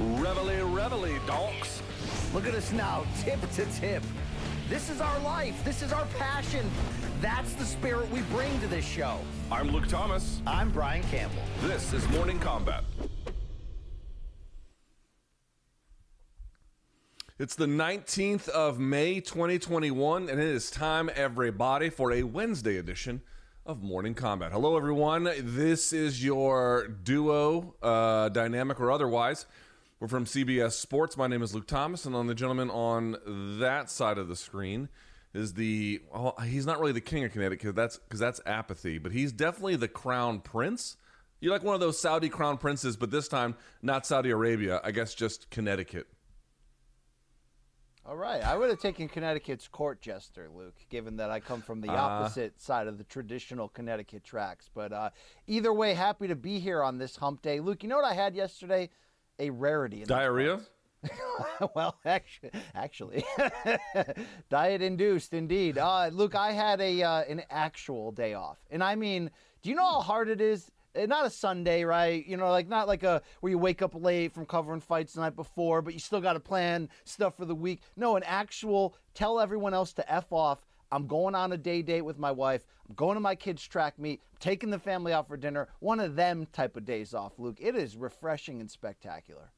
Reveille, reveille, donks. Look at us now, tip to tip. This is our life. This is our passion. That's the spirit we bring to this show. I'm Luke Thomas. I'm Brian Campbell. This is Morning Combat. It's the 19th of May, 2021, and it is time, everybody, for a Wednesday edition of Morning Combat. Hello, everyone. This is your duo, dynamic or otherwise. We're from CBS Sports. My name is Luke Thomas, and on the gentleman on that side of the screen is the... Oh, he's not really the king of Connecticut, because that's apathy, but he's definitely the crown prince. You're like one of those Saudi crown princes, but this time, not Saudi Arabia. I guess just Connecticut. All right. I would have taken Connecticut's court jester, Luke, given that I come from the opposite side of the traditional Connecticut tracks. But either way, happy to be here on this hump day. Luke, you know what I had yesterday? A rarity. Diarrhea? Well, actually, diet-induced, indeed. Luke, I had an actual day off. And I mean, do you know how hard it is? Not a Sunday, right? You know, like not like a where you wake up late from covering fights the night before, but you still got to plan stuff for the week. No, an actual tell everyone else to F off. I'm going on a day date with my wife. I'm going to my kids' track meet. I'm taking the family out for dinner. One of them type of days off, Luke. It is refreshing and spectacular.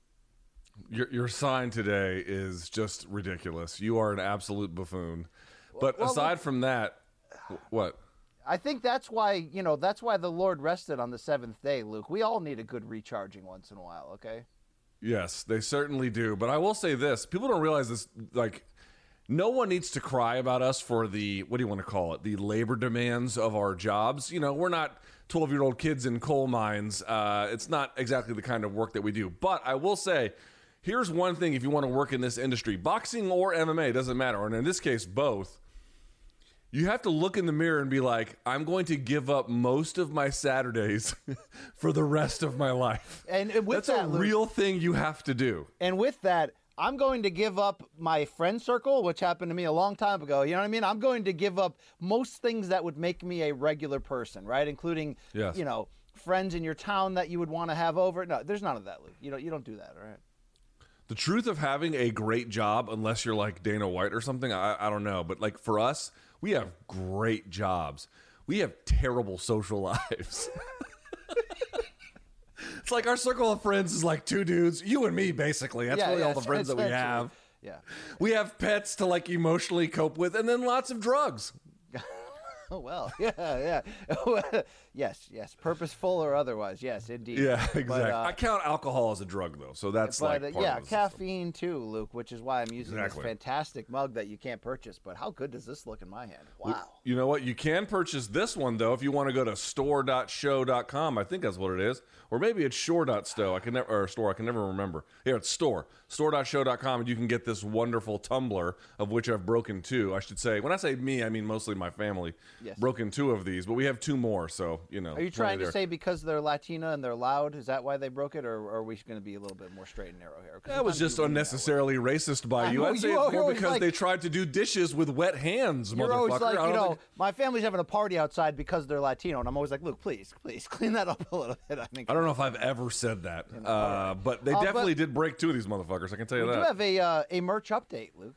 Your sign today is just ridiculous. You are an absolute buffoon. But well, aside from that, what? I think that's why, you know, that's why the Lord rested on the seventh day, Luke. We all need a good recharging once in a while, okay? Yes, they certainly do. But I will say this. People don't realize this, like... No one needs to cry about us for the, what do you want to call it, the labor demands of our jobs. You know, we're not 12-year-old kids in coal mines. It's not exactly the kind of work that we do. But I will say, here's one thing if you want to work in this industry, boxing or MMA, doesn't matter, and in this case, both. You have to look in the mirror and be like, I'm going to give up most of my Saturdays for the rest of my life. And with that's a real thing you have to do. And with that, I'm going to give up my friend circle, which happened to me a long time ago. You know what I mean? I'm going to give up most things that would make me a regular person, right? Including, yes, you know, friends in your town that you would want to have over. No, there's none of that, Luke. You don't do that, all right? The truth of having a great job, unless you're like Dana White or something, I don't know. But like for us, we have great jobs. We have terrible social lives. It's like our circle of friends is like two dudes, you and me, basically. That's really all the friends that we have. Yeah. We have pets to like emotionally cope with, and then lots of drugs. Oh, well, yeah. yes, purposeful or otherwise. Yes, indeed. Yeah, exactly. But, I count alcohol as a drug, though, so that's but, like part of the caffeine, system. Too, Luke, which is why I'm using this fantastic mug that you can't purchase. But how good does this look in my hand? Wow. You know what? You can purchase this one, though, if you want to go to store.show.com. I think that's what it is. Or maybe it's shore.stow. I can never remember. Here, it's store. Store.show.com, and you can get this wonderful tumbler, of which I've broken two. I should say, when I say me, I mean mostly my family. Yes. Broken two of these, but we have two more, so, you know. Are you trying to say because they're Latina and they're loud, is that why they broke it, or are we going to be a little bit more straight and narrow here? That was just unnecessarily racist by you. I'd say it's more because they tried to do dishes with wet hands, motherfucker. You're always like, you know, my family's having a party outside because they're Latino, and I'm always like, Luke, please, clean that up a little bit. I don't know if I've ever said that, but they definitely did break two of these motherfuckers, I can tell you that. We do have a merch update, Luke.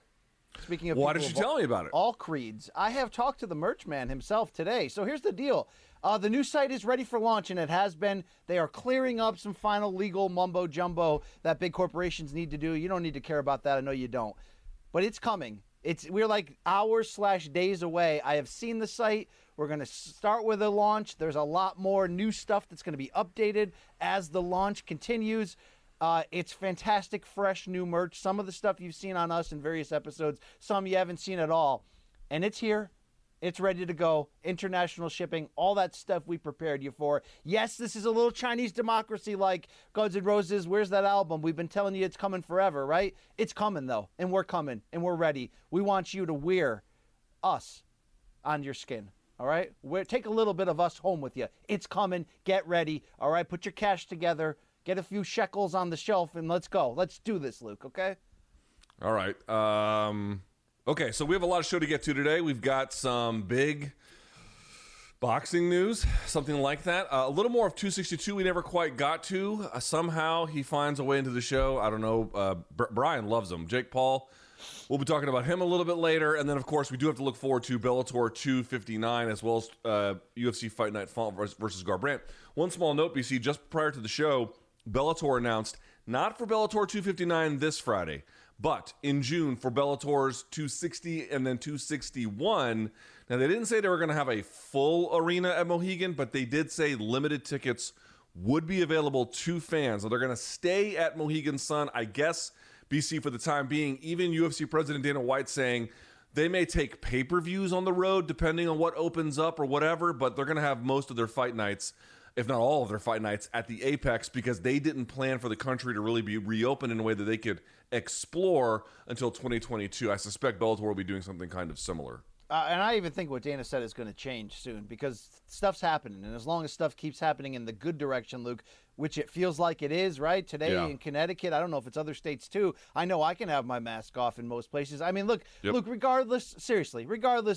Speaking of, why did you tell me about it? All creeds. I have talked to the merch man himself today. So here's the deal. The new site is ready for launch, and it has been. They are clearing up some final legal mumbo jumbo that big corporations need to do. You don't need to care about that. I know you don't. But it's coming. We're like hours/days away. I have seen the site. We're going to start with a launch. There's a lot more new stuff that's going to be updated as the launch continues. It's fantastic, fresh, new merch. Some of the stuff you've seen on us in various episodes, some you haven't seen at all. And it's here. It's ready to go. International shipping, all that stuff we prepared you for. Yes, this is a little Chinese democracy like Guns N' Roses. Where's that album? We've been telling you it's coming forever, right? It's coming, though, and we're coming, and we're ready. We want you to wear us on your skin. All right? Take a little bit of us home with you. It's coming. Get ready. All right? Put your cash together. Get a few shekels on the shelf, and let's go. Let's do this, Luke, okay? All right. Okay, so we have a lot of show to get to today. We've got some big Boxing news, something like that. A little more of 262 we never quite got to. Somehow he finds a way into the show. I don't know. Brian loves him. Jake Paul, we'll be talking about him a little bit later. And then, of course, we do have to look forward to Bellator 259 as well as UFC Fight Night Font versus Garbrandt. One small note, BC, just prior to the show, Bellator announced not for Bellator 259 this Friday, but in June for Bellator's 260 and then 261. Now, they didn't say they were going to have a full arena at Mohegan, but they did say limited tickets would be available to fans. Now, they're going to stay at Mohegan Sun, I guess, BC, for the time being. Even UFC President Dana White saying they may take pay-per-views on the road depending on what opens up or whatever, but they're going to have most of their fight nights, if not all of their fight nights, at the Apex because they didn't plan for the country to really be reopened in a way that they could explore until 2022. I suspect Bellator will be doing something kind of similar. And I even think what Dana said is going to change soon because stuff's happening. And as long as stuff keeps happening in the good direction, Luke, which it feels like it is, right? Today in Connecticut, I don't know if it's other states too. I know I can have my mask off in most places. I mean, look, Luke, regardless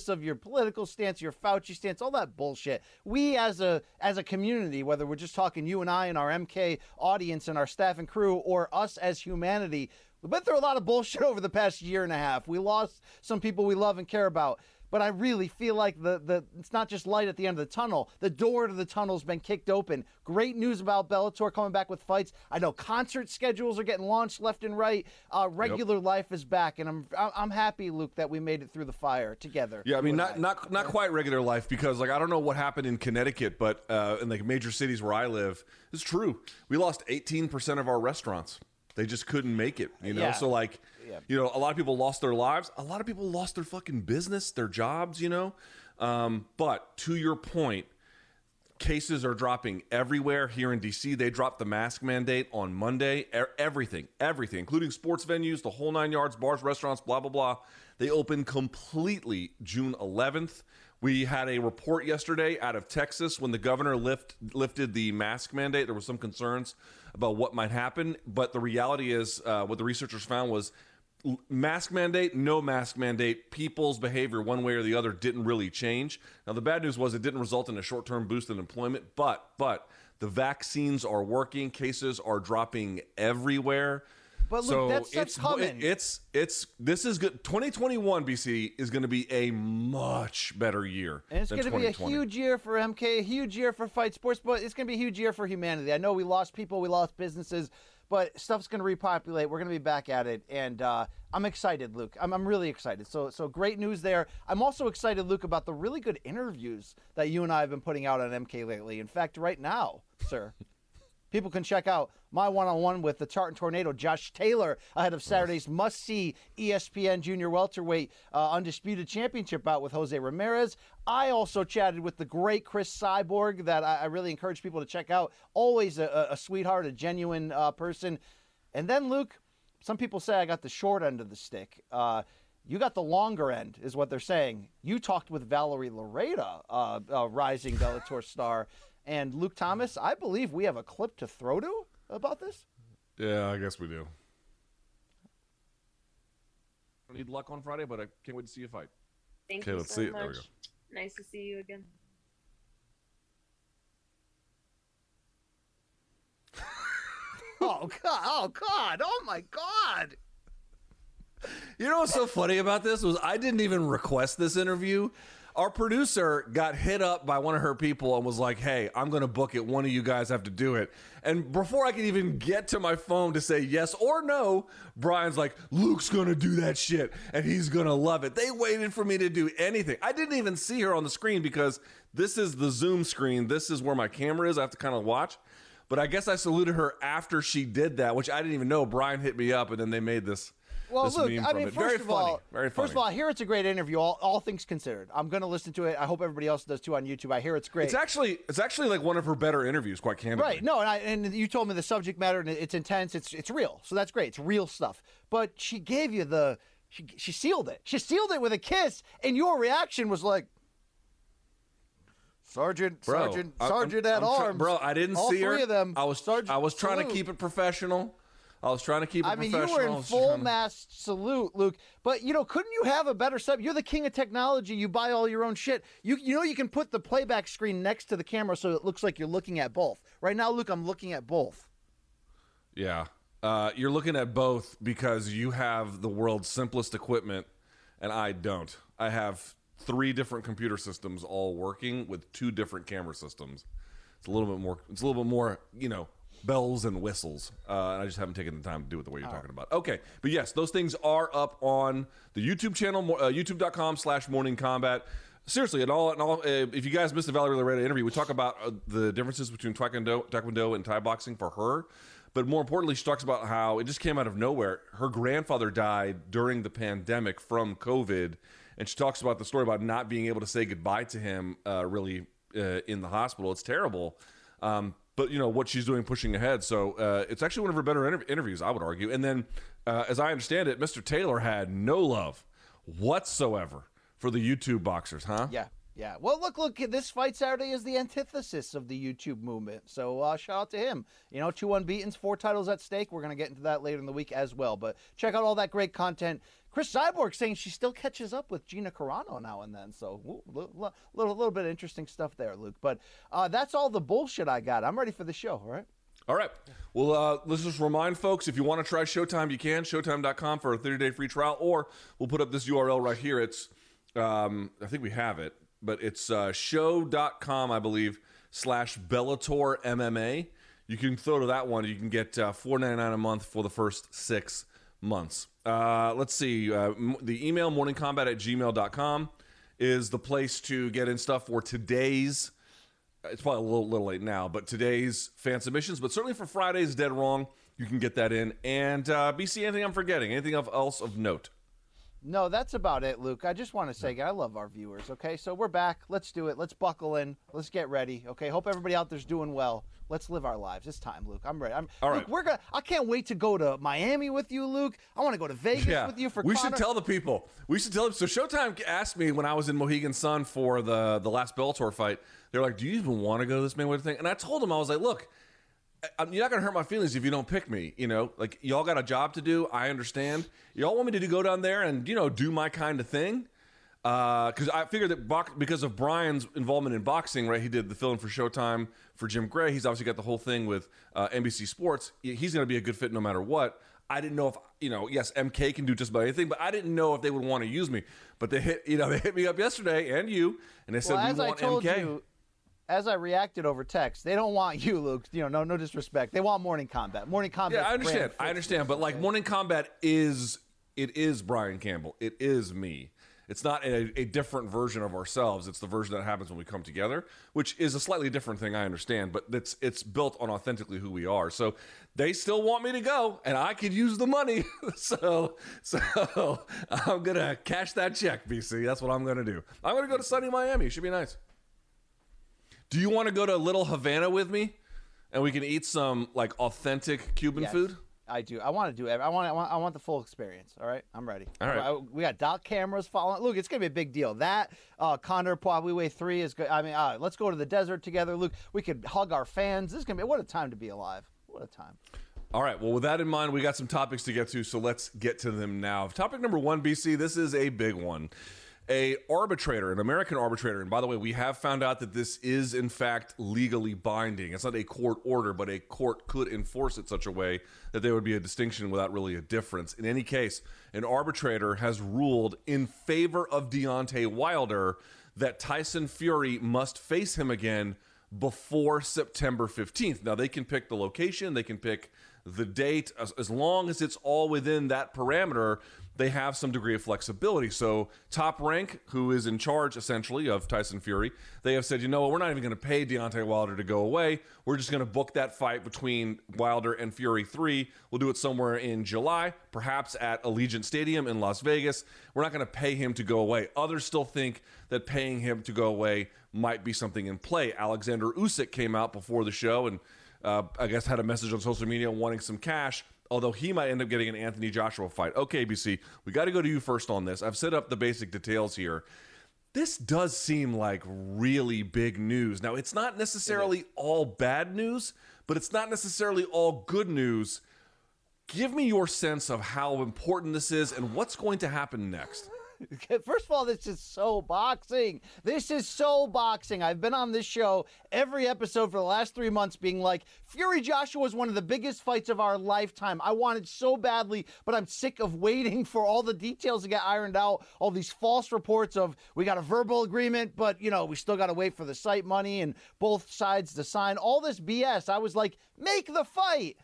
of your political stance, your Fauci stance, all that bullshit, we as a community, whether we're just talking you and I and our MK audience and our staff and crew or us as humanity, we've been through a lot of bullshit over the past year and a half. We lost some people we love and care about. But I really feel like it's not just light at the end of the tunnel. The door to the tunnel's been kicked open. Great news about Bellator coming back with fights. I know concert schedules are getting launched left and right. Regular life is back, and I'm happy, Luke, that we made it through the fire together. Yeah, I mean, not quite regular life because, like, I don't know what happened in Connecticut, but in the major cities where I live, it's true. We lost 18% of our restaurants. They just couldn't make it, you know? Yeah. So, like, you know, a lot of people lost their lives. A lot of people lost their fucking business, their jobs, you know? But to your point, cases are dropping everywhere here in D.C. They dropped the mask mandate on Monday. Everything, including sports venues, the whole 9 yards, bars, restaurants, blah, blah, blah. They opened completely June 11th. We had a report yesterday out of Texas when the governor lifted the mask mandate. There were some concerns about what might happen, but the reality is what the researchers found was mask mandate, no mask mandate, people's behavior one way or the other didn't really change. Now, the bad news was it didn't result in a short-term boost in employment, but the vaccines are working, cases are dropping everywhere. But look, so that's coming. This is good. 2021 BC is going to be a much better year. And it's going to be a huge year for MK, a huge year for Fight Sports, but it's going to be a huge year for humanity. I know we lost people, we lost businesses, but stuff's going to repopulate. We're going to be back at it, and I'm excited, Luke. I'm really excited. So great news there. I'm also excited, Luke, about the really good interviews that you and I have been putting out on MK lately. In fact, right now, sir. People can check out my one-on-one with the Tartan Tornado, Josh Taylor, ahead of Saturday's must-see ESPN Junior Welterweight Undisputed Championship bout with Jose Ramirez. I also chatted with the great Chris Cyborg that I really encourage people to check out. Always a sweetheart, a genuine person. And then, Luke, some people say I got the short end of the stick. You got the longer end, is what they're saying. You talked with Valerie Loureda, a rising Bellator star. And Luke Thomas, I believe we have a clip to throw to about this. Yeah, I guess we do. I need luck on Friday, but I can't wait to see you fight. Thank you so much. There we go. Nice to see you again. Oh, God. Oh, my God. You know what's so funny about this was I didn't even request this interview. Our producer got hit up by one of her people and was like, hey, I'm going to book it. One of you guys have to do it. And before I could even get to my phone to say yes or no, Brian's like, Luke's going to do that shit, and he's going to love it. They waited for me to do anything. I didn't even see her on the screen because this is the Zoom screen. This is where my camera is. I have to kind of watch. But I guess I saluted her after she did that, which I didn't even know. Brian hit me up, and then they made this. Well, Luke, I mean, first of all, here it's a great interview, all things considered. I'm going to listen to it. I hope everybody else does, too, on YouTube. I hear it's great. It's actually like one of her better interviews, quite candidly. Right. No, and you told me the subject matter, and it's intense. It's real. So that's great. It's real stuff. But she gave you she sealed it. She sealed it with a kiss, and your reaction was like, Sergeant at arms. Bro, I didn't see her. All three of them. I was trying to keep it professional. I was trying to keep it professional. I mean, you were in full mask salute, Luke. But, you know, couldn't you have a better sub? You're the king of technology. You buy all your own shit. You know you can put the playback screen next to the camera so it looks like you're looking at both. Right now, Luke, I'm looking at both. Yeah. You're looking at both because you have the world's simplest equipment, and I don't. I have 3 different computer systems all working with 2 different camera systems. It's a little bit more. It's a little bit more, you know, bells and whistles. And I just haven't taken the time to do it the way you're talking about. Okay, but yes, those things are up on the YouTube channel, youtube.com/morningcombat. Seriously, if you guys missed the Valerie Loureda interview, we talk about the differences between taekwondo and Thai boxing for her. But more importantly, she talks about how it just came out of nowhere. Her grandfather died during the pandemic from COVID, and she talks about the story about not being able to say goodbye to him in the hospital. It's terrible. But, you know, what she's doing, pushing ahead. So it's actually one of her better interviews, I would argue. And then, as I understand it, Mr. Taylor had no love whatsoever for the YouTube boxers, huh? Yeah. Yeah, well, look, this fight Saturday is the antithesis of the YouTube movement, so shout out to him. You know, 2 unbeatens, 4 titles at stake. We're going to get into that later in the week as well, but check out all that great content. Chris Cyborg saying she still catches up with Gina Carano now and then, so a little bit of interesting stuff there, Luke, but that's all the bullshit I got. I'm ready for the show, all right? All right. Well, let's just remind folks, if you want to try Showtime, you can, showtime.com for a 30-day free trial, or we'll put up this URL right here. It's, I think we have it. But it's show.com, I believe, /Bellator MMA. You can throw to that one. You can get $4.99 a month for the first 6 months. Let's see. The email, morningcombat@gmail.com, is the place to get in stuff for today's. It's probably a little late now, but today's fan submissions. But certainly for Friday's Dead Wrong, you can get that in. And BC, anything I'm forgetting? Anything else of note? No, that's about it, Luke. I just want to say, I love our viewers, okay? So we're back. Let's do it. Let's buckle in. Let's get ready, okay? Hope everybody out there's doing well. Let's live our lives. It's time, Luke. I'm ready. All right. Luke, I can't wait to go to Miami with you, Luke. I want to go to Vegas with you for Connor. We should tell the people. We should tell them. So Showtime asked me when I was in Mohegan Sun for the last Bellator fight. They were like, do you even want to go to this Mayweather thing? And I told them, I was like, look, you're not going to hurt my feelings if you don't pick me, you know? Like, y'all got a job to do. I understand. Y'all want me to go down there and, you know, do my kind of thing. Because I figured that because of Brian's involvement in boxing, right, he did the fill-in for Showtime for Jim Gray. He's obviously got the whole thing with NBC Sports. He's going to be a good fit no matter what. I didn't know if, you know, yes, MK can do just about anything, but I didn't know if they would want to use me. But they hit me up yesterday and you, and they said, we want MK. As I reacted over text, they don't want you, Luke. You know, no disrespect. They want Morning Combat. Morning Combat. Yeah, I understand. I understand. But like, Morning Combat is Brian Campbell. It is me. It's not a different version of ourselves. It's the version that happens when we come together, which is a slightly different thing. I understand, but it's built on authentically who we are. So they still want me to go, and I could use the money. So I'm gonna cash that check, BC. That's what I'm gonna do. I'm gonna go to sunny Miami. It should be nice. Do you want to go to Little Havana with me, and we can eat some like authentic Cuban food? I do. I want to do it. I want the full experience. All right, I'm ready. All right, we got doc cameras following. Look, it's gonna be a big deal. That Condor Poitou Way 3 is good. I mean, let's go to the desert together, Luke. We could hug our fans. This is gonna be what a time to be alive. What a time. All right. Well, with that in mind, we got some topics to get to, so let's get to them now. Topic number 1, BC. This is a big one. A arbitrator, an American arbitrator, and by the way, we have found out that this is, in fact, legally binding. It's not a court order, but a court could enforce it such a way that there would be a distinction without really a difference. In any case, an arbitrator has ruled in favor of Deontay Wilder that Tyson Fury must face him again before September 15th. Now, they can pick the location, they can pick the date, as long as it's all within that parameter, they have some degree of flexibility. So Top Rank, who is in charge, essentially, of Tyson Fury, they have said, you know what, we're not even going to pay Deontay Wilder to go away. We're just going to book that fight between Wilder and Fury 3. We'll do it somewhere in July, perhaps at Allegiant Stadium in Las Vegas. We're not going to pay him to go away. Others still think that paying him to go away might be something in play. Alexander Usyk came out before the show and I guess had a message on social media wanting some cash, although he might end up getting an Anthony Joshua fight. Okay, BC, we got to go to you first on this. I've set up the basic details here. This does seem like really big news. Now, it's not necessarily all bad news, but it's not necessarily all good news. Give me your sense of how important this is and what's going to happen next. First of all, this is so boxing. This is so boxing. I've been on this show every episode for the last 3 months being like, Fury Joshua was one of the biggest fights of our lifetime. I want it so badly, but I'm sick of waiting for all the details to get ironed out, all these false reports of we got a verbal agreement, but, you know, we still got to wait for the site money and both sides to sign. All this BS. I was like, make the fight.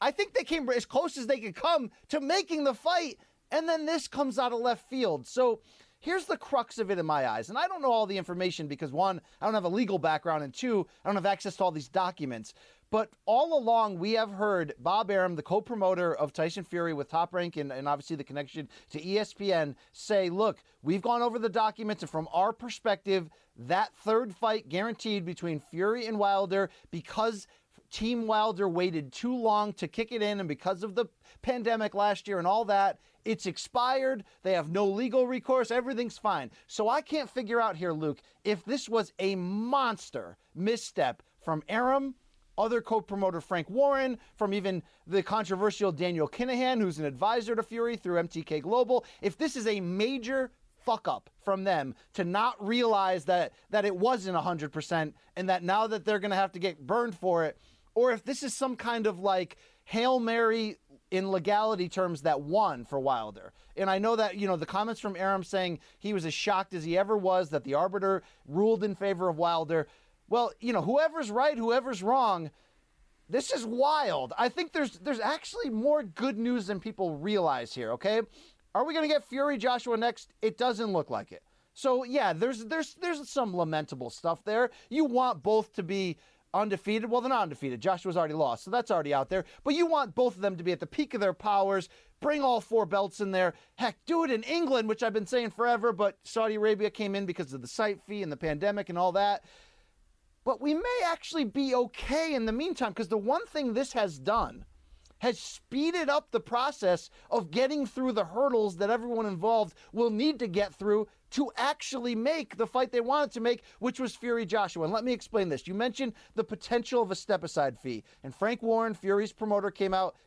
I think they came as close as they could come to making the fight. And then this comes out of left field. So here's the crux of it in my eyes. And I don't know all the information because, one, I don't have a legal background, and two, I don't have access to all these documents. But all along, we have heard Bob Arum, the co-promoter of Tyson Fury with Top Rank and obviously the connection to ESPN, say, look, we've gone over the documents, and from our perspective, that third fight guaranteed between Fury and Wilder because Team Wilder waited too long to kick it in, and because of the pandemic last year and all that, it's expired. They have no legal recourse. Everything's fine. So I can't figure out here, Luke, if this was a monster misstep from Arum, other co-promoter Frank Warren, from even the controversial Daniel Kinahan, who's an advisor to Fury through MTK Global. If this is a major fuck up from them to not realize that it wasn't 100% and that now that they're going to have to get burned for it, or if this is some kind of like Hail Mary in legality terms that won for Wilder. And I know that, you know, the comments from Arum saying he was as shocked as he ever was that the arbiter ruled in favor of Wilder. Well, you know, whoever's right, whoever's wrong, this is wild. I think there's actually more good news than people realize here, okay? Are we going to get Fury Joshua next? It doesn't look like it. So, yeah, there's some lamentable stuff there. You want both to be undefeated. Well, they're not undefeated. Joshua's already lost, so that's already out there. But you want both of them to be at the peak of their powers. Bring all four belts in there. Heck, do it in England, which I've been saying forever, but Saudi Arabia came in because of the site fee and the pandemic and all that. But we may actually be okay in the meantime, because the one thing this has done has speeded up the process of getting through the hurdles that everyone involved will need to get through to actually make the fight they wanted to make, which was Fury Joshua. And let me explain this. You mentioned the potential of a step-aside fee. And Frank Warren, Fury's promoter,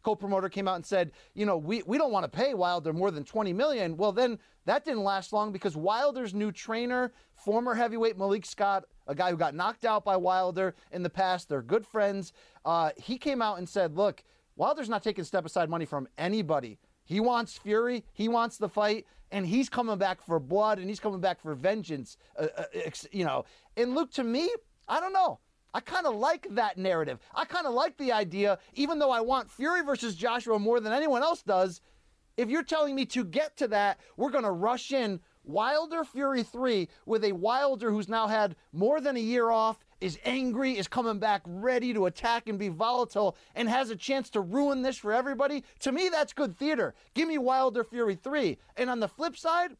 co-promoter came out and said, you know, we don't want to pay Wilder more than $20 million. Well, then that didn't last long because Wilder's new trainer, former heavyweight Malik Scott, a guy who got knocked out by Wilder in the past, they're good friends, he came out and said, look, Wilder's not taking step-aside money from anybody. He wants Fury, he wants the fight, and he's coming back for blood, and he's coming back for vengeance, you know. And Luke, to me, I don't know. I kind of like that narrative. I kind of like the idea, even though I want Fury versus Joshua more than anyone else does, if you're telling me to get to that, we're going to rush in Wilder Fury 3 with a Wilder who's now had more than a year off, is angry, is coming back ready to attack and be volatile, and has a chance to ruin this for everybody. To me, that's good theater. Give me Wilder Fury 3. And on the flip side,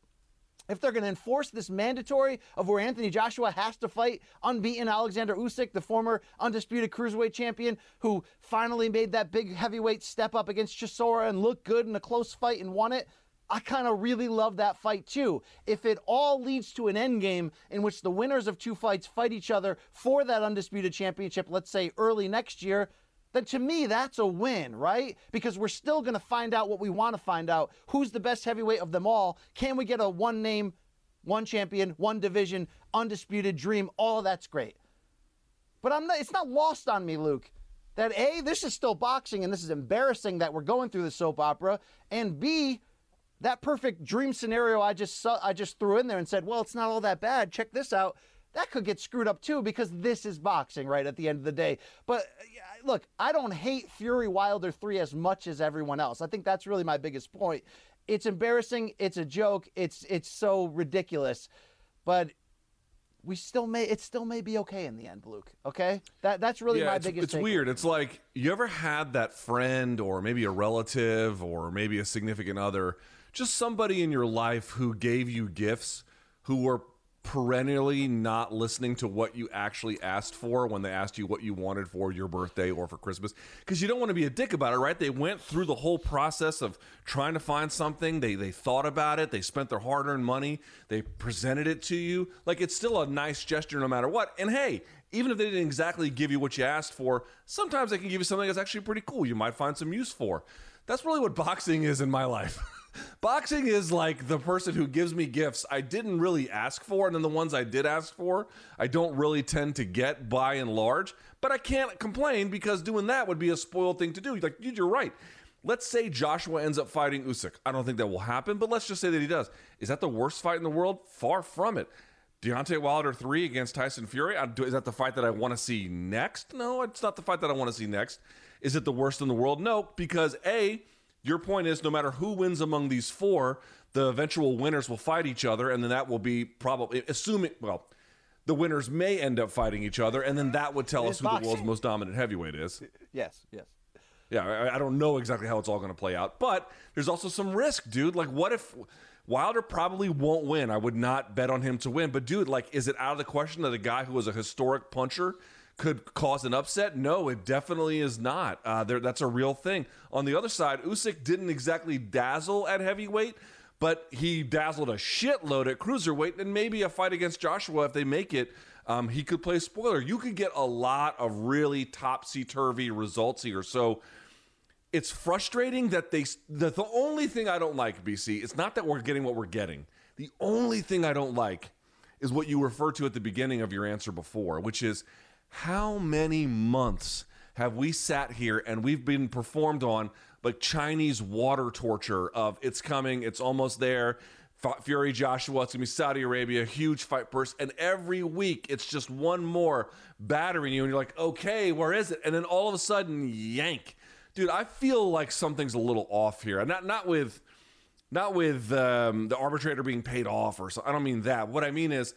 if they're going to enforce this mandatory of where Anthony Joshua has to fight unbeaten Alexander Usyk, the former undisputed cruiserweight champion who finally made that big heavyweight step up against Chisora and looked good in a close fight and won it, I kind of really love that fight too. If it all leads to an end game in which the winners of two fights fight each other for that undisputed championship, let's say early next year, then to me, that's a win, right? Because we're still going to find out what we want to find out. Who's the best heavyweight of them all? Can we get a one name, one champion, one division, undisputed dream? All of that's great. But it's not lost on me, Luke, that A, this is still boxing and this is embarrassing that we're going through the soap opera, and B, that perfect dream scenario I just threw in there and said, well, it's not all that bad. Check this out. That could get screwed up too because this is boxing right at the end of the day. But look, I don't hate Fury Wilder 3 as much as everyone else. I think that's really my biggest point. It's embarrassing. It's a joke. It's so ridiculous. But it still may be okay in the end, Luke. Okay? That's really my biggest it's weird. It's like, you ever had that friend or maybe a relative or maybe a significant other, just somebody in your life who gave you gifts, who were perennially not listening to what you actually asked for when they asked you what you wanted for your birthday or for Christmas? Because you don't want to be a dick about it, right? They went through the whole process of trying to find something. They thought about it. They spent their hard-earned money. They presented it to you. Like, it's still a nice gesture no matter what. And hey, even if they didn't exactly give you what you asked for, sometimes they can give you something that's actually pretty cool, you might find some use for. That's really what boxing is in my life. Boxing is like the person who gives me gifts I didn't really ask for, and then the ones I did ask for, I don't really tend to get by and large. But I can't complain, because doing that would be a spoiled thing to do. Like, dude, you're right. Let's say Joshua ends up fighting Usyk. I don't think that will happen, but let's just say that he does. Is that the worst fight in the world? Far from it. Deontay Wilder 3 against Tyson Fury. Is that the fight that I want to see next? No, it's not the fight that I want to see next. Is it the worst in the world? No, because A, your point is, no matter who wins among these four, the eventual winners will fight each other, and then that will be probably, assuming, well, the winners may end up fighting each other, and then that would tell us who the world's most dominant heavyweight is. Yes, yes. Yeah, I don't know exactly how it's all going to play out, but there's also some risk, dude. Like, what if Wilder probably won't win? I would not bet on him to win, but dude, like, is it out of the question that a guy who was a historic puncher could cause an upset? No, it definitely is not. That's a real thing. On the other side, Usyk didn't exactly dazzle at heavyweight, but he dazzled a shitload at cruiserweight, and maybe a fight against Joshua, if they make it, he could play spoiler. You could get a lot of really topsy-turvy results here. So it's frustrating that the only thing I don't like, BC, it's not that we're getting what we're getting. The only thing I don't like is what you referred to at the beginning of your answer before, which is, how many months have we sat here and we've been performed on like Chinese water torture of it's coming, it's almost there, Fury Joshua, it's going to be Saudi Arabia, huge fight burst, and every week it's just one more battering you, and you're like, okay, where is it? And then all of a sudden, yank. Dude, I feel like something's a little off here. Not with the arbitrator being paid off or something. I don't mean that. What I mean is,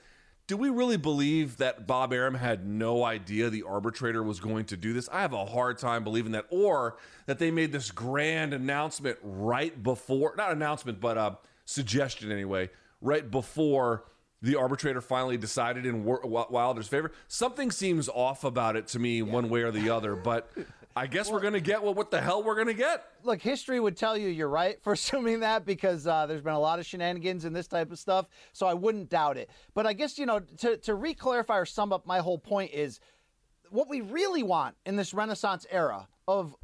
do we really believe that Bob Arum had no idea the arbitrator was going to do this? I have a hard time believing that, or that they made this grand announcement right before, not announcement, but suggestion anyway, right before the arbitrator finally decided in Wilder's favor. Something seems off about it to me, yeah, one way or the other, but I guess we're going to get what the hell we're going to get. Look, history would tell you you're right for assuming that, because there's been a lot of shenanigans and this type of stuff, so I wouldn't doubt it. But I guess, you know, to re-clarify or sum up my whole point is, what we really want in this Renaissance era of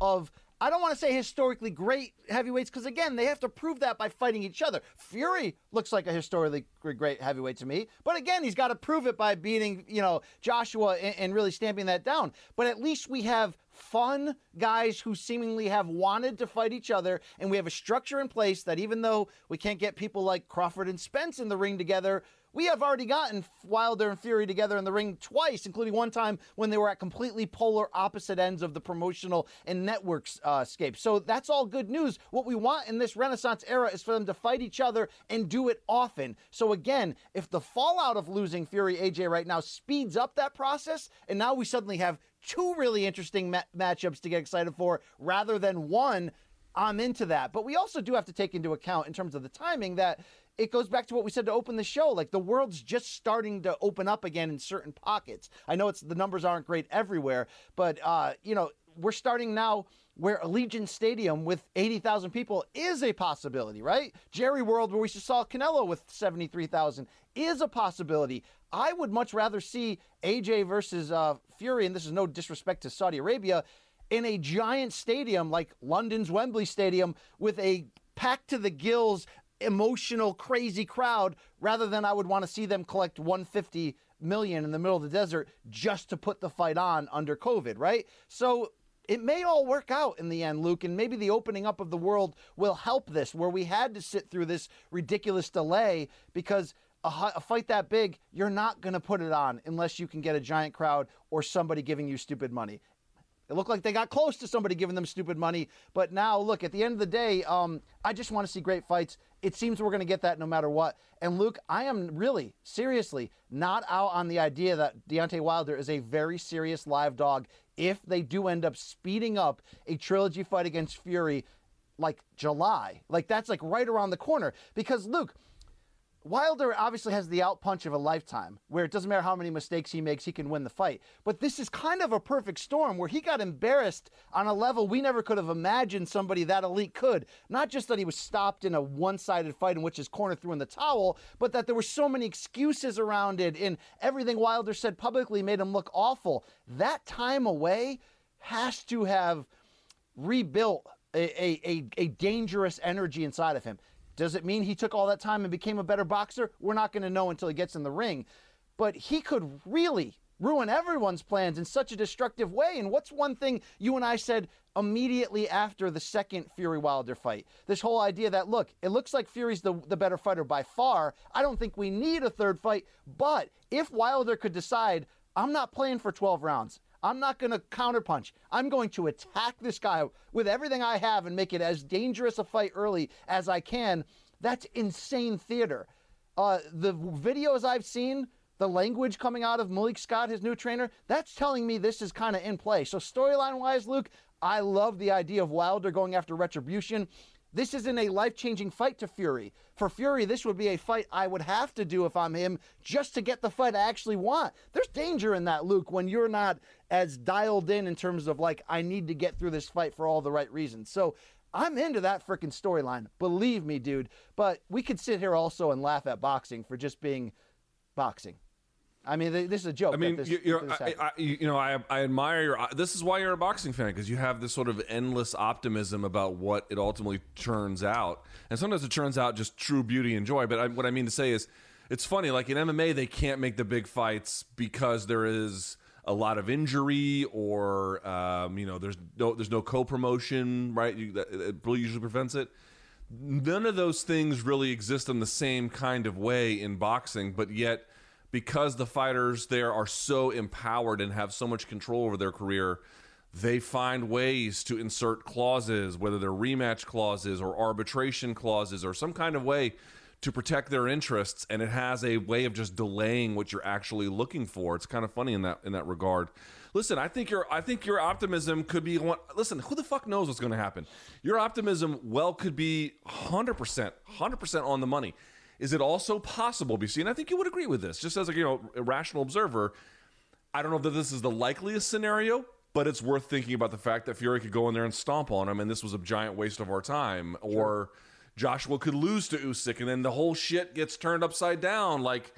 I don't want to say historically great heavyweights, because, again, they have to prove that by fighting each other. Fury looks like a historically great heavyweight to me. But, again, he's got to prove it by beating, you know, Joshua and really stamping that down. But at least we have fun guys who seemingly have wanted to fight each other, and we have a structure in place that even though we can't get people like Crawford and Spence in the ring together, we have already gotten Wilder and Fury together in the ring twice, including one time when they were at completely polar opposite ends of the promotional and networks scape. So that's all good news. What we want in this Renaissance era is for them to fight each other and do it often. So again, if the fallout of losing Fury AJ right now speeds up that process, and now we suddenly have two really interesting matchups to get excited for rather than one, I'm into that. But we also do have to take into account in terms of the timing that it goes back to what we said to open the show. Like, the world's just starting to open up again in certain pockets. I know the numbers aren't great everywhere, but, you know, we're starting now where Allegiant Stadium with 80,000 people is a possibility, right? Jerry World, where we just saw Canelo with 73,000, is a possibility. I would much rather see AJ versus Fury, and this is no disrespect to Saudi Arabia, in a giant stadium like London's Wembley Stadium with a packed to the gills, emotional, crazy crowd, rather than I would want to see them collect $150 million in the middle of the desert just to put the fight on under COVID, right? So it may all work out in the end, Luke, and maybe the opening up of the world will help this, where we had to sit through this ridiculous delay because a fight that big, you're not going to put it on unless you can get a giant crowd or somebody giving you stupid money. It looked like they got close to somebody giving them stupid money. But now, look, at the end of the day, I just want to see great fights. It seems we're going to get that no matter what. And, Luke, I am really, seriously not out on the idea that Deontay Wilder is a very serious live dog if they do end up speeding up a trilogy fight against Fury like July. Like, that's, like, right around the corner. Because, Luke, Wilder obviously has the out punch of a lifetime, where it doesn't matter how many mistakes he makes, he can win the fight. But this is kind of a perfect storm where he got embarrassed on a level we never could have imagined somebody that elite could. Not just that he was stopped in a one-sided fight in which his corner threw in the towel, but that there were so many excuses around it, and everything Wilder said publicly made him look awful. That time away has to have rebuilt a dangerous energy inside of him. Does it mean he took all that time and became a better boxer? We're not going to know until he gets in the ring. But he could really ruin everyone's plans in such a destructive way. And what's one thing you and I said immediately after the second Fury-Wilder fight? This whole idea that, look, it looks like Fury's the better fighter by far. I don't think we need a third fight. But if Wilder could decide, I'm not playing for 12 rounds. I'm not going to counterpunch. I'm going to attack this guy with everything I have and make it as dangerous a fight early as I can. That's insane theater. The videos I've seen, the language coming out of Malik Scott, his new trainer, that's telling me this is kind of in play. So storyline-wise, Luke, I love the idea of Wilder going after retribution. This isn't a life-changing fight to Fury. For Fury, this would be a fight I would have to do if I'm him just to get the fight I actually want. There's danger in that, Luke, when you're not as dialed in terms of, like, I need to get through this fight for all the right reasons. So I'm into that freaking storyline. Believe me, dude. But we could sit here also and laugh at boxing for just being boxing. I mean, this is a joke. I mean, I admire your. This is why you're a boxing fan, because you have this sort of endless optimism about what it ultimately turns out. And sometimes it turns out just true beauty and joy. But what I mean to say is, it's funny. Like in MMA, they can't make the big fights because there is a lot of injury, or there's no co-promotion, right? It usually prevents it. None of those things really exist in the same kind of way in boxing, but yet, because the fighters there are so empowered and have so much control over their career, they find ways to insert clauses, whether they're rematch clauses or arbitration clauses or some kind of way to protect their interests, and it has a way of just delaying what you're actually looking for. It's kind of funny in that regard. Listen, I think your optimism could be one. Listen, who the fuck knows what's going to happen? Your optimism could be 100% on the money. Is it also possible, BC, and I think you would agree with this, just as a rational observer, I don't know that this is the likeliest scenario, but it's worth thinking about the fact that Fury could go in there and stomp on him, and this was a giant waste of our time, or Joshua could lose to Usyk, and then the whole shit gets turned upside down. Like,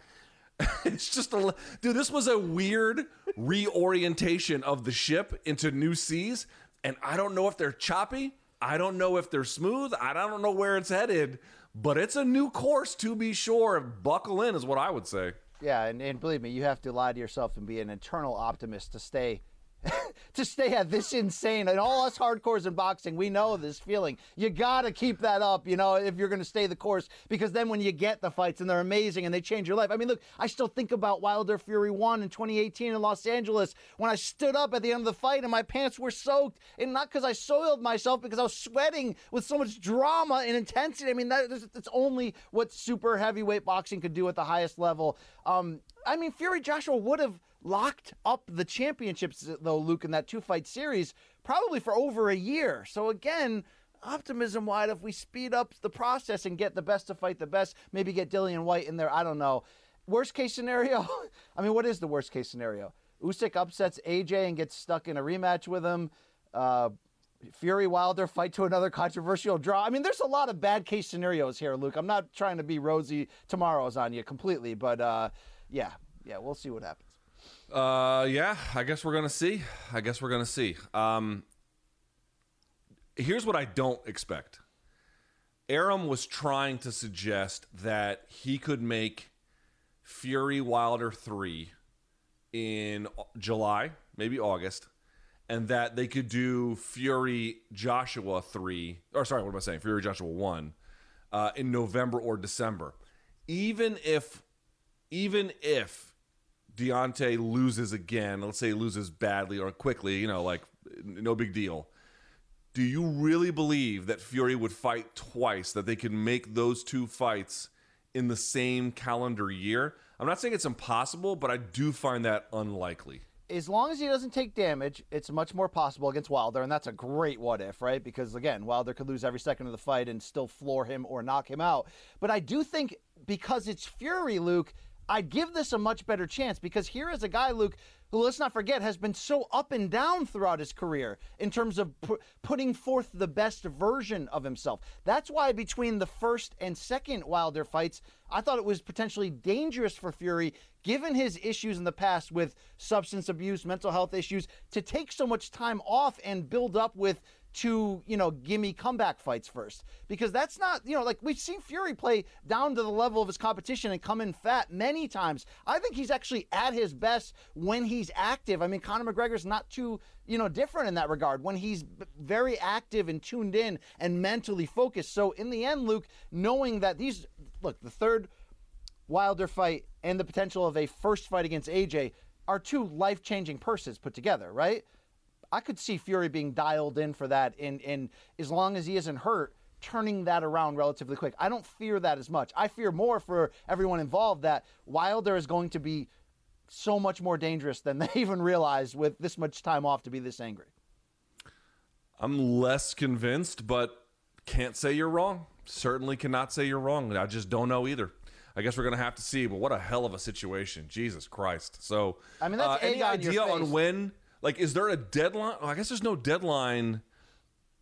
it's just dude, this was a weird reorientation of the ship into new seas, and I don't know if they're choppy, I don't know if they're smooth, I don't know where it's headed, but it's a new course, to be sure. Buckle in is what I would say. Yeah, and believe me, you have to lie to yourself and be an internal optimist to stay at this insane. And all us hardcores in boxing, we know this feeling. You got to keep that up, if you're going to stay the course, because then when you get the fights and they're amazing and they change your life. I mean, look, I still think about Wilder Fury 1 in 2018 in Los Angeles when I stood up at the end of the fight and my pants were soaked, and not because I soiled myself, because I was sweating with so much drama and intensity. I mean, that's only what super heavyweight boxing could do at the highest level. I mean, Fury Joshua would have locked up the championships, though, Luke, in that two-fight series, probably for over a year. So again, optimism-wide, if we speed up the process and get the best to fight the best, maybe get Dillian White in there, I don't know. Worst-case scenario? I mean, what is the worst-case scenario? Usyk upsets AJ and gets stuck in a rematch with him. Fury Wilder fight to another controversial draw. I mean, there's a lot of bad case scenarios here, Luke. I'm not trying to be rosy tomorrows on you completely, but yeah, we'll see what happens. I guess we're gonna see. Here's what I don't expect. Arum was trying to suggest that he could make Fury Wilder 3 in July, maybe August, and that they could do Fury Joshua 3, or sorry, what am I saying? Fury Joshua 1 in November or December. Even if Deontay loses again, let's say he loses badly or quickly, like no big deal, do you really believe that Fury would fight twice, that they could make those two fights in the same calendar year? I'm not saying it's impossible, but I do find that unlikely. As long as he doesn't take damage, it's much more possible against Wilder, and that's a great what-if, right? Because, again, Wilder could lose every second of the fight and still floor him or knock him out. But I do think because it's Fury, Luke, I'd give this a much better chance, because here is a guy, Luke, who, let's not forget, has been so up and down throughout his career in terms of putting forth the best version of himself. That's why between the first and second Wilder fights, I thought it was potentially dangerous for Fury, given his issues in the past with substance abuse, mental health issues, to take so much time off and build up with two, you know, gimme comeback fights first. Because that's not, you know, like we've seen Fury play down to the level of his competition and come in fat many times. I think he's actually at his best when he's active. I mean, Conor McGregor's not too, you know, different in that regard, when he's very active and tuned in and mentally focused. So in the end, Luke, knowing that these, look, the third Wilder fight and the potential of a first fight against AJ are two life-changing purses put together, right? I could see Fury being dialed in for that, and as long as he isn't hurt, turning that around relatively quick. I don't fear that as much. I fear more for everyone involved that Wilder is going to be so much more dangerous than they even realize with this much time off to be this angry. I'm less convinced, but can't say you're wrong. Certainly cannot say you're wrong. I just don't know either. I guess we're going to have to see, but what a hell of a situation. Jesus Christ. So, I mean, that's any idea on when? Like, is there a deadline? Oh, I guess there's no deadline.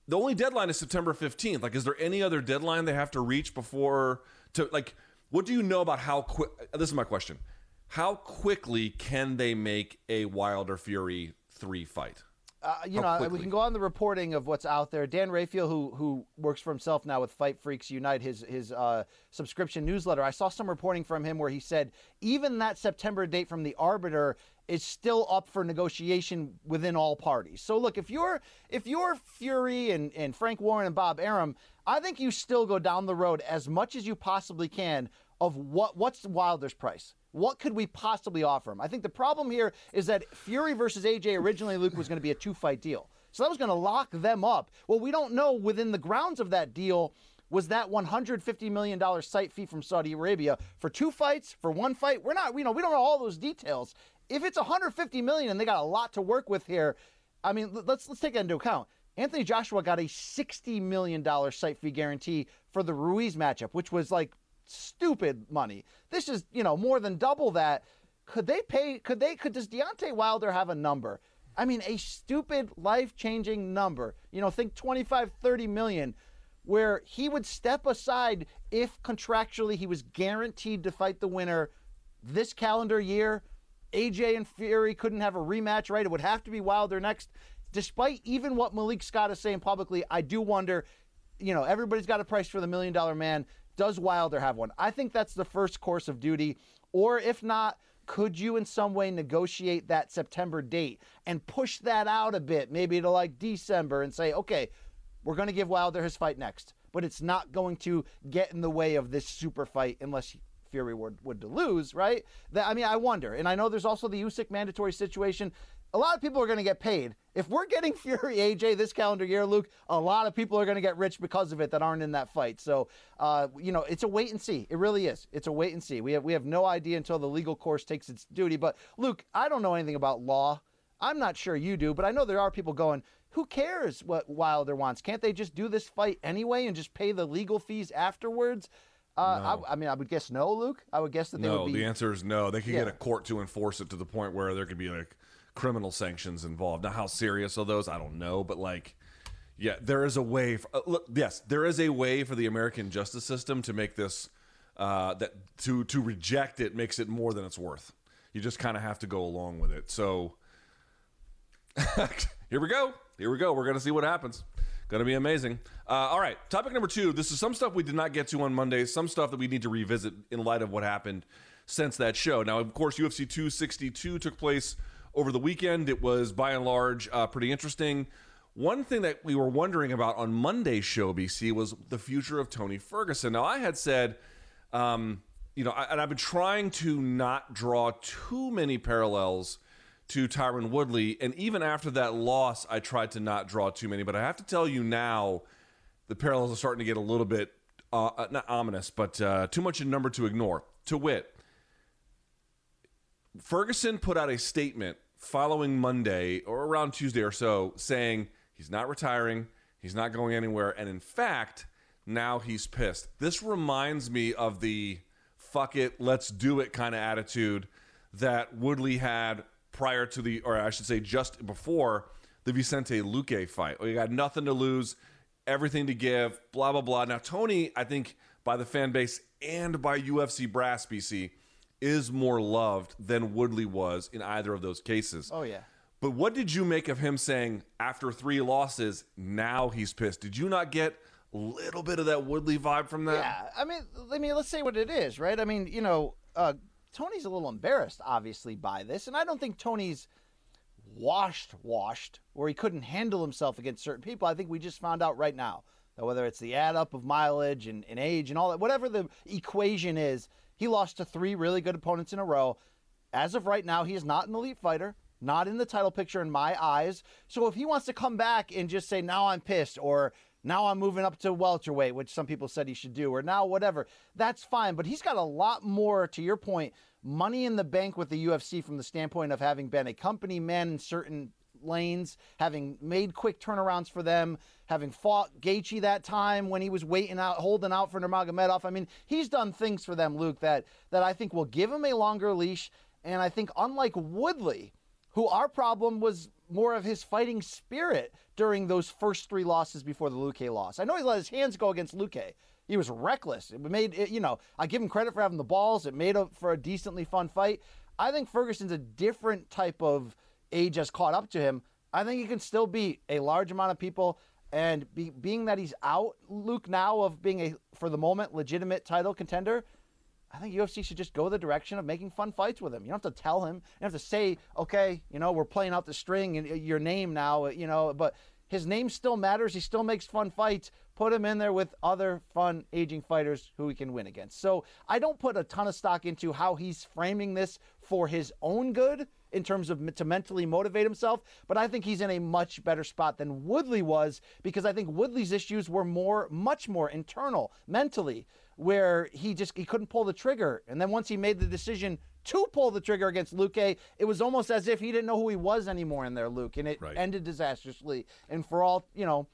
The only deadline is September 15th. Like, is there any other deadline they have to reach before to, like, what do you know about how quick? This is my question. How quickly can they make a Wilder Fury 3 fight? You know, we can go on the reporting of what's out there. Dan Rayfield, who works for himself now with Fight Freaks Unite, his subscription newsletter, I saw some reporting from him where he said even that September date from the arbiter is still up for negotiation within all parties. So look, if you're Fury and Frank Warren and Bob Arum, I think you still go down the road as much as you possibly can of what's Wilder's price. What could we possibly offer him? I think the problem here is that Fury versus AJ originally, Luke, was going to be a 2-fight deal. So that was going to lock them up. Well, we don't know within the grounds of that deal was that $150 million site fee from Saudi Arabia for 2 fights, for 1 fight. We're not, you know, we don't know all those details. If it's $150 million and they got a lot to work with here, I mean, let's take that into account. Anthony Joshua got a $60 million site fee guarantee for the Ruiz matchup, which was like stupid money. This is, you know, more than double that. Could they pay? Does Deontay Wilder have a number? I mean, a stupid, life-changing number. You know, think 25, 30 million, where he would step aside if contractually he was guaranteed to fight the winner this calendar year. AJ and Fury couldn't have a rematch, right? It would have to be Wilder next. Despite even what Malik Scott is saying publicly, I do wonder, you know, everybody's got a price for the $1 million man. Does Wilder have one? I think that's the first course of duty. Or if not, could you in some way negotiate that September date and push that out a bit, maybe to like December, and say, okay, we're going to give Wilder his fight next, but it's not going to get in the way of this super fight unless Fury would to lose, right? That, I mean, I wonder. And I know there's also the Usyk mandatory situation. A lot of people are going to get paid. If we're getting Fury AJ this calendar year, Luke, a lot of people are going to get rich because of it that aren't in that fight. So, you know, it's a wait and see. It really is. It's a wait and see. We have no idea until the legal course takes its duty. But, Luke, I don't know anything about law. I'm not sure you do, but I know there are people going, who cares what Wilder wants? Can't they just do this fight anyway and just pay the legal fees afterwards? No. I mean, I would guess no, Luke. I would guess that they would be... No, the answer is no. They could get a court to enforce it to the point where there could be, like, criminal sanctions involved. Now, how serious are those? I don't know, but like, yeah, there is a way. There is a way for the American justice system to make this to reject it makes it more than it's worth. You just kind of have to go along with it. So here we go. We're gonna see what happens. Gonna be amazing. All right, topic number 2. This is some stuff we did not get to on Monday. Some stuff that we need to revisit in light of what happened since that show. Now, of course, UFC 262 took place over the weekend. It was, by and large, pretty interesting. One thing that we were wondering about on Monday's show, BC, was the future of Tony Ferguson. Now, I had said, you know, and I've been trying to not draw too many parallels to Tyron Woodley. And even after that loss, I tried to not draw too many. But I have to tell you now, the parallels are starting to get a little bit, not ominous, but too much in number to ignore. To wit, Ferguson put out a statement following Monday or around Tuesday or so saying he's not retiring, he's not going anywhere, and in fact now he's pissed. This reminds me of the fuck it, let's do it kind of attitude that Woodley had prior to the, or I should say just before the Vicente Luque fight. You got nothing to lose, everything to give, blah, blah, blah. Now, Tony, I think by the fan base and by UFC brass, BC, is more loved than Woodley was in either of those cases. Oh, yeah. But what did you make of him saying after three losses, now he's pissed? Did you not get a little bit of that Woodley vibe from that? Yeah, I mean, let's say what it is, right? I mean, you know, Tony's a little embarrassed, obviously, by this. And I don't think Tony's washed, where he couldn't handle himself against certain people. I think we just found out right now that whether it's the add up of mileage and age and all that, whatever the equation is, he lost to three really good opponents in a row. As of right now, he is not an elite fighter, not in the title picture in my eyes. So if he wants to come back and just say, now I'm pissed, or now I'm moving up to welterweight, which some people said he should do, or now whatever, that's fine. But he's got a lot more, to your point, money in the bank with the UFC from the standpoint of having been a company man in certain lanes, having made quick turnarounds for them, having fought Gaethje that time when he was waiting out, holding out for Nurmagomedov. I mean, he's done things for them, Luke, that I think will give him a longer leash. And I think unlike Woodley, who our problem was more of his fighting spirit during those first three losses before the Luque loss. I know he let his hands go against Luque. He was reckless. It made it, you know, I give him credit for having the balls. It made up for a decently fun fight. I think Ferguson's a different type of age has caught up to him. I think he can still beat a large amount of people. And being that he's out, Luke, now of being a, for the moment, legitimate title contender, I think UFC should just go the direction of making fun fights with him. You don't have to tell him. You don't have to say, okay, you know, we're playing out the string and your name now, you know, but his name still matters. He still makes fun fights. Put him in there with other fun aging fighters who he can win against. So I don't put a ton of stock into how he's framing this for his own good in terms of to mentally motivate himself, but I think he's in a much better spot than Woodley was, because I think Woodley's issues were much more internal, mentally, where he couldn't pull the trigger. And then once he made the decision to pull the trigger against Luque, it was almost as if he didn't know who he was anymore in there, Luke, and it ended disastrously. And for all, you know,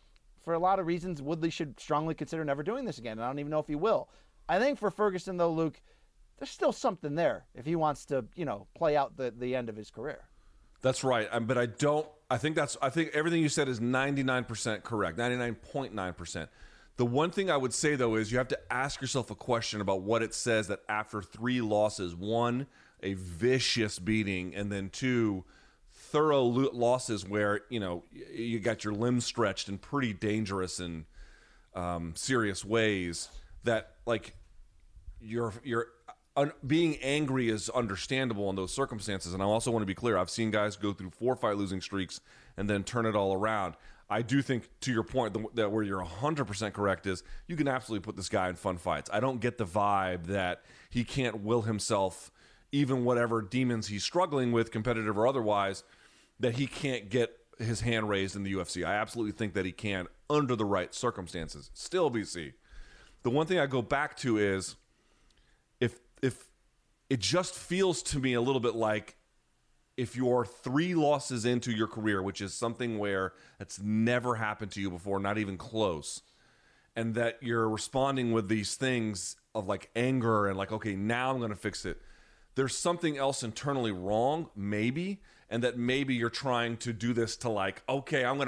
for a lot of reasons, Woodley should strongly consider never doing this again, and I don't even know if he will. I think for Ferguson, though, Luke, there's still something there if he wants to, you know, play out the end of his career. That's right. But I don't, I think everything you said is 99% correct, 99.9%. The one thing I would say, though, is you have to ask yourself a question about what it says that after three losses, one, a vicious beating, and then two, thorough losses where, you know, you got your limbs stretched in pretty dangerous and serious ways, that, like, you're being angry is understandable in those circumstances. And I also want to be clear, I've seen guys go through 4-fight losing streaks and then turn it all around. I do think, to your point, that where you're 100% correct is you can absolutely put this guy in fun fights. I don't get the vibe that he can't will himself, even whatever demons he's struggling with, competitive or otherwise, that he can't get his hand raised in the UFC. I absolutely think that he can under the right circumstances. Still, BC, the one thing I go back to is, if it just feels to me a little bit like, if you're three losses into your career, which is something where that's never happened to you before, not even close, and that you're responding with these things of like anger and like, okay, now I'm going to fix it, there's something else internally wrong, maybe, and that maybe you're trying to do this to like, okay, I'm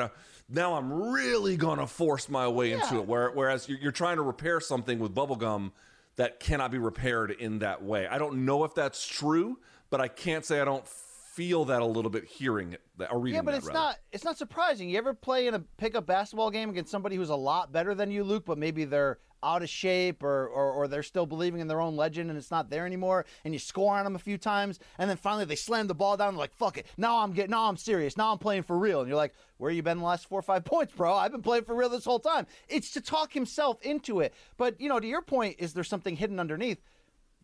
really going to force my way into it, whereas you're trying to repair something with bubblegum that cannot be repaired in that way. I don't know if that's true, but I can't say I don't feel that a little bit hearing it or reading it. Yeah, but it's not surprising. You ever play in a pickup basketball game against somebody who's a lot better than you, Luke, but maybe they're out of shape or they're still believing in their own legend and it's not there anymore, and you score on them a few times and then finally they slam the ball down and like, fuck it, now I'm serious, now I'm playing for real, and you're like, where you been the last 4 or 5 points, bro? I've been playing for real this whole time. It's to talk himself into it. But, you know, to your point, is there something hidden underneath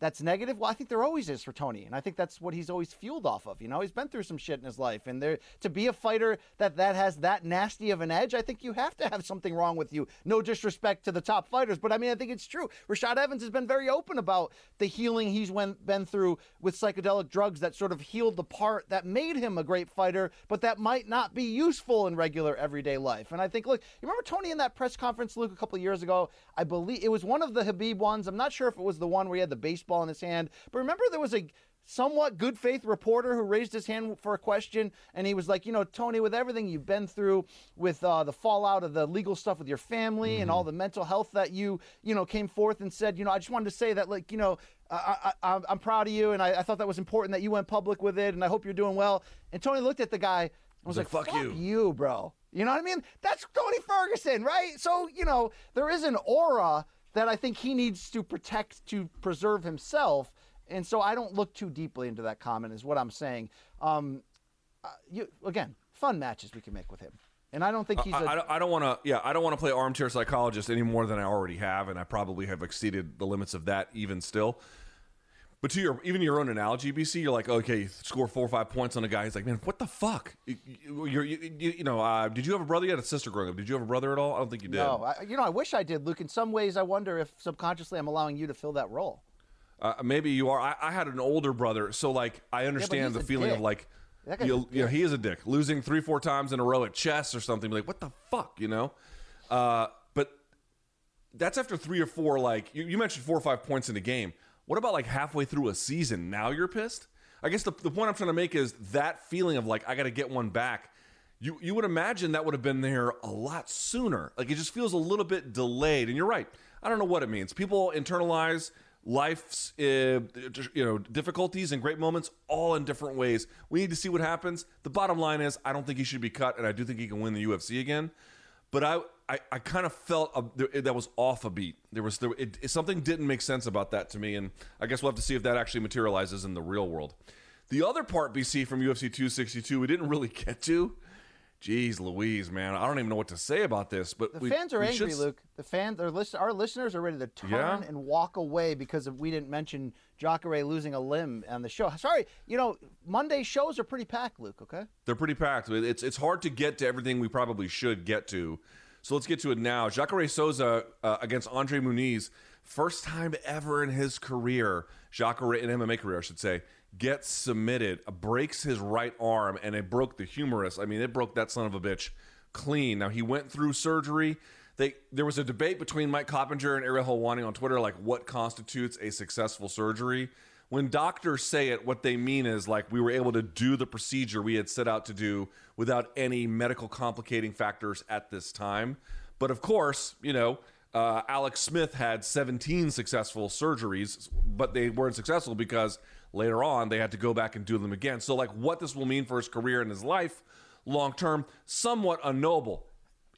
that's negative? Well, I think there always is for Tony, and I think that's what he's always fueled off of. You know, he's been through some shit in his life, and there to be a fighter that has that nasty of an edge, I think you have to have something wrong with you. No disrespect to the top fighters, but I mean, I think it's true. Rashad Evans has been very open about the healing he's been through with psychedelic drugs that sort of healed the part that made him a great fighter, but that might not be useful in regular everyday life. And I think, look, you remember Tony in that press conference, Luke, a couple of years ago? I believe it was one of the Khabib ones. I'm not sure if it was the one where he had the baseball baseball in his hand. But remember, there was a somewhat good faith reporter who raised his hand for a question, and he was like, you know, Tony, with everything you've been through with the fallout of the legal stuff with your family and all the mental health that you know, came forth and said, you know, I just wanted to say that, like, you know, I'm proud of you, and I thought that was important that you went public with it, and I hope you're doing well. And Tony looked at the guy and was like, fuck you, bro. You know what I mean? That's Tony Ferguson, right? So, you know, there is an aura that I think he needs to protect to preserve himself. And so I don't look too deeply into that comment is what I'm saying. Again, fun matches we can make with him. And I don't think he's I don't want to play armchair psychologist any more than I already have, and I probably have exceeded the limits of that even still. But to your own analogy, BC, you're like, okay, you score 4 or 5 points on a guy. He's like, man, what the fuck? Did you have a brother? You had a sister growing up. Did you have a brother at all? I don't think you did. No, I wish I did, Luke. In some ways, I wonder if subconsciously I'm allowing you to fill that role. Maybe you are. I had an older brother, so like I understand the feeling of like, you know, he is a dick. Losing 3-4 times in a row at chess or something, like what the fuck, you know? But that's after 3 or 4. Like you mentioned, 4 or 5 points in a game. What about like halfway through a season? Now you're pissed? I guess the point I'm trying to make is that feeling of like, I got to get one back. You would imagine that would have been there a lot sooner. Like it just feels a little bit delayed. And you're right. I don't know what it means. People internalize life's difficulties and great moments all in different ways. We need to see what happens. The bottom line is I don't think he should be cut, and I do think he can win the UFC again. But I kind of felt that was off a beat. Something didn't make sense about that to me, and I guess we'll have to see if that actually materializes in the real world. The other part, BC, from UFC 262, we didn't really get to. Jeez Louise, man. I don't even know what to say about this. But the fans are angry, Luke. The fans, our listeners are ready to turn and walk away because we didn't mention Jacare losing a limb on the show. Sorry, you know, Monday shows are pretty packed, Luke, okay? They're pretty packed. It's hard to get to everything we probably should get to. So let's get to it now. Jacare Souza against Andre Muniz. First time ever in his career, in MMA career, gets submitted, breaks his right arm, and it broke the humerus. I mean, it broke that son of a bitch clean. Now, he went through surgery. There was a debate between Mike Coppinger and Ariel Helwani on Twitter, like, what constitutes a successful surgery? When doctors say it, what they mean is, like, we were able to do the procedure we had set out to do without any medical complicating factors at this time. But, of course, you know, Alex Smith had 17 successful surgeries, but they weren't successful because later on they had to go back and do them again. So like what this will mean for his career and his life long term, somewhat unknowable.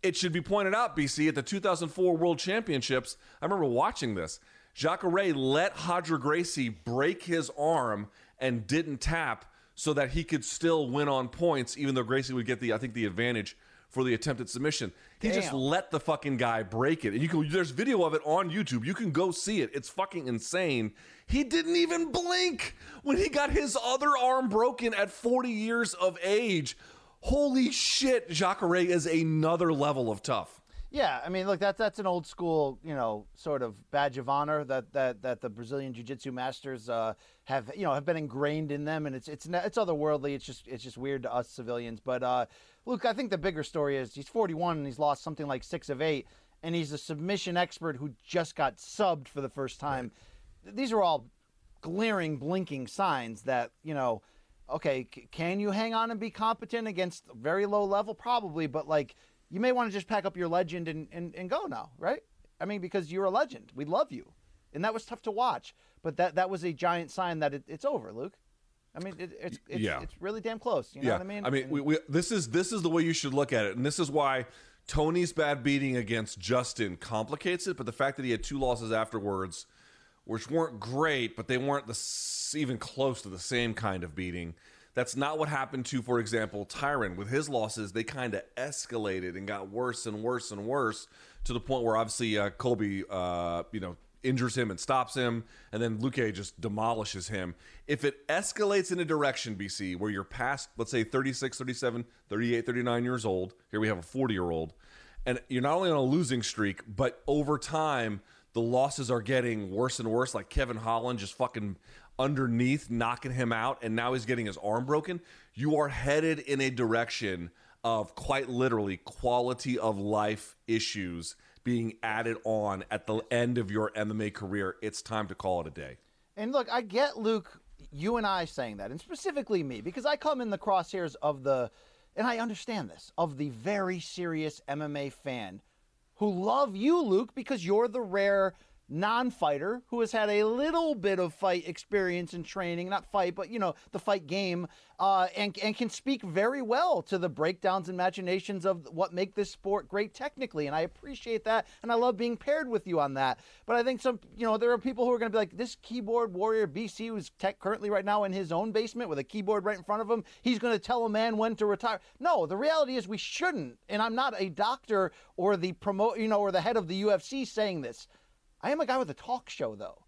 It should be pointed out, BC, at the 2004 World Championships, I remember watching this. Jacare let Hodger Gracie break his arm and didn't tap so that he could still win on points, even though Gracie would get the advantage for the attempted submission. He just let the fucking guy break it. And there's video of it on YouTube. You can go see it. It's fucking insane. He didn't even blink when he got his other arm broken at 40 years of age. Holy shit, Jacare is another level of tough. Yeah, I mean, look, that's an old school, you know, sort of badge of honor that the Brazilian jiu-jitsu masters have been ingrained in them, and it's otherworldly. It's just weird to us civilians. But Luke, I think the bigger story is he's 41 and he's lost something like 6 of 8, and he's a submission expert who just got subbed for the first time. Right. These are all glaring, blinking signs that, you know, okay, can you hang on and be competent against very low level? Probably, but like, you may want to just pack up your legend and go now, right? I mean, because you're a legend. We love you. And that was tough to watch. But that was a giant sign that it's over, Luke. I mean, it's really damn close. You know what I mean? I mean, this is the way you should look at it. And this is why Tony's bad beating against Justin complicates it. But the fact that he had 2 losses afterwards, which weren't great, but they weren't even close to the same kind of beating. That's not what happened to, for example, Tyron. With his losses, they kind of escalated and got worse and worse and worse to the point where obviously Colby, injures him and stops him, and then Luque just demolishes him. If it escalates in a direction, BC, where you're past, let's say, 36, 37, 38, 39 years old, here we have a 40-year-old, and you're not only on a losing streak, but over time, the losses are getting worse and worse, like Kevin Holland just fucking underneath, knocking him out, and now he's getting his arm broken. You are headed in a direction of quite literally quality of life issues being added on at the end of your MMA career. It's time to call it a day. And look, I get, Luke, you and I saying that, and specifically me, because I come in the crosshairs of the, and I understand this, of the very serious MMA fan who love you, Luke, because you're the rare non-fighter who has had a little bit of fight experience and training, not fight, but, you know, the fight game, and can speak very well to the breakdowns and machinations of what make this sport great technically. And I appreciate that, and I love being paired with you on that. But I think some, you know, there are people who are going to be like, this keyboard warrior BC who's currently right now in his own basement with a keyboard right in front of him, he's going to tell a man when to retire. No, the reality is we shouldn't, and I'm not a doctor or the promoter, you know, or the head of the UFC saying this. I am a guy with a talk show, though.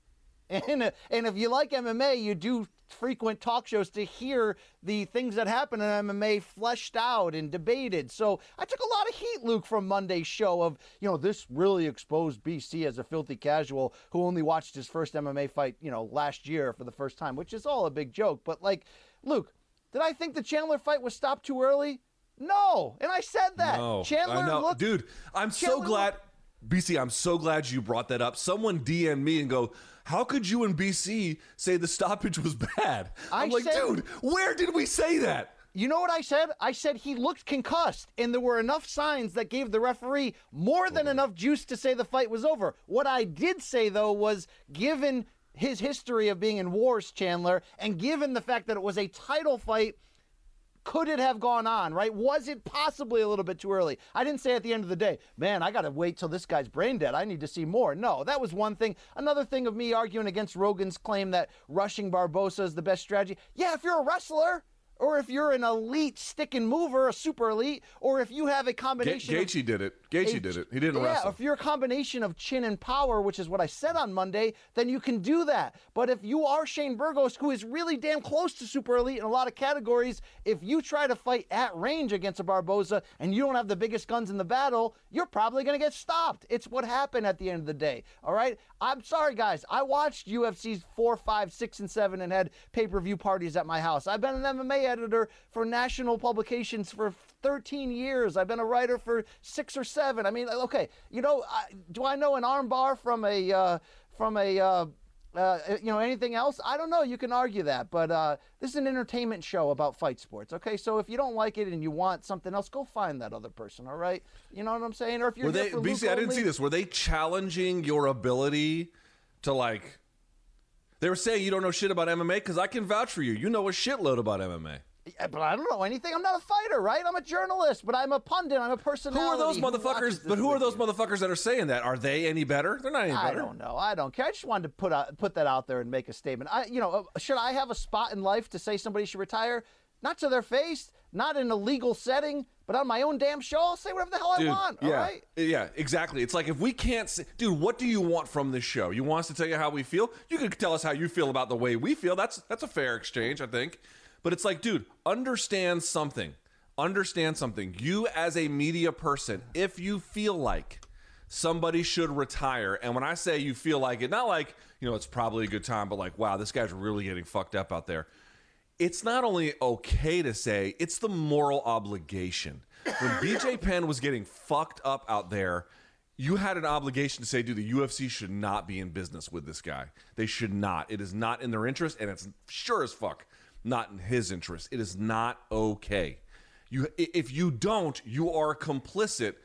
And if you like MMA, you do frequent talk shows to hear the things that happen in MMA fleshed out and debated. So I took a lot of heat, Luke, from Monday's show of, you know, this really exposed BC as a filthy casual who only watched his first MMA fight, you know, last year for the first time, which is all a big joke. But, like, Luke, did I think the Chandler fight was stopped too early? No. And I said that. No, Chandler looked... Dude, I'm Chandler so glad... BC, I'm so glad you brought that up. Someone DM'd me and go, how could you and BC say the stoppage was bad? I'm like, dude, where did we say that? You know what I said? I said he looked concussed, and there were enough signs that gave the referee more than enough juice to say the fight was over. What I did say, though, was given his history of being in wars, Chandler, and given the fact that it was a title fight, could it have gone on, right? Was it possibly a little bit too early? I didn't say at the end of the day, man, I got to wait till this guy's brain dead. I need to see more. No, that was one thing. Another thing of me arguing against Rogan's claim that rushing Barbosa is the best strategy. Yeah, if you're a wrestler, or if you're an elite stick and mover, a super elite, or if you have a combination. Gaethje did it. Gaethje did it. He didn't wrestle. If you're a combination of chin and power, which is what I said on Monday, then you can do that. But if you are Shane Burgos, who is really damn close to super elite in a lot of categories, if you try to fight at range against a Barboza and you don't have the biggest guns in the battle, you're probably going to get stopped. It's what happened at the end of the day. All right? I'm sorry, guys. I watched UFCs 4, 5, 6, and 7 and had pay-per-view parties at my house. I've been an MMA editor for national publications for 13 years. I've been a writer for 6 or 7. I mean, okay, you know, do I know an armbar from a you know, anything else? I don't know. You can argue that, but this is an entertainment show about fight sports. Okay, so if you don't like it and you want something else, go find that other person. All right, you know what I'm saying? Or if you're here for BC, Luke, I didn't see this. Were they challenging your ability to like? They were saying you don't know shit about MMA because I can vouch for you. You know a shitload about MMA. Yeah, but I don't know anything. I'm not a fighter, right? I'm a journalist, but I'm a pundit. I'm a personality. Who are those motherfuckers? But who are those motherfuckers that are saying that? Are they any better? They're not any better. I don't know. I don't care. I just wanted to put that out there and make a statement. You know, should I have a spot in life to say somebody should retire? Not to their face, not in a legal setting, but on my own damn show. I'll say whatever the hell I want. Yeah, all right? Yeah, exactly. It's like if we can't say, dude, what do you want from this show? You want us to tell you how we feel? You can tell us how you feel about the way we feel. That's a fair exchange, I think. But it's like, dude, understand something. Understand something. You as a media person, if you feel like somebody should retire, and when I say you feel like it, not like, you know, it's probably a good time, but like, wow, this guy's really getting fucked up out there. It's not only okay to say, it's the moral obligation. When BJ Penn was getting fucked up out there, you had an obligation to say, dude, the UFC should not be in business with this guy. They should not. It is not in their interest, and it's sure as fuck not in his interest. It is not okay. If you don't, you are complicit.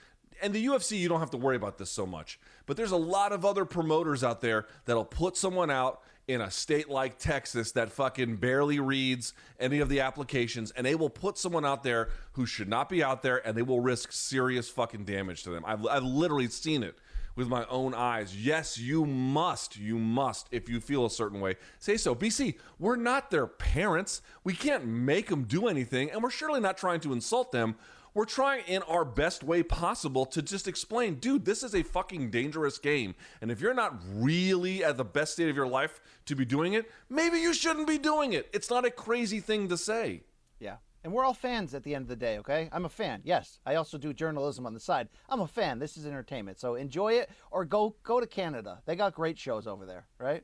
And the UFC, you don't have to worry about this so much. But there's a lot of other promoters out there that'll put someone out in a state like Texas that fucking barely reads any of the applications, and they will put someone out there who should not be out there, and they will risk serious fucking damage to them. I've literally seen it with my own eyes. Yes, you must, if you feel a certain way, say so. BC, we're not their parents. We can't make them do anything, and we're surely not trying to insult them. We're trying in our best way possible to just explain, dude, this is a fucking dangerous game. And if you're not really at the best state of your life to be doing it, maybe you shouldn't be doing it. It's not a crazy thing to say. Yeah. And we're all fans at the end of the day, okay? I'm a fan, yes. I also do journalism on the side. I'm a fan. This is entertainment. So enjoy it or go to Canada. They got great shows over there, right?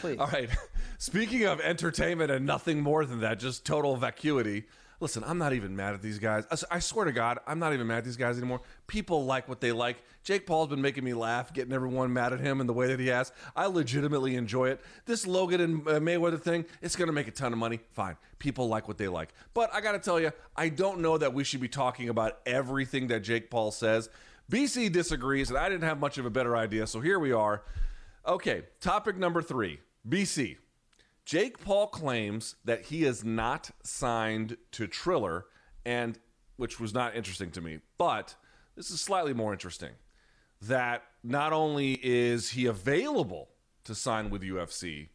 Please. All right. Speaking of entertainment and nothing more than that, just total vacuity. Listen, I'm not even mad at these guys. I swear to God, I'm not even mad at these guys anymore. People like what they like. Jake Paul's been making me laugh, getting everyone mad at him in the way that he has. I legitimately enjoy it. This Logan and Mayweather thing, it's going to make a ton of money. Fine. People like what they like. But I got to tell you, I don't know that we should be talking about everything that Jake Paul says. BC disagrees, and I didn't have much of a better idea, so here we are. Okay, topic number 3, BC. Jake Paul claims that he is not signed to Triller, and which was not interesting to me, but this is slightly more interesting, that not only is he available to sign with UFC,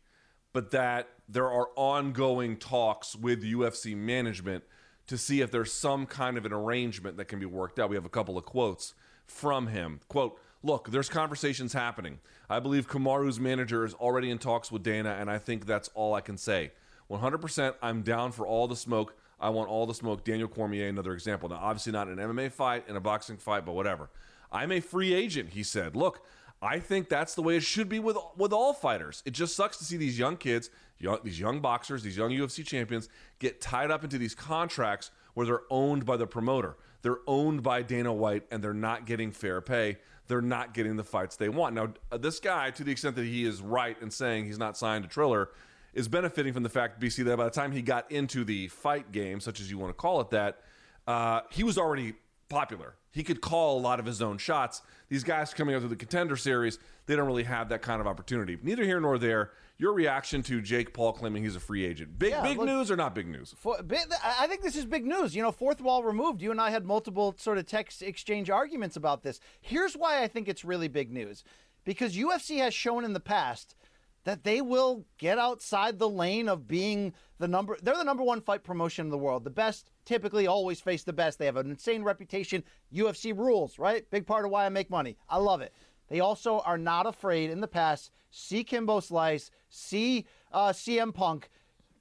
but that there are ongoing talks with UFC management to see if there's some kind of an arrangement that can be worked out. We have a couple of quotes from him. Quote, "Look, there's conversations happening. I believe Kamaru's manager is already in talks with Dana, and I think that's all I can say. 100%, I'm down for all the smoke. I want all the smoke." Daniel Cormier, another example. Now, obviously not an MMA fight, in a boxing fight, but whatever. "I'm a free agent," he said. "Look, I think that's the way it should be with all fighters. It just sucks to see these young kids, these young boxers, these young UFC champions get tied up into these contracts where they're owned by the promoter. They're owned by Dana White, and they're not getting fair pay. They're not getting the fights they want." Now, this guy, to the extent that he is right in saying he's not signed to Triller, is benefiting from the fact, BC, that by the time he got into the fight game, such as you want to call it that, he was already popular. He could call a lot of his own shots. These guys coming up through the Contender Series, they don't really have that kind of opportunity. Neither here nor there. Your reaction to Jake Paul claiming he's a free agent. Big news or not big news? I think this is big news. You know, fourth wall removed. You and I had multiple sort of text exchange arguments about this. Here's why I think it's really big news. Because UFC has shown in the past that they will get outside the lane of being the number. They're the number one fight promotion in the world. The best typically always face the best. They have an insane reputation. UFC rules, right? Big part of why I make money. I love it. They also are not afraid in the past. See Kimbo Slice, see CM Punk,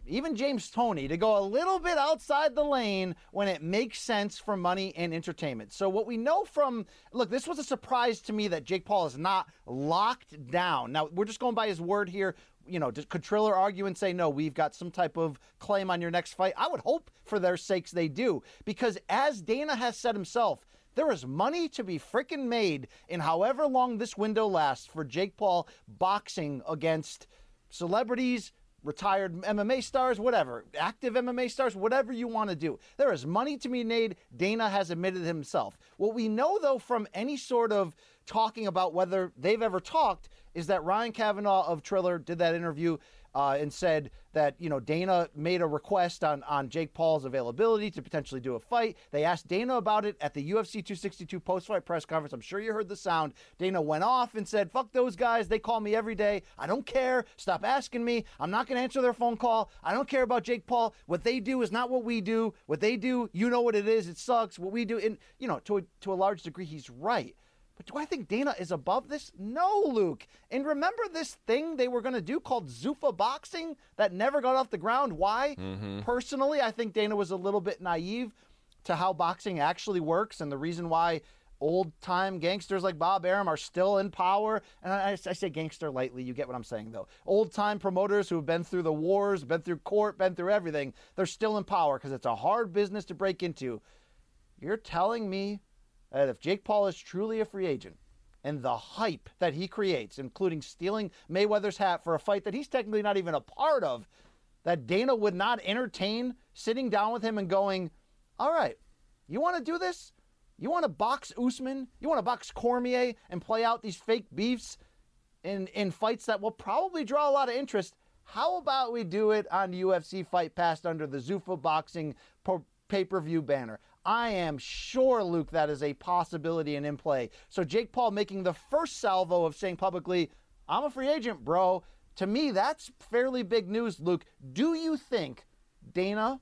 even James Toney, to go a little bit outside the lane when it makes sense for money and entertainment. So what we know from, look, this was a surprise to me that Jake Paul is not locked down. Now, we're just going by his word here. You know, could Triller argue and say, no, we've got some type of claim on your next fight? I would hope for their sakes they do, because as Dana has said himself, there is money to be frickin' made in however long this window lasts for Jake Paul boxing against celebrities, retired MMA stars, whatever, active MMA stars, whatever you want to do. There is money to be made. Dana has admitted himself. What we know, though, from any sort of talking about whether they've ever talked is that Ryan Kavanaugh of Triller did that interview and said that, you know, Dana made a request on Jake Paul's availability to potentially do a fight. They asked Dana about it at the UFC 262 post-fight press conference. I'm sure you heard the sound. Dana went off and said, fuck those guys. They call me every day. I don't care. Stop asking me. I'm not going to answer their phone call. I don't care about Jake Paul. What they do is not what we do. What they do, you know what it is. It sucks. What we do, and, you know, to a large degree, he's right. But do I think Dana is above this? No, Luke. And remember this thing they were going to do called Zuffa boxing that never got off the ground? Why? Mm-hmm. Personally, I think Dana was a little bit naive to how boxing actually works and the reason why old-time gangsters like Bob Arum are still in power. And I say gangster lightly. You get what I'm saying, though. Old-time promoters who have been through the wars, been through court, been through everything, they're still in power because it's a hard business to break into. You're telling me that if Jake Paul is truly a free agent and the hype that he creates, including stealing Mayweather's hat for a fight that he's technically not even a part of, that Dana would not entertain sitting down with him and going, all right, you want to do this? You want to box Usman? You want to box Cormier and play out these fake beefs in fights that will probably draw a lot of interest? How about we do it on UFC Fight Pass under the Zuffa Boxing pay-per-view banner? I am sure, Luke, that is a possibility and in play. So Jake Paul making the first salvo of saying publicly, I'm a free agent, bro. To me, that's fairly big news, Luke. Do you think Dana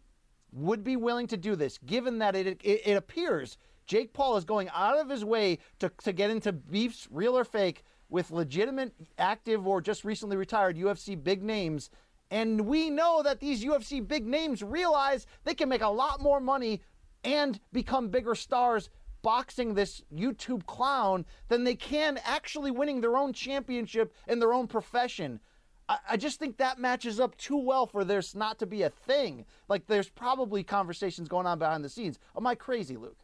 would be willing to do this, given that it appears Jake Paul is going out of his way to get into beefs, real or fake, with legitimate, active, or just recently retired UFC big names? And we know that these UFC big names realize they can make a lot more money and become bigger stars boxing this YouTube clown than they can actually winning their own championship in their own profession. I just think that matches up too well for there's not to be a thing. Like, there's probably conversations going on behind the scenes. Am I crazy, Luke?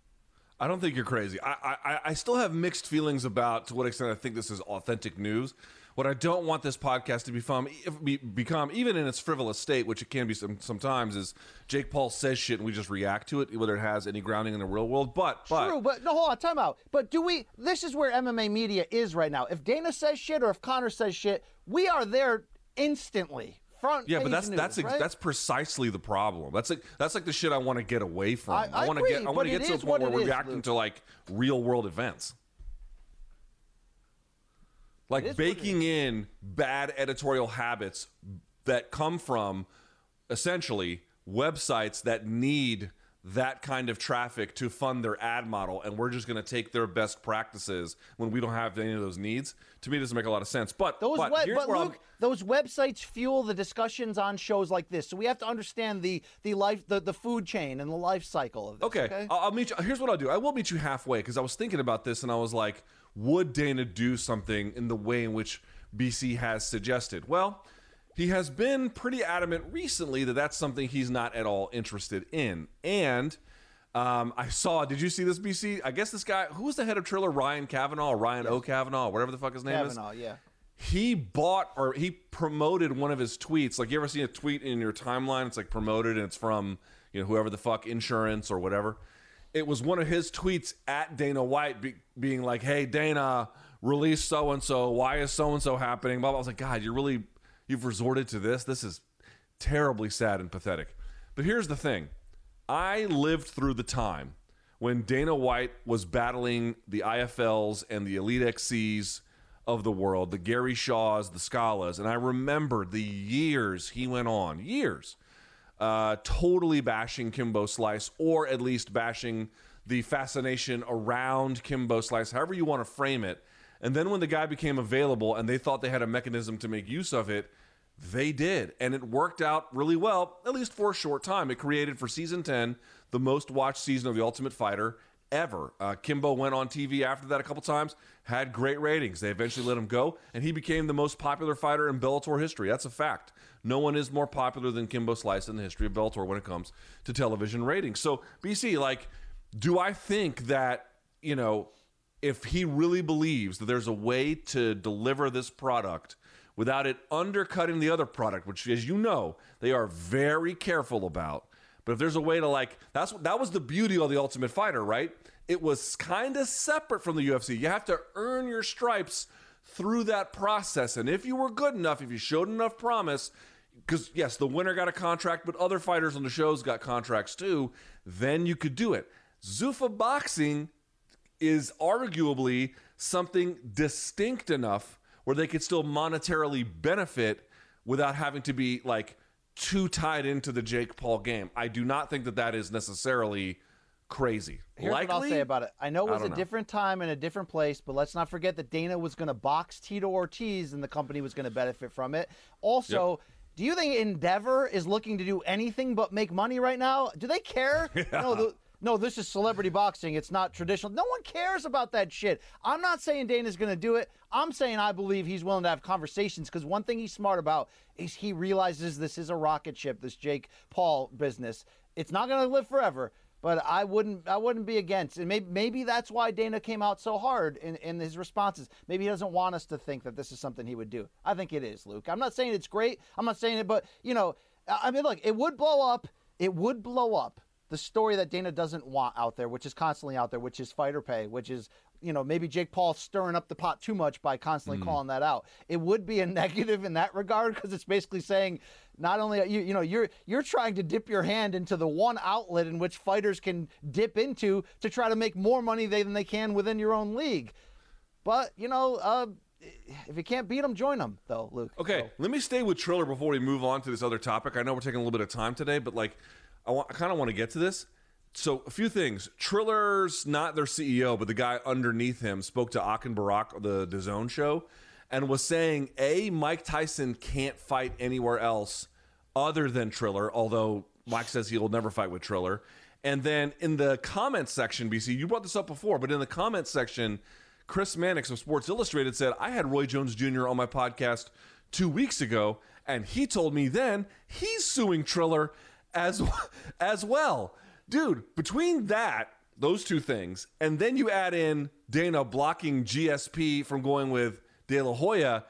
I don't think you're crazy. I still have mixed feelings about to what extent I think this is authentic news. What I don't want this podcast to become, even in its frivolous state, which it can be sometimes, is Jake Paul says shit and we just react to it, whether it has any grounding in the real world. But true, but no, hold on, time out. But do we? This is where MMA media is right now. If Dana says shit or if Connor says shit, we are there instantly. Yeah, but that's precisely the problem. That's like the shit I want to get away from. I want to get to a point where we're reacting to like real world events, like baking in bad editorial habits that come from essentially websites that need that kind of traffic to fund their ad model, and we're just going to take their best practices when we don't have any of those needs. To me, it doesn't make a lot of sense. But Luke, those websites fuel the discussions on shows like this, so we have to understand the food chain and the life cycle of this. Okay? I'll meet you. Here's what I'll do. I will meet you halfway, because I was thinking about this, and I was like, would Dana do something in the way in which BC has suggested? Well, he has been pretty adamant recently that that's something he's not at all interested in. And I saw, did you see this, BC? I guess this guy, who was the head of Triller, Ryan O. Kavanaugh, whatever the fuck his name is. Yeah. He bought, or he promoted one of his tweets. Like, you ever seen a tweet in your timeline? It's like promoted and it's from, you know, whoever the fuck, insurance or whatever. It was one of his tweets at Dana White being like, hey, Dana, release so-and-so. Why is so-and-so happening? Blah, blah. I was like, God, you're really... You've resorted to this. This is terribly sad and pathetic. But here's the thing. I lived through the time when Dana White was battling the IFLs and the Elite XCs of the world, the Gary Shaws, the Scalas, and I remember the years he went on, totally bashing Kimbo Slice, or at least bashing the fascination around Kimbo Slice, however you want to frame it. And then when the guy became available and they thought they had a mechanism to make use of it, they did. And it worked out really well, at least for a short time. It created for season 10 the most watched season of The Ultimate Fighter ever. Kimbo went on TV after that a couple times, had great ratings. They eventually let him go, and he became the most popular fighter in Bellator history. That's a fact. No one is more popular than Kimbo Slice in the history of Bellator when it comes to television ratings. So, BC, like, do I think that, you know, if he really believes that there's a way to deliver this product without it undercutting the other product, which, as you know, they are very careful about. But if there's a way to, like, that was the beauty of The Ultimate Fighter, right? It was kind of separate from the UFC. You have to earn your stripes through that process. And if you were good enough, if you showed enough promise, because, yes, the winner got a contract, but other fighters on the shows got contracts too, then you could do it. Zuffa Boxing is arguably something distinct enough where they could still monetarily benefit without having to be, like, too tied into the Jake Paul game. I do not think that that is necessarily crazy. Here's what I'll say about it. I know it was a different time and a different place, but let's not forget that Dana was going to box Tito Ortiz and the company was going to benefit from it. Also... Yep. Do you think Endeavor is looking to do anything but make money right now? Do they care? Yeah. No, this is celebrity boxing. It's not traditional. No one cares about that shit. I'm not saying Dana's going to do it. I'm saying I believe he's willing to have conversations, because one thing he's smart about is he realizes this is a rocket ship, this Jake Paul business. It's not going to live forever, but I wouldn't be against. And maybe that's why Dana came out so hard in his responses. Maybe he doesn't want us to think that this is something he would do. I think it is, Luke. I'm not saying it's great. I'm not saying it, but, you know, I mean, look, it would blow up. It would blow up. The story that Dana doesn't want out there, which is constantly out there, which is fighter pay, which is, you know, maybe Jake Paul stirring up the pot too much by constantly calling that out. It would be a negative in that regard, because it's basically saying not only you know you're trying to dip your hand into the one outlet in which fighters can dip into to try to make more money than they can within your own league. But, you know, if you can't beat them, join them, though, Luke. Okay, so let me stay with Triller before we move on to this other topic. I know we're taking a little bit of time today, but, like, I kind of want to get to this. So, a few things. Triller's not their CEO, but the guy underneath him spoke to Akin Barak on the DAZN show and was saying, A, Mike Tyson can't fight anywhere else other than Triller, although Mike says he'll never fight with Triller. And then in the comments section, BC, you brought this up before, but in the comments section, Chris Mannix of Sports Illustrated said, I had Roy Jones Jr. on my podcast 2 weeks ago, and he told me then he's suing Triller as well. Dude, between that, those two things, and then you add in Dana blocking GSP from going with De La Hoya,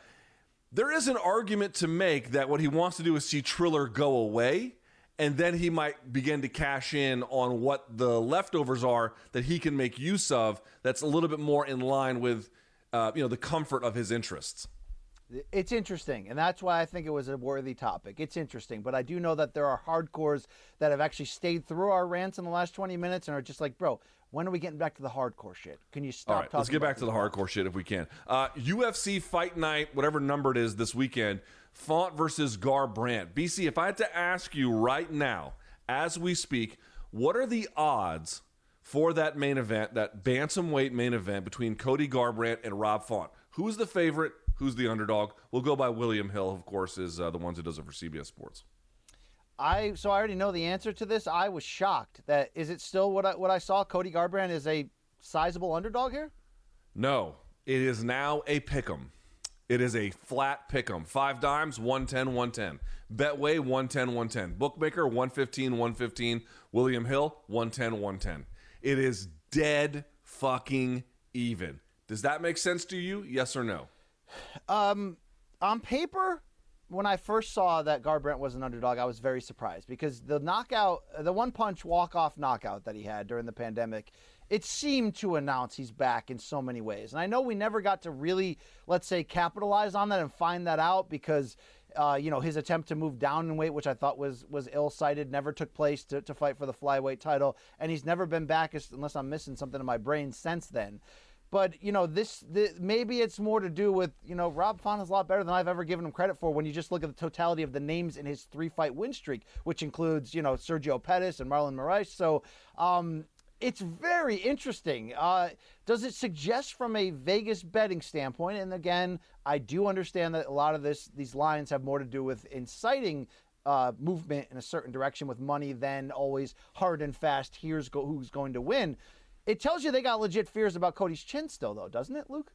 there is an argument to make that what he wants to do is see Triller go away, and then he might begin to cash in on what the leftovers are that he can make use of that's a little bit more in line with the comfort of his interests. It's interesting, and that's why I think it was a worthy topic. It's interesting, but I do know that there are hardcores that have actually stayed through our rants in the last 20 minutes and are just like, bro, when are we getting back to the hardcore shit? Can you stop talking about let's get back to the hardcore shit if we can. UFC Fight Night, whatever number it is this weekend, Font versus Garbrandt. BC, if I had to ask you right now, as we speak, what are the odds for that main event, that bantamweight main event between Cody Garbrandt and Rob Font? Who's the favorite? Who's the underdog? We'll go by William Hill, of course, is the ones who does it for CBS Sports. So I already know the answer to this. I was shocked. That is it still what I saw? Cody Garbrandt is a sizable underdog here? No. It is now a pick'em. It is a flat pick'em. $5, 110, 110. Betway, 110, 110. Bookmaker, 115, 115. William Hill, 110, 110. It is dead fucking even. Does that make sense to you? Yes or no? On paper, when I first saw that Garbrandt was an underdog, I was very surprised because the knockout, the one-punch walk-off knockout that he had during the pandemic, it seemed to announce he's back in so many ways. And I know we never got to really, let's say, capitalize on that and find that out because, his attempt to move down in weight, which I thought was ill-sighted, never took place to fight for the flyweight title. And he's never been back, unless I'm missing something in my brain, since then. But, maybe it's more to do with, Rob Font is a lot better than I've ever given him credit for when you just look at the totality of the names in his 3-fight win streak, which includes, Sergio Pettis and Marlon Moraes. So it's very interesting. Does it suggest from a Vegas betting standpoint, and again, I do understand that a lot of these lines have more to do with inciting movement in a certain direction with money than always hard and fast, who's going to win. It tells you they got legit fears about Cody's chin still, though, doesn't it, Luke?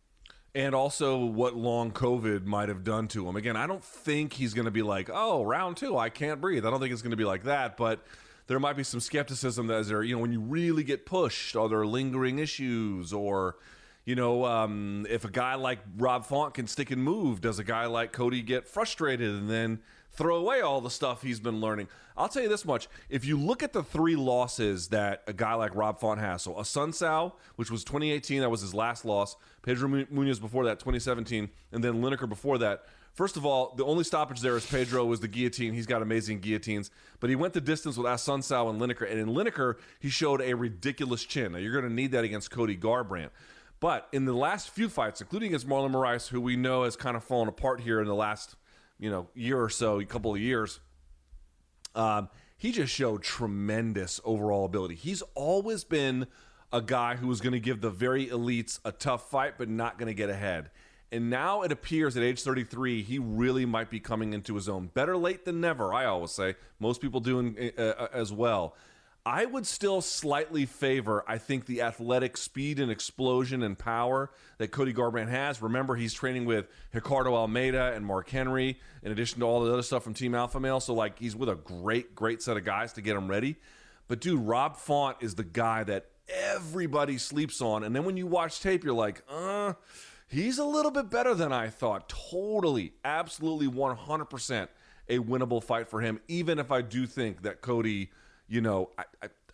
And also what long COVID might have done to him. Again, I don't think he's going to be like, oh, round two, I can't breathe. I don't think it's going to be like that, but there might be some skepticism that when you really get pushed, are there lingering issues? Or, if a guy like Rob Font can stick and move, does a guy like Cody get frustrated and then throw away all the stuff he's been learning? I'll tell you this much. If you look at the 3 losses that a guy like Rob Font has, so Sun Tzu, which was 2018, that was his last loss, Pedro Munoz before that, 2017, and then Lineker before that. First of all, the only stoppage there is Pedro was the guillotine. He's got amazing guillotines. But he went the distance with Sun Tzu and Lineker. And in Lineker, he showed a ridiculous chin. Now, you're going to need that against Cody Garbrandt. But in the last few fights, including against Marlon Moraes, who we know has kind of fallen apart here in the last year or so, a couple of years, he just showed tremendous overall ability. He's always been a guy who was going to give the very elites a tough fight, but not going to get ahead. And now it appears at age 33, he really might be coming into his own. Better late than never, I always say. Most people do as well. I would still slightly favor, I think, the athletic speed and explosion and power that Cody Garbrandt has. Remember, he's training with Ricardo Almeida and Mark Henry, in addition to all the other stuff from Team Alpha Male. So, he's with a great, great set of guys to get him ready. But, dude, Rob Font is the guy that everybody sleeps on. And then when you watch tape, you're like, he's a little bit better than I thought. Totally, absolutely 100% a winnable fight for him, even if I do think that Cody...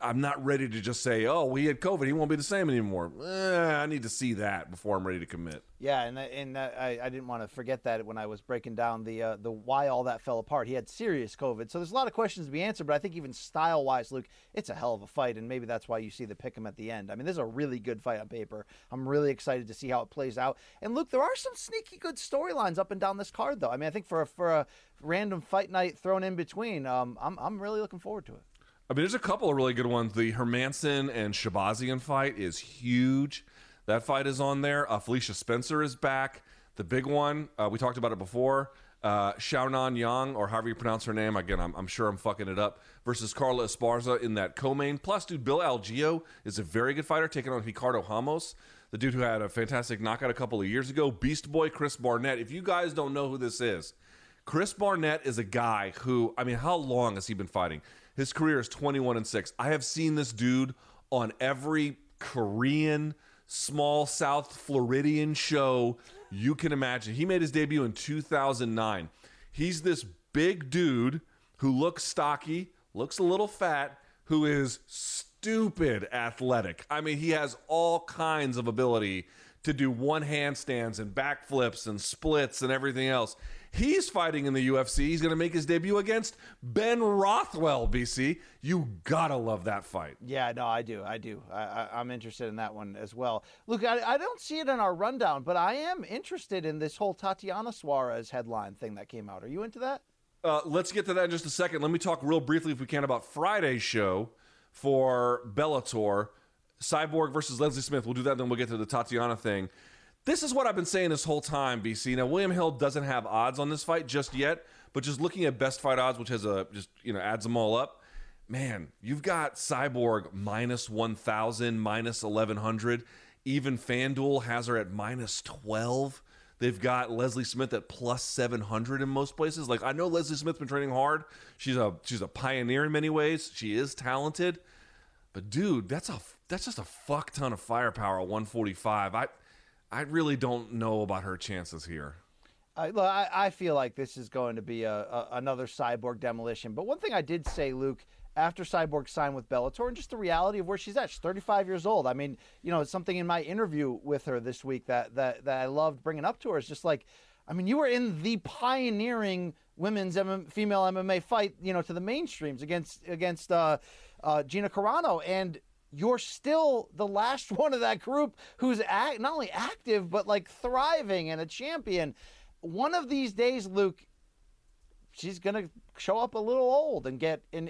I'm not ready to just say, oh, he had COVID. He won't be the same anymore. I need to see that before I'm ready to commit. Yeah, I didn't want to forget that when I was breaking down the why all that fell apart. He had serious COVID. So there's a lot of questions to be answered, but I think even style-wise, Luke, it's a hell of a fight, and maybe that's why you see the pick'em at the end. I mean, this is a really good fight on paper. I'm really excited to see how it plays out. And, Luke, there are some sneaky good storylines up and down this card, though. I mean, I think for a random fight night thrown in between, I'm really looking forward to it. I mean, there's a couple of really good ones. The Hermanson and Shabazian fight is huge. That fight is on there. Felicia Spencer is back. The big one, we talked about it before. Xiaonan Yang, or however you pronounce her name. Again, I'm sure I'm fucking it up. Versus Carla Esparza in that co-main. Plus, dude, Bill Algeo is a very good fighter, taking on Ricardo Ramos. the dude who had a fantastic knockout a couple of years ago, Beast Boy Chris Barnett. If you guys don't know who this is, Chris Barnett is a guy who, I mean, how long has he been fighting? His career is 21-6. I have seen this dude on every Korean, small South Floridian show you can imagine. He made his debut in 2009. He's this big dude who looks stocky, looks a little fat, who is stupid athletic. I mean, he has all kinds of ability to do one handstands and backflips and splits and everything else. He's fighting in the UFC. He's going to make his debut against Ben Rothwell, BC. You got to love that fight. Yeah, no, I do. I'm interested in that one as well. Look, I don't see it in our rundown, but I am interested in this whole Tatiana Suarez headline thing that came out. Are you into that? Let's get to that in just a second. Let me talk real briefly, if we can, about Friday's show for Bellator. Cyborg versus Leslie Smith. We'll do that, then we'll get to the Tatiana thing. This is what I've been saying this whole time, BC. Now, William Hill doesn't have odds on this fight just yet, but just looking at Best Fight Odds, which has adds them all up, man, you've got Cyborg minus 1,000, minus 1,100. Even FanDuel has her at minus 12. They've got Leslie Smith at plus 700 in most places. Like, I know Leslie Smith's been training hard. She's a pioneer in many ways. She is talented. But dude, that's just a fuck ton of firepower at 145. I really don't know about her chances here. I feel like this is going to be another Cyborg demolition. But one thing I did say, Luke, after Cyborg signed with Bellator, and just the reality of where she's at, she's 35 years old. I mean, it's something in my interview with her this week that I loved bringing up to her. It's just like, I mean, you were in the pioneering women's female MMA fight, to the mainstreams against Gina Carano, and you're still the last one of that group who's not only active but like thriving and a champion. One of these days, Luke, she's gonna show up a little old and get and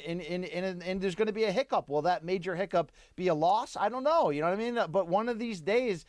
there's gonna be a hiccup. Will that major hiccup be a loss? I don't know. You know what I mean? But one of these days,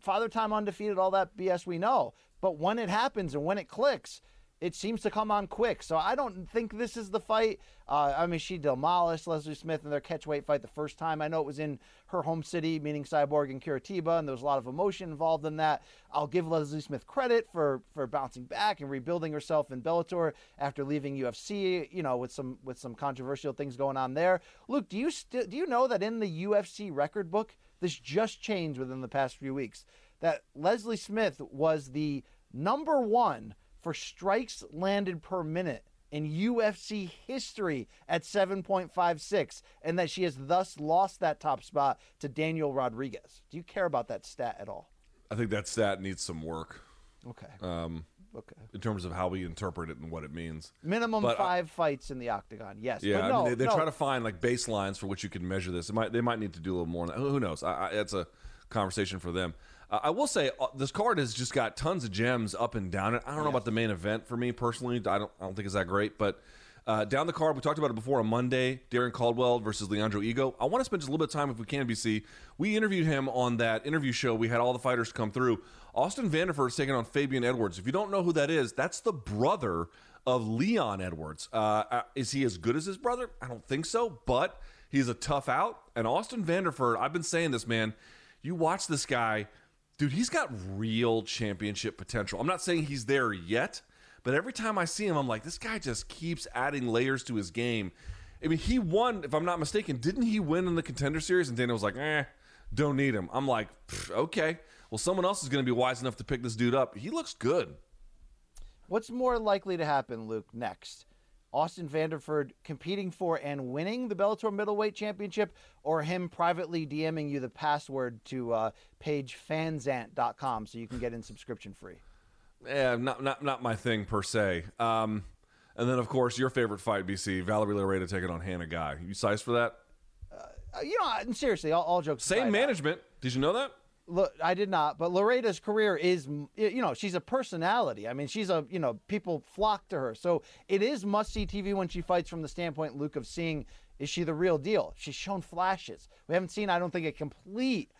Father Time Undefeated, all that BS we know. But when it happens and when it clicks, it seems to come on quick. So I don't think this is the fight. I mean, she demolished Leslie Smith in their catchweight fight the first time. I know it was in her home city, meaning Cyborg in Curitiba, and there was a lot of emotion involved in that. I'll give Leslie Smith credit for bouncing back and rebuilding herself in Bellator after leaving UFC, with some controversial things going on there. Luke, do you know that in the UFC record book, this just changed within the past few weeks, that Leslie Smith was the number one for strikes landed per minute in UFC history at 7.56, and that she has thus lost that top spot to Daniel Rodriguez. Do you care about that stat at all? I think that stat needs some work. Okay. Okay. In terms of how we interpret it and what it means. Minimum five fights in the octagon, yes. Yeah, but no, I mean, they try to find like baselines for which you can measure this. They might need to do a little more. Who knows? That's a conversation for them. I will say this card has just got tons of gems up and down it. I don't know about the main event for me personally. I don't think it's that great. But down the card, we talked about it before on Monday, Darren Caldwell versus Leandro Ego. I want to spend just a little bit of time, if we can, BC. We interviewed him on that interview show. We had all the fighters come through. Austin Vanderford is taking on Fabian Edwards. If you don't know who that is, that's the brother of Leon Edwards. Is he as good as his brother? I don't think so, but he's a tough out. And Austin Vanderford, I've been saying this, man. You watch this guy. Dude, he's got real championship potential. I'm not saying he's there yet, but every time I see him, I'm like, this guy just keeps adding layers to his game. I mean, he won, if I'm not mistaken, didn't he win in the Contender Series? And Dana was like, don't need him. I'm like, okay. Well, someone else is going to be wise enough to pick this dude up. He looks good. What's more likely to happen, Luke, next? Austin Vanderford competing for and winning the Bellator Middleweight Championship, or him privately DMing you the password to page fanzant.com so you can get in subscription free? Yeah, not my thing per se. And then, of course, your favorite fight, BC, Valerie Loureda taking on Hannah Guy. You sized for that? Seriously, all jokes aside. Same management. Did you know that? Look, I did not, but Loreda's career is, she's a personality. I mean, people flock to her. So it is must-see TV when she fights from the standpoint, Luke, of seeing, is she the real deal? She's shown flashes. We haven't seen, I don't think, a complete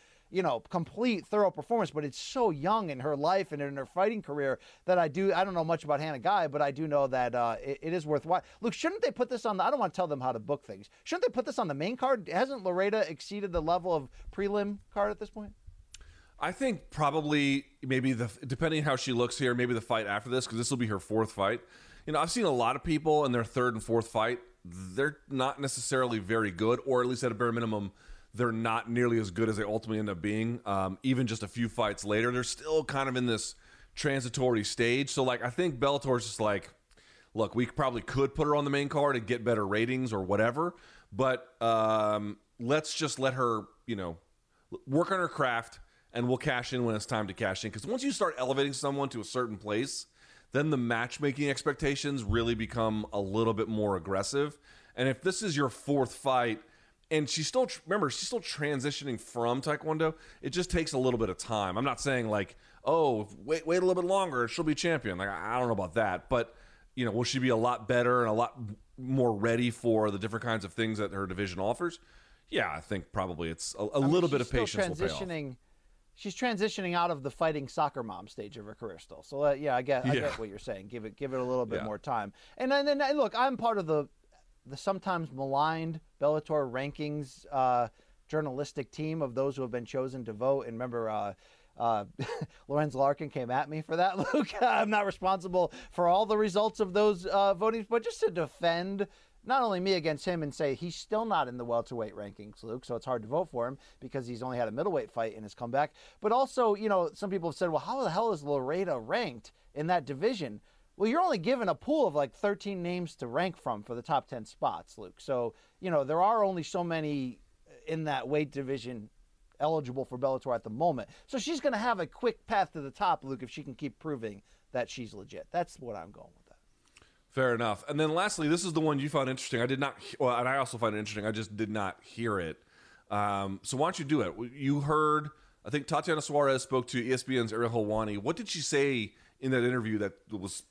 thorough performance, but it's so young in her life and in her fighting career that I don't know much about Hannah Guy, but I do know that it is worthwhile. Look, shouldn't they put this on I don't want to tell them how to book things. Shouldn't they put this on the main card? Hasn't Loureda exceeded the level of prelim card at this point? I think probably maybe depending on how she looks here, maybe the fight after this, because this will be her fourth fight. You know, I've seen a lot of people in their third and fourth fight. They're not necessarily very good, or at least at a bare minimum, they're not nearly as good as they ultimately end up being. Even just a few fights later, they're still kind of in this transitory stage. So, like, I think Bellator's just like, look, we probably could put her on the main card and get better ratings or whatever, but let's just let her, you know, work on her craft, and we'll cash in when it's time to cash in. Because once you start elevating someone to a certain place, then the matchmaking expectations really become a little bit more aggressive. And if this is your fourth fight, and she's still, remember, she's still transitioning from Taekwondo, it just takes a little bit of time. I'm not saying like, oh, wait a little bit longer, she'll be champion. Like, I don't know about that. But, you know, will she be a lot better and a lot more ready for the different kinds of things that her division offers? Yeah, I think probably it's a little bit of patience will pay off. She's transitioning out of the fighting soccer mom stage of her career still. So, yeah, I get what you're saying. Give it a little bit more time. And then, look, I'm part of the sometimes maligned Bellator rankings journalistic team of those who have been chosen to vote. And remember, Lorenz Larkin came at me for that, Luke. I'm not responsible for all the results of those votings, but just to defend not only me against him and say he's still not in the welterweight rankings, Luke, so it's hard to vote for him because he's only had a middleweight fight in his comeback. But also, you know, some people have said, well, how the hell is Loureda ranked in that division? Well, you're only given a pool of like 13 names to rank from for the top 10 spots, Luke. So, you know, there are only so many in that weight division eligible for Bellator at the moment. So she's going to have a quick path to the top, Luke, if she can keep proving that she's legit. That's what I'm going with. Fair enough. And then lastly, this is the one you found interesting. I did not, well, and I also find it interesting. I just did not hear it. So why don't you do it? You heard, I think Tatiana Suarez spoke to ESPN's Ariel Helwani. What did she say in that interview that was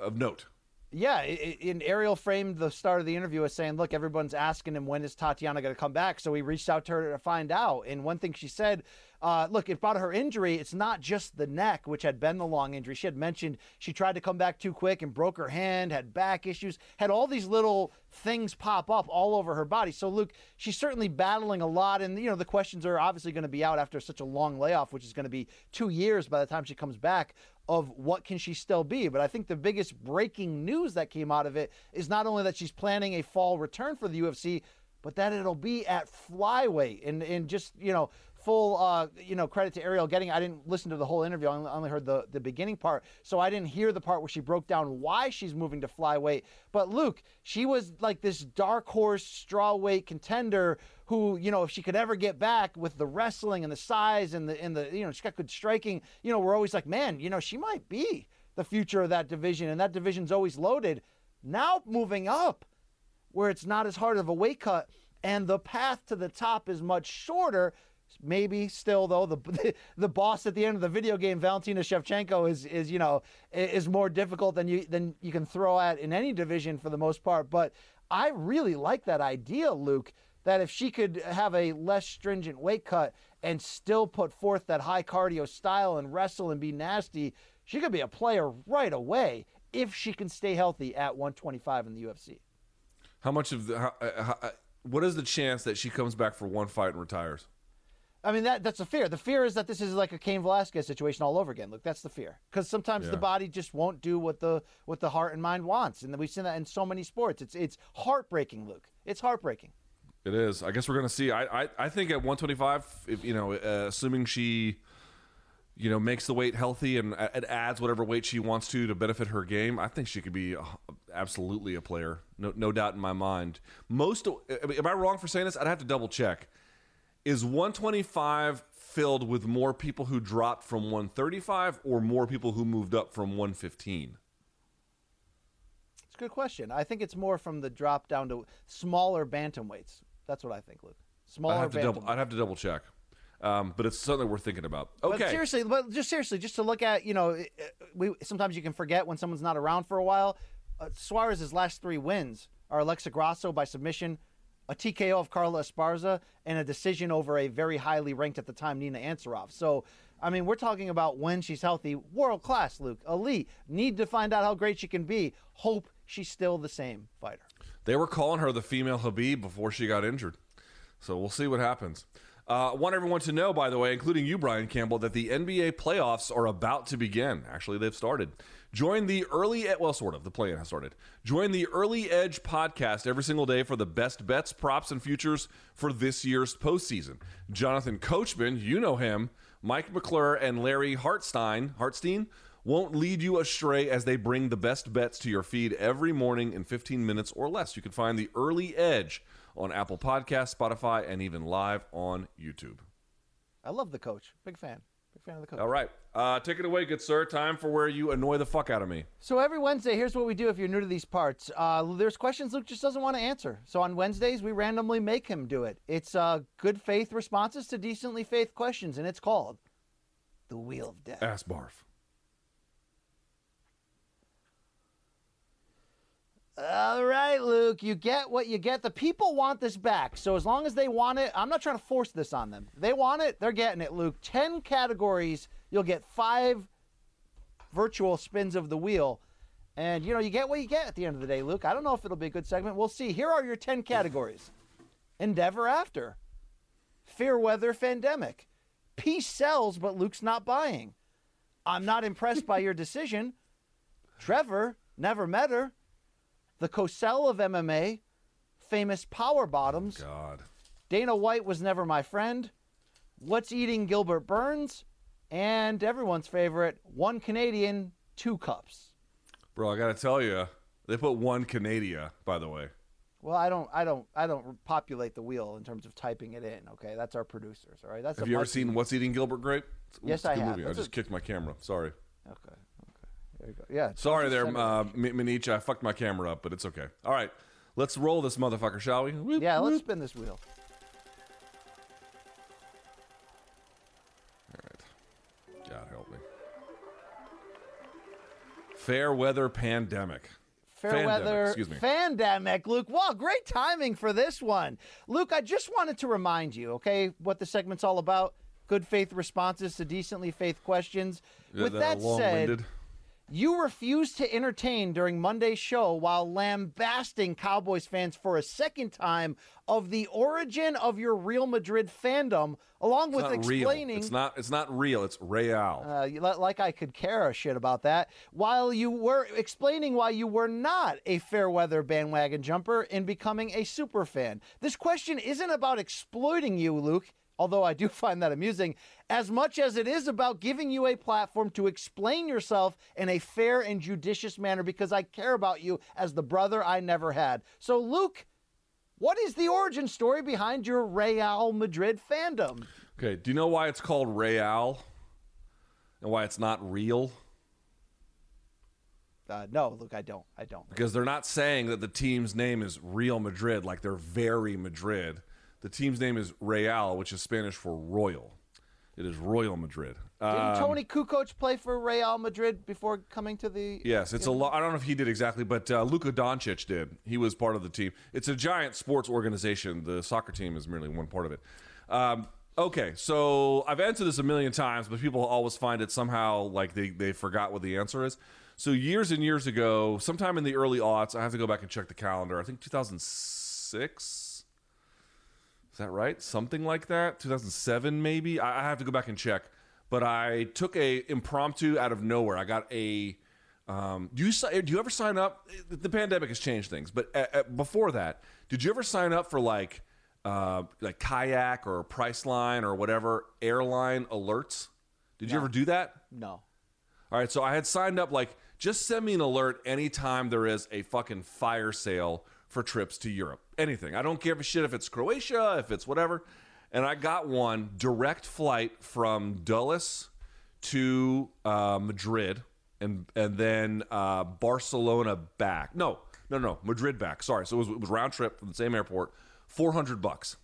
of note? Yeah, and Ariel framed the start of the interview as saying, look, everyone's asking him, when is Tatiana going to come back? So he reached out to her to find out. And one thing she said, look, about her injury, it's not just the neck, which had been the long injury. She had mentioned she tried to come back too quick and broke her hand, had back issues, had all these little things pop up all over her body. So, Luke, she's certainly battling a lot. And, you know, the questions are obviously going to be out after such a long layoff, which is going to be 2 years by the time she comes back, of what can she still be. But I think the biggest breaking news that came out of it is not only that she's planning a fall return for the UFC, but that it'll be at flyweight. And just, you know, full, you know, credit to Ariel Getting. I didn't listen to the whole interview. I only heard the beginning part. So I didn't hear the part where she broke down why she's moving to flyweight. But Luke, she was like this dark horse strawweight contender who, you know, if she could ever get back with the wrestling and the size and the you know, she's got good striking, you know, we're always like, man, you know, she might be the future of that division. And that division's always loaded. Now moving up where it's not as hard of a weight cut and the path to the top is much shorter. Maybe still, though, the boss at the end of the video game, Valentina Shevchenko, is you know, is more difficult than you can throw at in any division for the most part. But I really like that idea, Luke, that if she could have a less stringent weight cut and still put forth that high cardio style and wrestle and be nasty, she could be a player right away if she can stay healthy at 125 in the UFC. How much of the what is the chance that she comes back for one fight and retires? I mean, that's the fear. The fear is that this is like a Cain Velasquez situation all over again. Look, that's the fear. Because sometimes the body just won't do what the heart and mind wants. And we've seen that in so many sports. It's heartbreaking, Luke. It's heartbreaking. It is. I guess we're going to see. I think at 125, if, you know, assuming she, you know, makes the weight healthy and it adds whatever weight she wants to benefit her game, I think she could be absolutely a player. No doubt in my mind. Am I wrong for saying this? I'd have to double check. Is 125 filled with more people who dropped from 135 or more people who moved up from 115? It's a good question. I think it's more from the drop down to smaller bantamweights. That's what I think, Luke. Smaller bantamweights. I'd have to double check. But it's something we're thinking about. Okay. But seriously, just to look at, you know, sometimes you can forget when someone's not around for a while. Suarez's last three wins are Alexa Grasso by submission, a TKO of Carla Esparza, and a decision over a very highly ranked at the time Nina Ansaroff. So, I mean, we're talking about when she's healthy, world-class, Luke, elite, need to find out how great she can be, hope she's still the same fighter. They were calling her the female Khabib before she got injured. So we'll see what happens. I want everyone to know, by the way, including you, Brian Campbell, that the NBA playoffs are about to begin. Actually, they've started. Join the early, well, sort of, the play-in has started. Join the Early Edge podcast every single day for the best bets, props, and futures for this year's postseason. Jonathan Coachman, you know him, Mike McClure, and Larry Hartstein won't lead you astray as they bring the best bets to your feed every morning in 15 minutes or less. You can find the Early Edge on Apple Podcasts, Spotify, and even live on YouTube. I love the coach. Big fan. Big fan of the coach. All right. Take it away, good sir. Time for where you annoy the fuck out of me. So every Wednesday, here's what we do if you're new to these parts. There's questions Luke just doesn't want to answer. So on Wednesdays, we randomly make him do it. It's good faith responses to decently faith questions, and it's called The Wheel of Death. Ass barf. All right, Luke, you get what you get. The people want this back, so as long as they want it, I'm not trying to force this on them. They want it, they're getting it, Luke. 10 categories, you'll get 5 virtual spins of the wheel, and, you know, you get what you get at the end of the day, Luke. I don't know if it'll be a good segment. We'll see. Here are your 10 categories. Endeavor After. Fear Weather Fandemic. Peace sells, but Luke's not buying. I'm not impressed by your decision. Trevor Never Met Her. The Cosell of MMA, Famous Power Bottoms, oh, God. Dana White Was Never My Friend, What's Eating Gilbert Burns, and everyone's favorite, One Canadian, Two Cups. Bro, I gotta tell you, they put One Canadia, by the way. Well, I don't populate the wheel in terms of typing it in. Okay, that's our producers. All right, that's. Have you ever seen What's Eating Gilbert Grape? Yes, I have. I just kicked my camera. Sorry. Okay. There you go. Yeah. Sorry there, Manich. I fucked my camera up, but it's okay. All right. Let's roll this motherfucker, shall we? Whoop, yeah, whoop. Let's spin this wheel. All right. God help me. Fair Weather Pandemic. Fairweather, excuse me. Fandemic, Luke. Wow, great timing for this one. Luke, I just wanted to remind you, okay, what the segment's all about. Good faith responses to decently faith questions. Yeah, with that said... You refused to entertain during Monday's show while lambasting Cowboys fans for a second time of the origin of your Real Madrid fandom, along with explaining... It's not real. It's Real. Like I could care a shit about that. While you were explaining why you were not a fair-weather bandwagon jumper in becoming a super fan. This question isn't about exploiting you, Luke, although I do find that amusing, as much as it is about giving you a platform to explain yourself in a fair and judicious manner, because I care about you as the brother I never had. So, Luke, what is the origin story behind your Real Madrid fandom? Okay, do you know why it's called Real and why it's not real? No, Luke, I don't. Because they're not saying that the team's name is Real Madrid, like they're very Madrid. The team's name is Real, which is Spanish for royal. It is Royal Madrid. Didn't Tony Kukoc play for Real Madrid before coming to the... Yes, it's a lot. I don't know if he did exactly, but Luka Doncic did. He was part of the team. It's a giant sports organization. The soccer team is merely one part of it. Okay, so I've answered this a million times, but people always find it somehow like they forgot what the answer is. So years and years ago, sometime in the early aughts, I have to go back and check the calendar. I think 2006... Is that right? Something like that? 2007, maybe? I have to go back and check. But I took a impromptu out of nowhere. I got a... do you ever sign up? The pandemic has changed things. But before that, did you ever sign up for like Kayak or Priceline or whatever airline alerts? Did you ever do that? No. All right, so I had signed up like, just send me an alert anytime there is a fucking fire sale for trips to Europe. Anything. I don't give a shit if it's Croatia, if it's whatever. And I got one direct flight from Dulles to Madrid and then Barcelona back. No, Madrid back. Sorry. So it was round trip from the same airport, $400.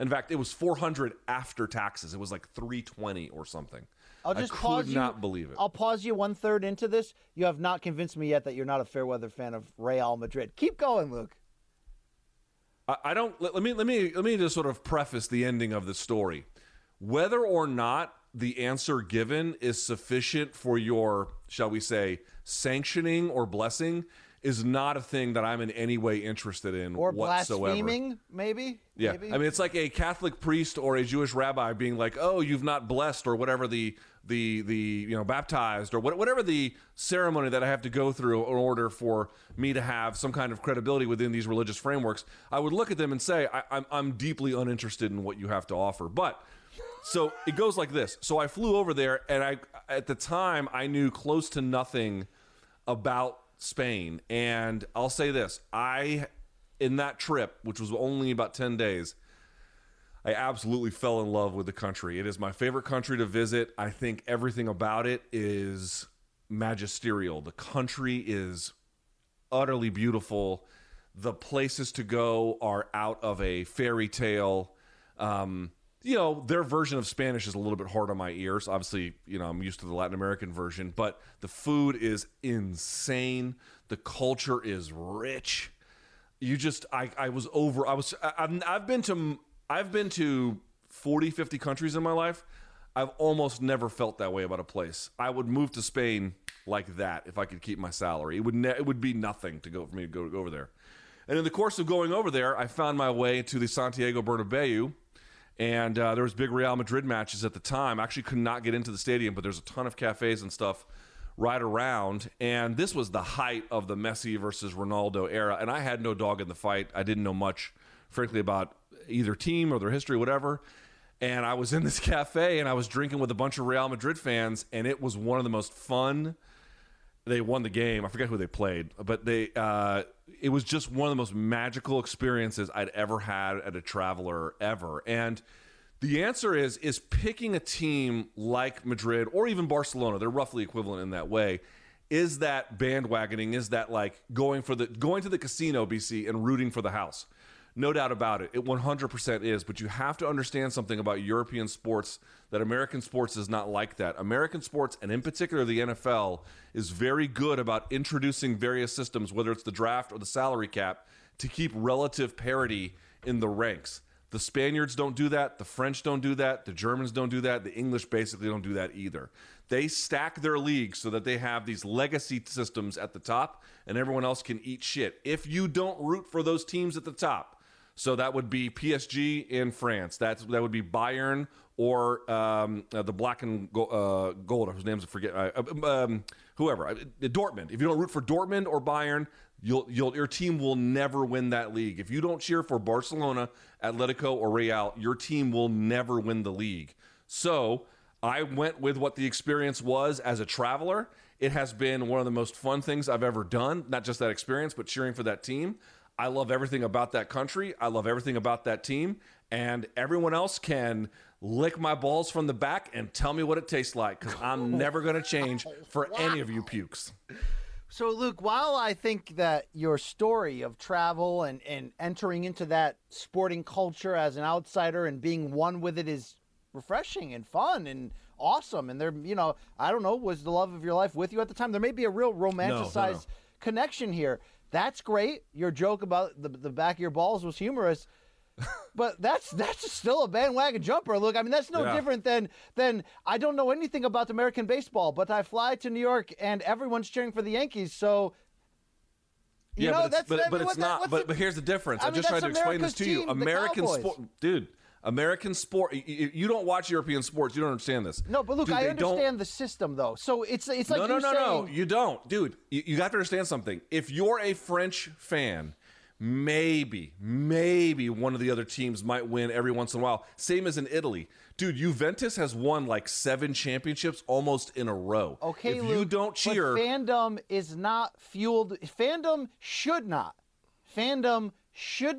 In fact, it was $400 after taxes. It was like $320 or something. I could not believe it. I'll pause you one-third into this. You have not convinced me yet that you're not a fair-weather fan of Real Madrid. Keep going, Luke. I don't. Let me just sort of preface the ending of the story. Whether or not the answer given is sufficient for your, shall we say, sanctioning or blessing is not a thing that I'm in any way interested in or whatsoever. Or blaspheming, maybe? Yeah. Maybe? I mean, it's like a Catholic priest or a Jewish rabbi being like, oh, you've not blessed or whatever the baptized or whatever the ceremony that I have to go through in order for me to have some kind of credibility within these religious frameworks. I would look at them and say, I'm deeply uninterested in what you have to offer. But so it goes like this. So I flew over there, and at the time, I knew close to nothing about Spain. And I'll say this, in that trip, which was only about 10 days, I absolutely fell in love with the country. It is my favorite country to visit. I think everything about it is magisterial. The country is utterly beautiful. The places to go are out of a fairy tale. Their version of Spanish is a little bit hard on my ears. Obviously, I'm used to the Latin American version, but the food is insane. The culture is rich. I've been to 40, 50 countries in my life. I've almost never felt that way about a place. I would move to Spain like that if I could keep my salary. It would be nothing for me to go over there. And in the course of going over there, I found my way to the Santiago Bernabeu. And there was big Real Madrid matches at the time. I actually could not get into the stadium, but there's a ton of cafes and stuff right around. And this was the height of the Messi versus Ronaldo era. And I had no dog in the fight. I didn't know much, frankly, about either team or their history, whatever. And I was in this cafe, and I was drinking with a bunch of Real Madrid fans, and it was one of the most fun. They won the game. I forget who they played, but it was just one of the most magical experiences I'd ever had at a traveler ever. And the answer is picking a team like Madrid or even Barcelona, they're roughly equivalent in that way, is that bandwagoning, is that like going to the casino, BC, and rooting for the house. No doubt about it. It 100% is, but you have to understand something about European sports that American sports is not like that. American sports, and in particular the NFL, is very good about introducing various systems, whether it's the draft or the salary cap, to keep relative parity in the ranks. The Spaniards don't do that. The French don't do that. The Germans don't do that. The English basically don't do that either. They stack their leagues so that they have these legacy systems at the top, and everyone else can eat shit. If you don't root for those teams at the top, so that would be PSG in France. That would be Bayern or the black and gold, whose names I forget. Whoever, Dortmund. If you don't root for Dortmund or Bayern, your team will never win that league. If you don't cheer for Barcelona, Atletico, or Real, your team will never win the league. So I went with what the experience was as a traveler. It has been one of the most fun things I've ever done. Not just that experience, but cheering for that team. I love everything about that country. I love everything about that team. And everyone else can lick my balls from the back and tell me what it tastes like, because I'm never going to change for any of you pukes. So, Luke, while I think that your story of travel and entering into that sporting culture as an outsider and being one with it is refreshing and fun and awesome, and I don't know, was the love of your life with you at the time? There may be a real romanticized connection here. That's great. Your joke about the back of your balls was humorous, but that's still a bandwagon jumper. Look, I mean, that's no different than I don't know anything about American baseball, but I fly to New York and everyone's cheering for the Yankees. So, but here's the difference. I mean, just tried to explain this to you. American sport, dude. American sport, you don't watch European sports, you don't understand this. No, but look, dude, I understand the system, though. So it's like No, you don't. Dude, you have to understand something. If you're a French fan, maybe one of the other teams might win every once in a while. Same as in Italy. Dude, Juventus has won like 7 championships almost in a row. Okay, Luke, you don't cheer... But fandom is not fueled... Fandom should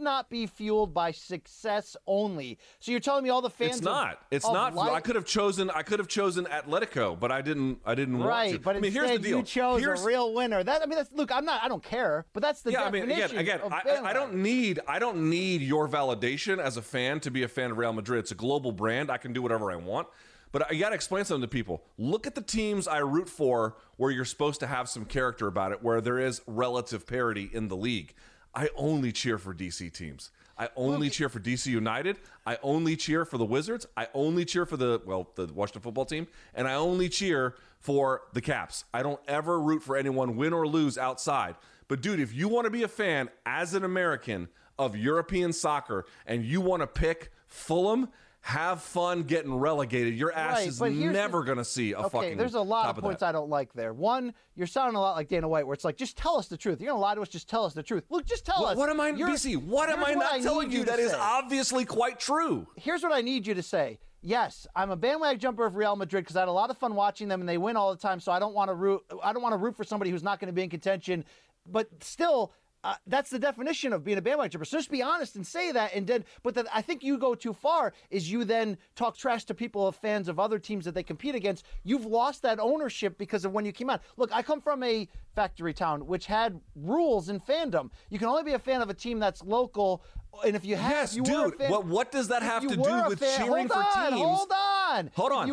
not be fueled by success only. So you're telling me all the fans? It's not. It's not. I could have chosen Atletico, but I didn't want to. But I mean, here's the deal. You chose a real winner. I don't care. But that's the definition. I don't need your validation as a fan to be a fan of Real Madrid. It's a global brand. I can do whatever I want. But I got to explain something to people. Look at the teams I root for where you're supposed to have some character about it, where there is relative parity in the league. I only cheer for DC teams. I only cheer for DC United. I only cheer for the Wizards. I only cheer for the Washington football team. And I only cheer for the Caps. I don't ever root for anyone, win or lose, outside. But dude, if you want to be a fan as an American of European soccer and you want to pick Fulham, have fun getting relegated. Your ass is never going to see a fucking. Okay, there's a lot of points I don't like there. One, you're sounding a lot like Dana White, where it's like, just tell us the truth. You're going to lie to us, just tell us the truth. Look, just tell us. What am I, BC? What am I not telling you that is obviously quite true? Here's what I need you to say. Yes, I'm a bandwagon jumper of Real Madrid because I had a lot of fun watching them and they win all the time, so I don't want to root. I don't want to root for somebody who's not going to be in contention. But still, that's the definition of being a bandwagon jumper. So just be honest and say that. And then, but then I think you go too far is you then talk trash to people of fans of other teams that they compete against. You've lost that ownership because of when you came out. Look, I come from a factory town which had rules in fandom. You can only be a fan of a team that's local. And if you have, yes, you dude, fan, what does that have to do with cheering for teams? Hold on.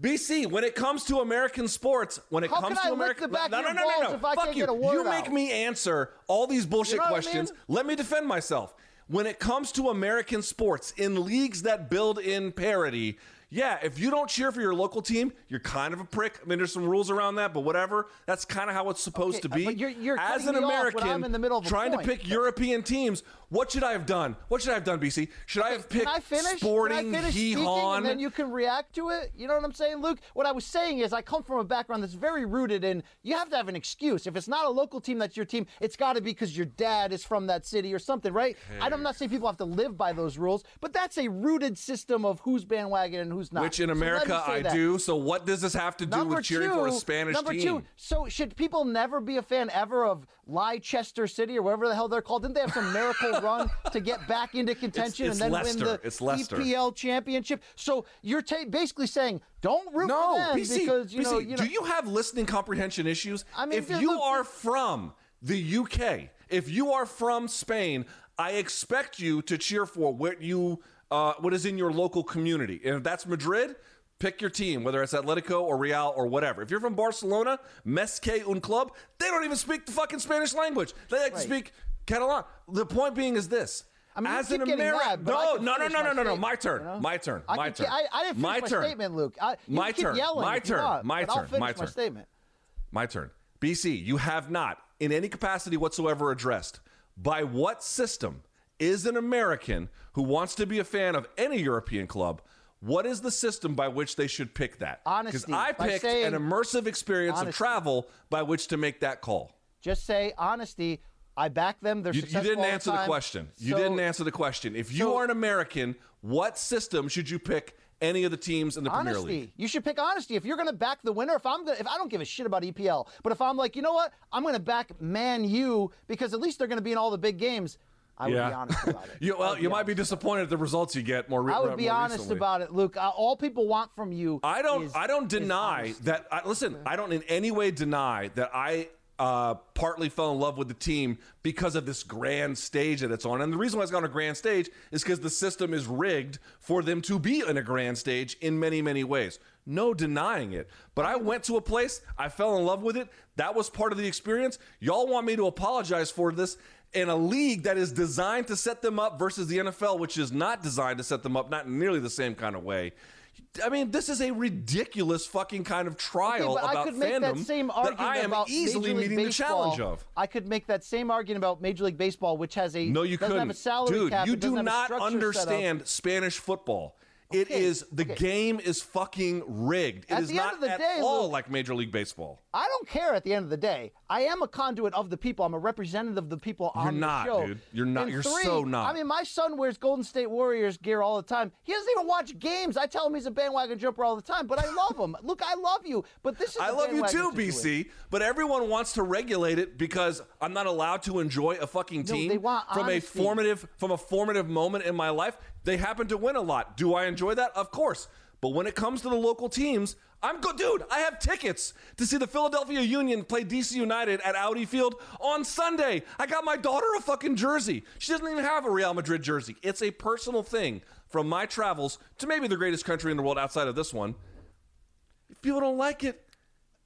BC, when it comes to American sports, when it comes to American... No. Fuck you. You make me answer all these bullshit questions. Let me defend myself. When it comes to American sports in leagues that build in parity, yeah, if you don't cheer for your local team, you're kind of a prick. I mean, there's some rules around that, but whatever. That's kind of how it's supposed to be. But you're as an American, trying to pick European teams, what should I have done? What should I have done, BC? Should I have picked Sporting, Gijon? And then you can react to it. You know what I'm saying, Luke? What I was saying is I come from a background that's very rooted in you have to have an excuse. If it's not a local team that's your team, it's got to be because your dad is from that city or something, right? Hey. I'm not saying people have to live by those rules, but that's a rooted system of who's bandwagon and who's not. Which in America I do. So what does this have to do with cheering for a Spanish team? Number two, so should people never be a fan ever of Leicester City or whatever the hell they're called? Didn't they have some miracle run to get back into contention and then win the EPL championship? So you're basically saying don't root for them because you know. Do you have listening comprehension issues? I mean, if you are from the UK, if you are from Spain, I expect you to cheer for what is in your local community. And if that's Madrid, pick your team, whether it's Atletico or Real or whatever. If you're from Barcelona, Mesque Un Club, they don't even speak the fucking Spanish language. They like to speak Catalan. The point being is this. I mean, as an American, no. My turn. BC, you have not, in any capacity whatsoever, addressed by what system is an American who wants to be a fan of any European club, what is the system by which they should pick that? Honesty. Because I picked an immersive experience of travel by which to make that call. Just say honesty. I back them. They're successful. You didn't answer the question. You didn't answer the question. If you are an American, what system should you pick any of the teams in the Premier League? You should pick honesty. If you're going to back the winner, if I don't give a shit about EPL, but if I'm like, you know what, I'm going to back Man U because at least they're going to be in all the big games. I would be honest about it. you might be disappointed at the results you get more recently. I would be honest about it, Luke. All people want from you I don't in any way deny that I partly fell in love with the team because of this grand stage that it's on. And the reason why it's on a grand stage is because the system is rigged for them to be in a grand stage in many, many ways. No denying it. But I went to a place. I fell in love with it. That was part of the experience. Y'all want me to apologize for this in a league that is designed to set them up versus the NFL, which is not designed to set them up, not nearly the same kind of way. I mean, this is a ridiculous fucking kind of trial about fandom that I am easily meeting the challenge of. I could make that same argument about Major League Baseball, which has a... No, you couldn't. Have a salary cap. Dude, you do not understand Spanish football. It is, the game is fucking rigged. It is not at all like Major League Baseball. I don't care at the end of the day. I am a conduit of the people. I'm a representative of the people on the show. You're not, dude. You're not. You're so not. I mean, my son wears Golden State Warriors gear all the time. He doesn't even watch games. I tell him he's a bandwagon jumper all the time, but I love him. Look, I love you, but this is I love you too, BC, but everyone wants to regulate it because I'm not allowed to enjoy a fucking team from a formative moment in my life. They happen to win a lot. Do I enjoy that? Of course. But when it comes to the local teams, I'm good. Dude, I have tickets to see the Philadelphia Union play DC United at Audi Field on Sunday. I got my daughter a fucking jersey. She doesn't even have a Real Madrid jersey. It's a personal thing from my travels to maybe the greatest country in the world outside of this one. If people don't like it,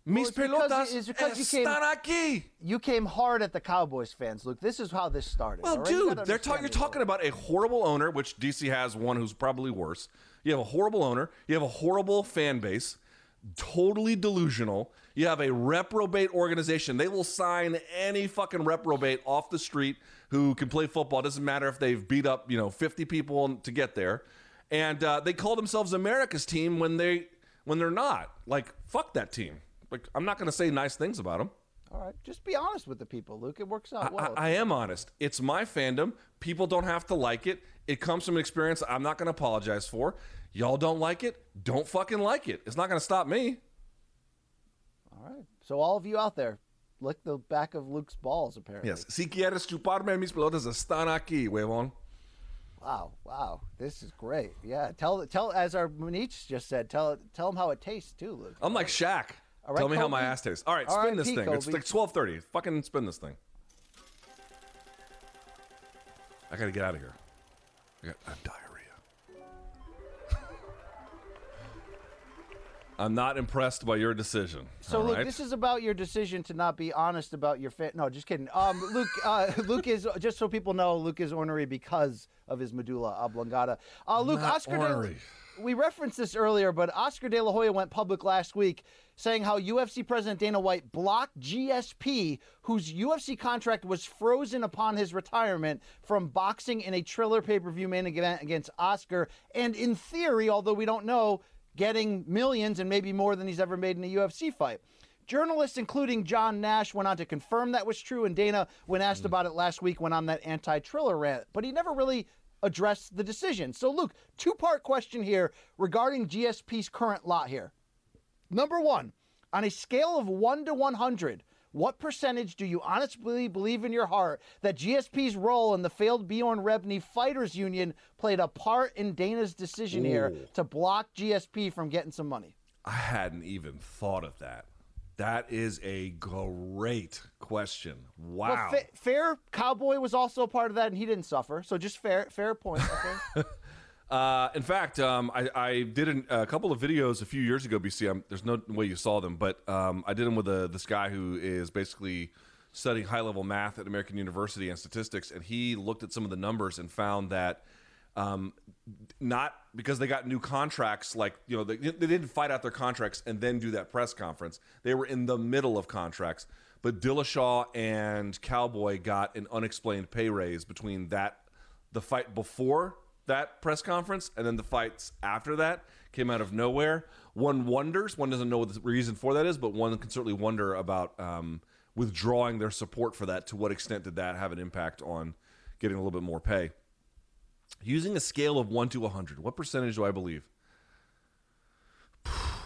mis pelotas están aquí. You came hard at the Cowboys fans, Luke. This is how this started. Well, dude, you're talking about a horrible owner, which DC has one who's probably worse. You have a horrible owner. You have a horrible fan base. totally delusional. You have a reprobate organization. They will sign any fucking reprobate off the street who can play football. It doesn't matter if they've beat up, 50 people to get there. And they call themselves America's team when they're not. Like, fuck that team. Like, I'm not going to say nice things about them. All right. Just be honest with the people, Luke. It works out well. I am honest. It's my fandom. People don't have to like it. It comes from an experience I'm not going to apologize for. Y'all don't like it? Don't fucking like it. It's not going to stop me. All right. So all of you out there, lick the back of Luke's balls, apparently. Yes. Si quieres chuparme mis pelotas, están aquí, huevón. Wow, this is great. Yeah, tell as our Munich just said, tell them how it tastes too, Luke. I'm like Shaq. Right, tell me how my ass tastes. All right, spin this thing. It's like 12:30. Fucking spin this thing. I gotta get out of here. I have diarrhea. I'm not impressed by your decision. So, Luke, right? This is about your decision to not be honest about your fit. No, just kidding. Luke, Luke is, just so people know, Luke is ornery because of his medulla oblongata. Luke, Oscar ornery. We referenced this earlier, but Oscar De La Hoya went public last week saying how UFC President Dana White blocked GSP, whose UFC contract was frozen upon his retirement, from boxing in a Triller pay-per-view main event against Oscar. And in theory, although we don't know, getting millions and maybe more than he's ever made in a UFC fight. Journalists, including John Nash, went on to confirm that was true. And Dana, when asked about it last week, went on that anti-Triller rant. But he never really address the decision. So, Luke, two-part question here regarding GSP's current lot here. Number one, on a scale of 1 to 100, what percentage do you honestly believe in your heart that GSP's role in the failed Bjorn Rebny Fighters Union played a part in Dana's decision here to block GSP from getting some money? I hadn't even thought of that. That is a great question. Wow. Well, fair. Cowboy was also a part of that, and he didn't suffer. So just fair point. Okay? In fact, I did a couple of videos a few years ago, BC. There's no way you saw them, but I did them with this guy who is basically studying high-level math at American University and statistics, and he looked at some of the numbers and found that not because they got new contracts, like, they didn't fight out their contracts and then do that press conference. They were in the middle of contracts, but Dillashaw and Cowboy got an unexplained pay raise between the fight before that press conference and then the fights after that came out of nowhere. One wonders, one doesn't know what the reason for that is, but one can certainly wonder about withdrawing their support for that. To what extent did that have an impact on getting a little bit more pay? Using a scale of 1 to 100, what percentage do I believe?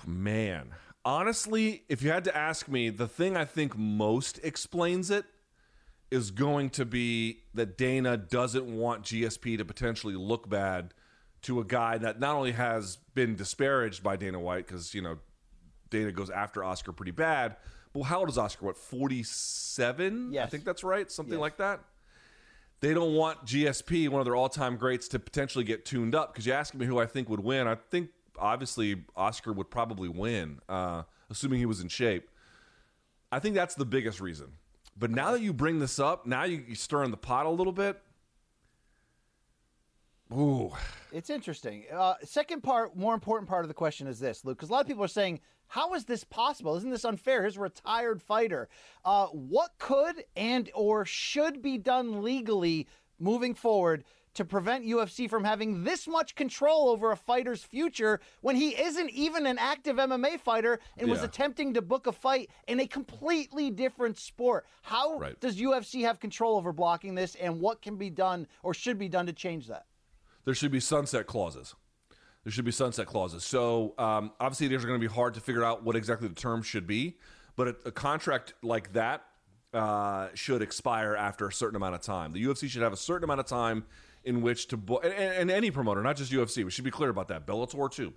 Man. Honestly, if you had to ask me, the thing I think most explains it is going to be that Dana doesn't want GSP to potentially look bad to a guy that not only has been disparaged by Dana White, because, Dana goes after Oscar pretty bad. But how old is Oscar? What, 47? Yes. I think that's right. Something like that. They don't want GSP, one of their all-time greats, to potentially get tuned up. Because you ask me who I think would win. I think, obviously, Oscar would probably win, assuming he was in shape. I think that's the biggest reason. But now that you bring this up, now you're stirring the pot a little bit. Ooh. It's interesting. Second part, more important part of the question is this, Luke. Because a lot of people are saying, how is this possible? Isn't this unfair? He's a retired fighter. What could and or should be done legally moving forward to prevent UFC from having this much control over a fighter's future when he isn't even an active MMA fighter and was attempting to book a fight in a completely different sport? How does UFC have control over blocking this, and what can be done or should be done to change that? There should be sunset clauses. So obviously there's going to be hard to figure out what exactly the term should be, but a contract like that should expire after a certain amount of time. The UFC should have a certain amount of time in which to book, and any promoter, not just UFC. We should be clear about that. Bellator too,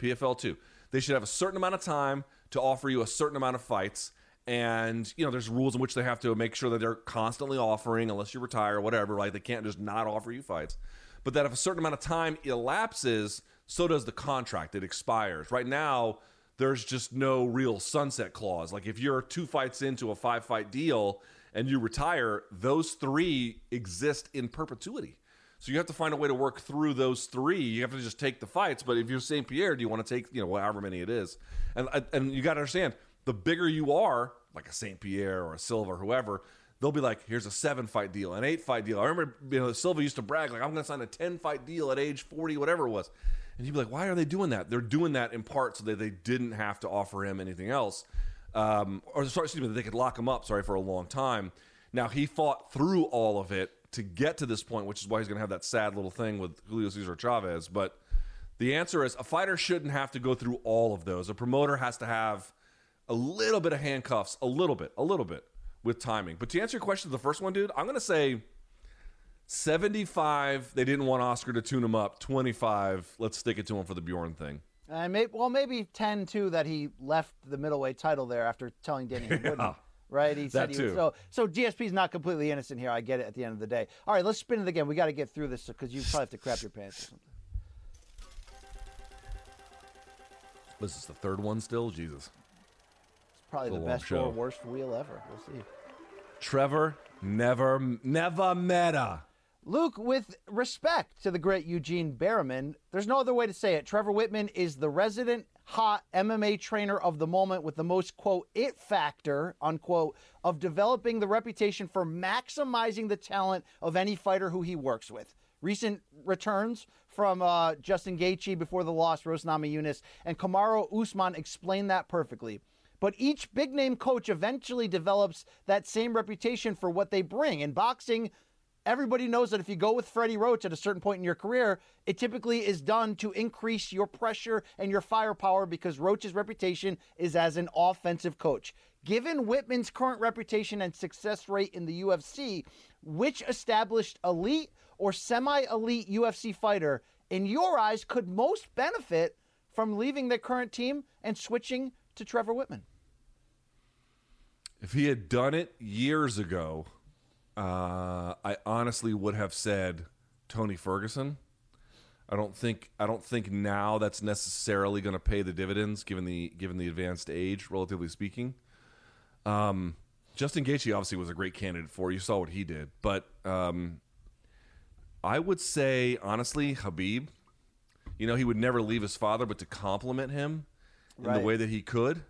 PFL too. They should have a certain amount of time to offer you a certain amount of fights. And, there's rules in which they have to make sure that they're constantly offering, unless you retire or whatever, right? They can't just not offer you fights. But that if a certain amount of time elapses, so does the contract. It expires. Right now, there's just no real sunset clause. Like, if you're 2 fights into a 5-fight deal and you retire, those 3 exist in perpetuity. So you have to find a way to work through those three. You have to just take the fights. But if you're St. Pierre, do you want to take, you know, however many it is? And you got to understand, the bigger you are, like a St. Pierre or a Silva or whoever, they'll be like, here's a 7-fight deal, an 8-fight deal. I remember, you know, Silva used to brag, like, I'm going to sign a 10-fight deal at age 40, whatever it was. And he'd be like, why are they doing that? They're doing that in part so that they didn't have to offer him anything else. Or, excuse me, they could lock him up, for a long time. Now, he fought through all of it to get to this point, which is why he's going to have that sad little thing with Julio Cesar Chavez. But the answer is, a fighter shouldn't have to go through all of those. A promoter has to have a little bit of handcuffs, a little bit with timing. But to answer your question, the first one, dude, I'm going to say 75, they didn't want Oscar to tune him up. 25, let's stick it to him for the Bjorn thing. Maybe 10, too, that he left the middleweight title there after telling Danny he wouldn't. Right? He said he was, so GSP's not completely innocent here. I get it at the end of the day. All right, let's spin it again. We got to get through this because you probably have to crap your pants or something. This is the third one still? Jesus. It's probably the best or worst wheel ever. We'll see. Trevor never meta. Luke, with respect to the great Eugene Berriman, there's no other way to say it. Trevor Whitman is the resident hot MMA trainer of the moment with the most, quote, it factor, unquote, of developing the reputation for maximizing the talent of any fighter who he works with. Recent returns from Justin Gaethje before the loss, Rose Namajunas, and Kamaru Usman explained that perfectly. But each big-name coach eventually develops that same reputation for what they bring. In boxing, everybody knows that if you go with Freddie Roach at a certain point in your career, it typically is done to increase your pressure and your firepower because Roach's reputation is as an offensive coach. Given Whitman's current reputation and success rate in the UFC, which established elite or semi-elite UFC fighter, in your eyes, could most benefit from leaving their current team and switching to Trevor Whitman? If he had done it years ago, I honestly would have said Tony Ferguson. I don't think now that's necessarily going to pay the dividends given the advanced age, relatively speaking. Justin Gaethje obviously was a great candidate for. You saw what he did, but I would say honestly Khabib. You know, he would never leave his father, but to compliment him. In the way that he could,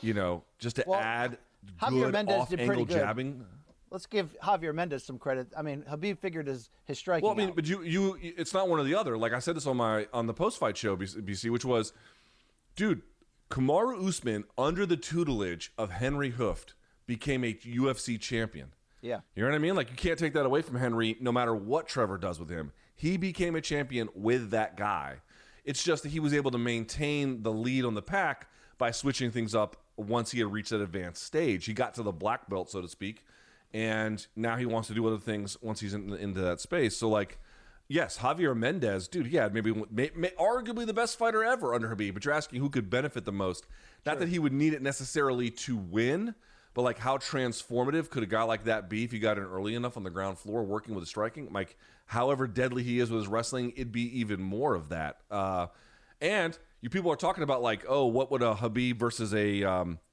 you know, just to add good off-angle jabbing. Let's give Javier Mendez some credit. I mean, Khabib figured his striking. Well, I mean, but it's not one or the other. Like I said this on the post-fight show, BC, which was, dude, Kamaru Usman, under the tutelage of Henry Hooft, became a UFC champion. Yeah. You know what I mean? Like, you can't take that away from Henry no matter what Trevor does with him. He became a champion with that guy. It's just that he was able to maintain the lead on the pack by switching things up once he had reached that advanced stage. He got to the black belt, so to speak, and now he wants to do other things once he's into that space. So, like, yes, Javier Mendez, dude, yeah, maybe arguably the best fighter ever under Khabib, but you're asking who could benefit the most. Not that he would need it necessarily to win, but, like, how transformative could a guy like that be if he got in early enough on the ground floor working with his striking? Like, however deadly he is with his wrestling, it'd be even more of that. And you people are talking about, like, oh, what would a Khabib versus a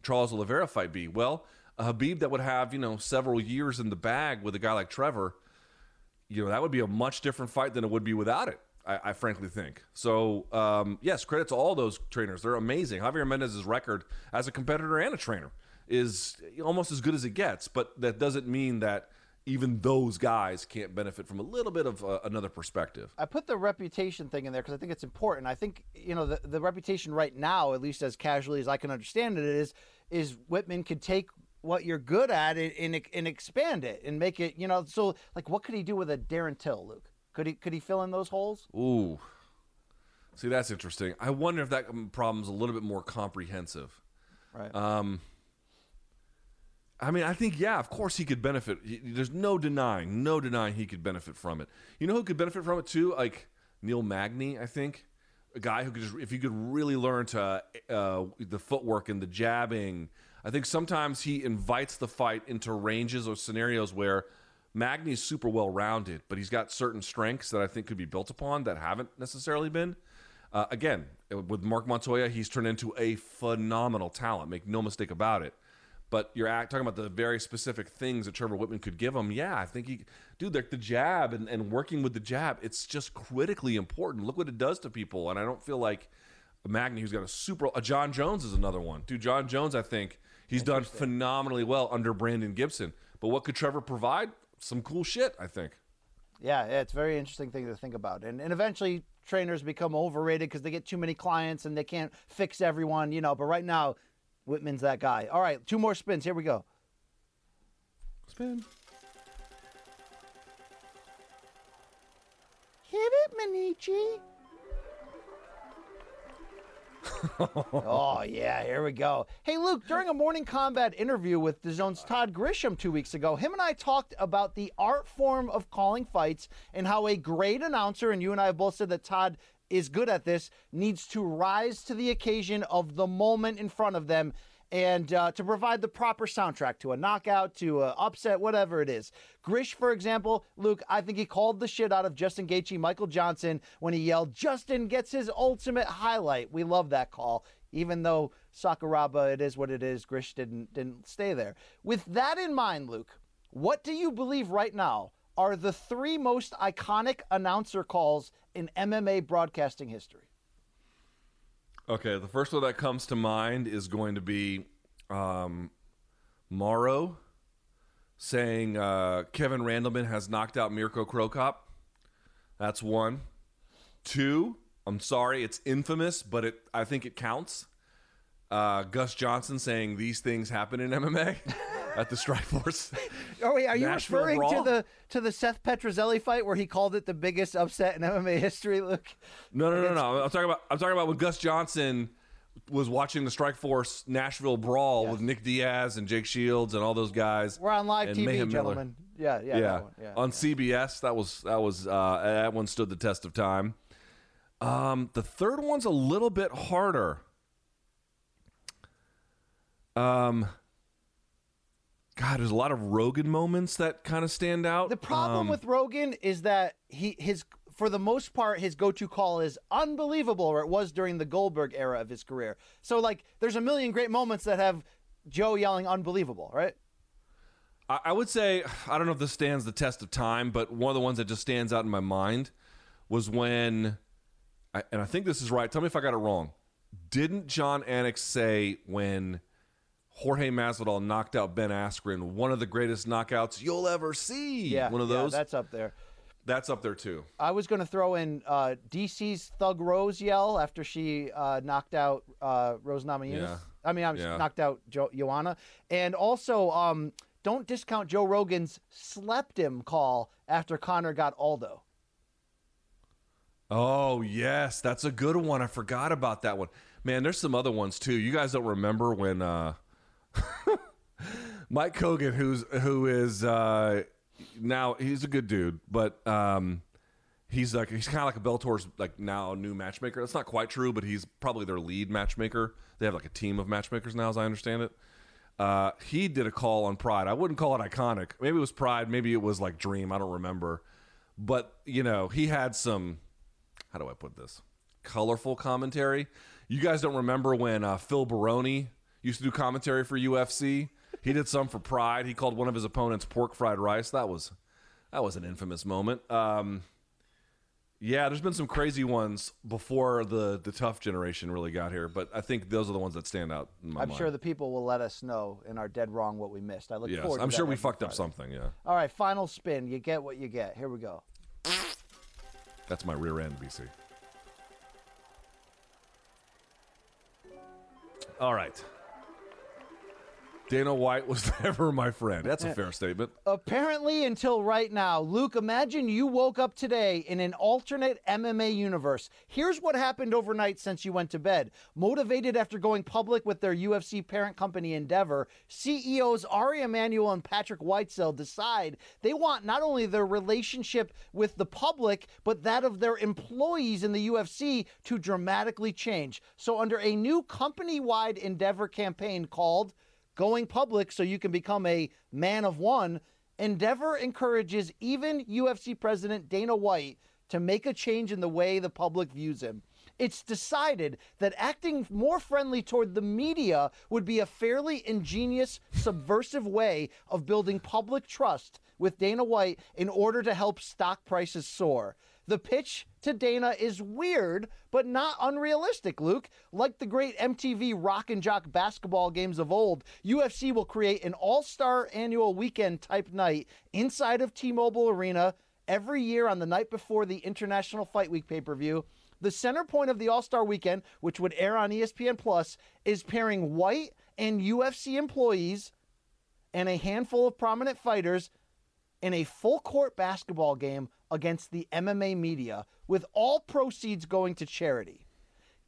Charles Oliveira fight be? Well, a Khabib that would have, you know, several years in the bag with a guy like Trevor, you know, that would be a much different fight than it would be without it, I frankly think. So, yes, credit to all those trainers. They're amazing. Javier Mendez's record as a competitor and a trainer is almost as good as it gets, but that doesn't mean that even those guys can't benefit from a little bit of another perspective. I put the reputation thing in there because I think it's important. I think, you know, the reputation right now, at least as casually as I can understand it, is Whitman could take what you're good at and expand it and make it, you know, so like what could he do with a Darren Till, Luke? Could he fill in those holes? Ooh, see, that's interesting. I wonder if that problem's a little bit more comprehensive. Right. I mean, I think, yeah, of course he could benefit. There's no denying he could benefit from it. You know who could benefit from it too? Like Neil Magny, I think. A guy who could just, if he could really learn to the footwork and the jabbing. I think sometimes he invites the fight into ranges or scenarios where Magny's super well-rounded, but he's got certain strengths that I think could be built upon that haven't necessarily been. Again, with Mark Montoya, he's turned into a phenomenal talent. Make no mistake about it. But you're talking about the very specific things that Trevor Whitman could give him. Yeah, I think he, dude, like the jab and working with the jab, it's just critically important. Look what it does to people. And I don't feel like Magny, who's got a John Jones is another one. Dude, John Jones, I think he's done phenomenally well under Brandon Gibson. But what could Trevor provide? Some cool shit, I think. Yeah, it's a very interesting thing to think about. And eventually trainers become overrated because they get too many clients and they can't fix everyone, you know. But right now, Whitman's that guy. All right, two more spins. Here we go. Spin. Hit it, Manichi. Oh, yeah, here we go. Hey, Luke, during a Morning Combat interview with DAZN's Todd Grisham 2 weeks ago, him and I talked about the art form of calling fights and how a great announcer, and you and I have both said that Todd is good at this, needs to rise to the occasion of the moment in front of them and to provide the proper soundtrack to a knockout, to an upset, whatever it is. Grish, for example, Luke, I think he called the shit out of Justin Gaethje, Michael Johnson, when he yelled, "Justin gets his ultimate highlight." We love that call. Even though Sakuraba, it is what it is, Grish didn't stay there. With that in mind, Luke, what do you believe right now are the three most iconic announcer calls in MMA broadcasting history? Okay, the first one that comes to mind is going to be Morrow saying Kevin Randleman has knocked out Mirko Krokop. That's one. Two, I'm sorry, it's infamous, but I think it counts. Gus Johnson saying these things happen in MMA. At the Strikeforce. Oh, wait, are you Nashville referring Brawl? to the Seth Petrozelli fight where he called it the biggest upset in MMA history, Luke? No. I'm talking about when Gus Johnson was watching the Strikeforce Nashville Brawl with Nick Diaz and Jake Shields and all those guys. We're on live TV, Mayhem, gentlemen. Miller. Yeah, that one. Yeah. On CBS, that was that one stood the test of time. The third one's a little bit harder. God, there's a lot of Rogan moments that kind of stand out. The problem with Rogan is that for the most part, his go-to call is unbelievable, or it was during the Goldberg era of his career. So, like, there's a million great moments that have Joe yelling unbelievable, right? I would say, I don't know if this stands the test of time, but one of the ones that just stands out in my mind was when, and I think this is right, tell me if I got it wrong, didn't John Anik say when Jorge Masvidal knocked out Ben Askren, one of the greatest knockouts you'll ever see. Yeah, one of those. Yeah, that's up there. That's up there, too. I was going to throw in DC's Thug Rose yell after she knocked out Rose Namajunas. Yeah. Knocked out Joanna. And also, don't discount Joe Rogan's slept him call after Conor got Aldo. Oh, yes. That's a good one. I forgot about that one. Man, there's some other ones, too. You guys don't remember when... Mike Kogan, who is now, he's a good dude, but he's kind of like a Bellator's like now new matchmaker. That's not quite true, but he's probably their lead matchmaker. They have like a team of matchmakers now, as I understand it. He did a call on Pride. I wouldn't call it iconic. Maybe it was Pride. Maybe it was like Dream. I don't remember. But he had some. How do I put this? Colorful commentary. You guys don't remember when Phil Baroni used to do commentary for UFC. He did some for Pride. He called one of his opponents pork fried rice. That was an infamous moment. There's been some crazy ones before the tough generation really got here, but I think those are the ones that stand out in my mind. I'm sure the people will let us know in our dead wrong what we missed. I look forward to that. I'm sure we fucked up something, yeah. All right, final spin. You get what you get. Here we go. That's my rear end, BC. All right. Dana White was never my friend. That's a fair statement. Apparently, until right now. Luke, imagine you woke up today in an alternate MMA universe. Here's what happened overnight since you went to bed. Motivated after going public with their UFC parent company Endeavor, CEOs Ari Emanuel and Patrick Whitesell decide they want not only their relationship with the public, but that of their employees in the UFC to dramatically change. So under a new company-wide Endeavor campaign called Going Public So You Can Become a Man of One, Endeavor encourages even UFC president Dana White to make a change in the way the public views him. it's decided that acting more friendly toward the media would be a fairly ingenious, subversive way of building public trust with Dana White in order to help stock prices soar. The pitch to Dana is weird, but not unrealistic, Luke. Like the great MTV rock and jock basketball games of old, UFC will create an all-star annual weekend type night inside of T-Mobile Arena every year on the night before the International Fight Week pay-per-view. The center point of the All-Star Weekend, which would air on ESPN Plus, is pairing White and UFC employees and a handful of prominent fighters in a full-court basketball game against the MMA media, with all proceeds going to charity.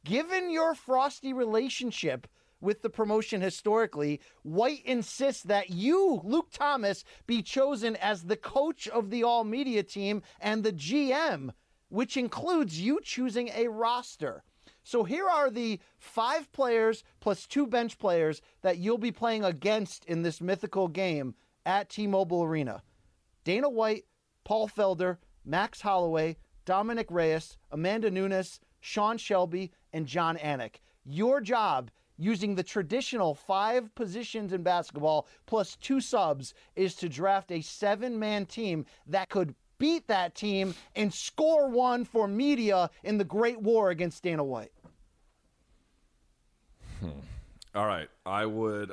Given your frosty relationship with the promotion historically, White insists that you, Luke Thomas, be chosen as the coach of the all-media team and the GM, which includes you choosing a roster. So here are the 5 players plus 2 bench players that you'll be playing against in this mythical game at T-Mobile Arena. Dana White, Paul Felder, Max Holloway, Dominic Reyes, Amanda Nunes, Sean Shelby, and John Anik. Your job, using the traditional 5 positions in basketball plus 2 subs, is to draft a 7-man team that could beat that team and score one for media in the Great War against Dana White. All right. I would...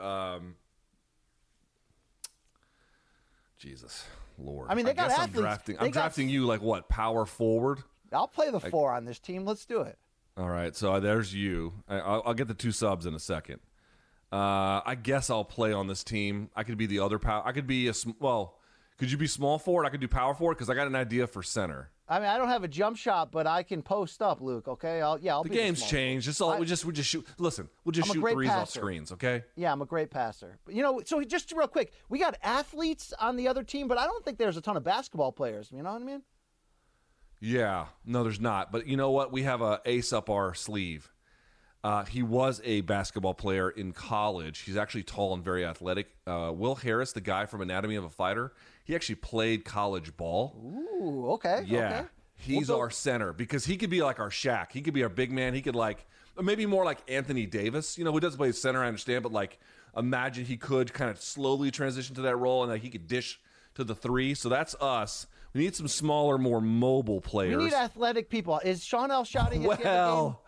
Jesus, Lord. I mean, they got athletes. I'm drafting you like what? Power forward? I'll play the 4 on this team. Let's do it. All right. So there's you. I'll get the 2 subs in a second. I guess I'll play on this team. I could be the other power. I could be a well. Could you be small forward? I could do power forward because I got an idea for center. I mean, I don't have a jump shot, but I can post up, Luke. Okay, I'll. The game's changed. It's all we just shoot. Listen, we'll just shoot threes off screens. Okay. Yeah, I'm a great passer. But, you know, so just real quick, we got athletes on the other team, but I don't think there's a ton of basketball players. You know what I mean? Yeah, no, there's not. But you know what? We have an ace up our sleeve. He was a basketball player in college. He's actually tall and very athletic. Will Harris, the guy from Anatomy of a Fighter, he actually played college ball. Ooh, okay. Yeah, okay. He's our center because he could be like our Shaq. He could be our big man. He could like maybe more like Anthony Davis, you know, who doesn't play center, I understand, but like imagine he could kind of slowly transition to that role and like he could dish to the 3. So that's us. We need some smaller, more mobile players. We need athletic people. Is Sean El Shadi? Well,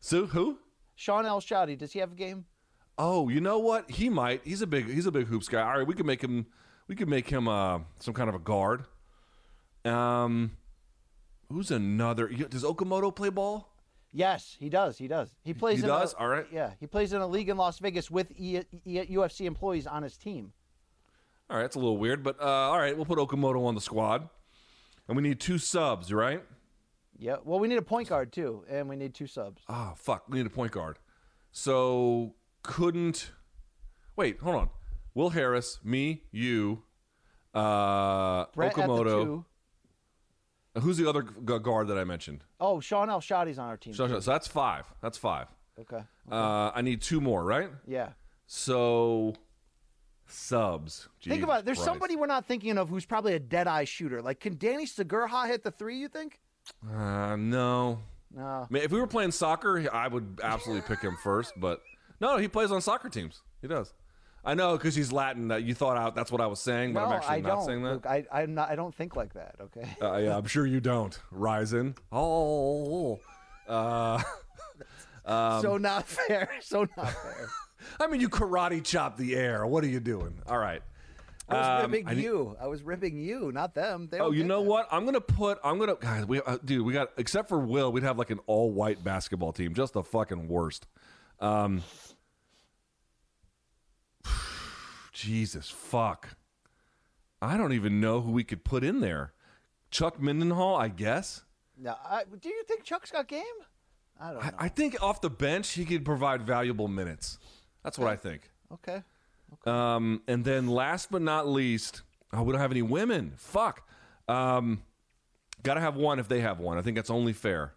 so who? Sean El Shadi, does he have a game? Oh, you know what? He might. He's a big hoops guy. All right, we could make him some kind of a guard. Who's another? Does Okamoto play ball? Yes, he does. He plays. All right. Yeah, he plays in a league in Las Vegas with UFC employees on his team. All right, that's a little weird, but all right, we'll put Okamoto on the squad, and we need 2 subs, right? Yeah, well, we need a point guard, too, and we need 2 subs. Ah, fuck, we need a point guard. So, wait, hold on. Will Harris, me, you, Brett Okamoto. Who's the other guard that I mentioned? Oh, Sean El Shadi's on our team. So that's 5. Okay. I need 2 more, right? Yeah. So... subs. Jesus think about it. There's Christ. Somebody we're not thinking of who's probably a dead-eye shooter. Like, can Danny Segurha hit the 3, you think? No. I mean, if we were playing soccer, I would absolutely pick him first. But no, he plays on soccer teams. He does. I know because he's Latin. You thought out that's what I was saying, but no, I'm actually not saying that. Look, I'm not. I don't think like that. Okay. Yeah, I'm sure you don't. Rising. Oh. So not fair. I mean, you karate chop the air. What are you doing? All right. I was ripping you, not them. What? Guys, we got, except for Will, we'd have like an all-white basketball team. Just the fucking worst. Jesus, fuck. I don't even know who we could put in there. Chuck Mindenhall, I guess. No, do you think Chuck's got game? I don't know. I think off the bench, he could provide valuable minutes. That's what I think. Okay. And then last but not least, we don't have any women. Fuck. Got to have one if they have one. I think that's only fair.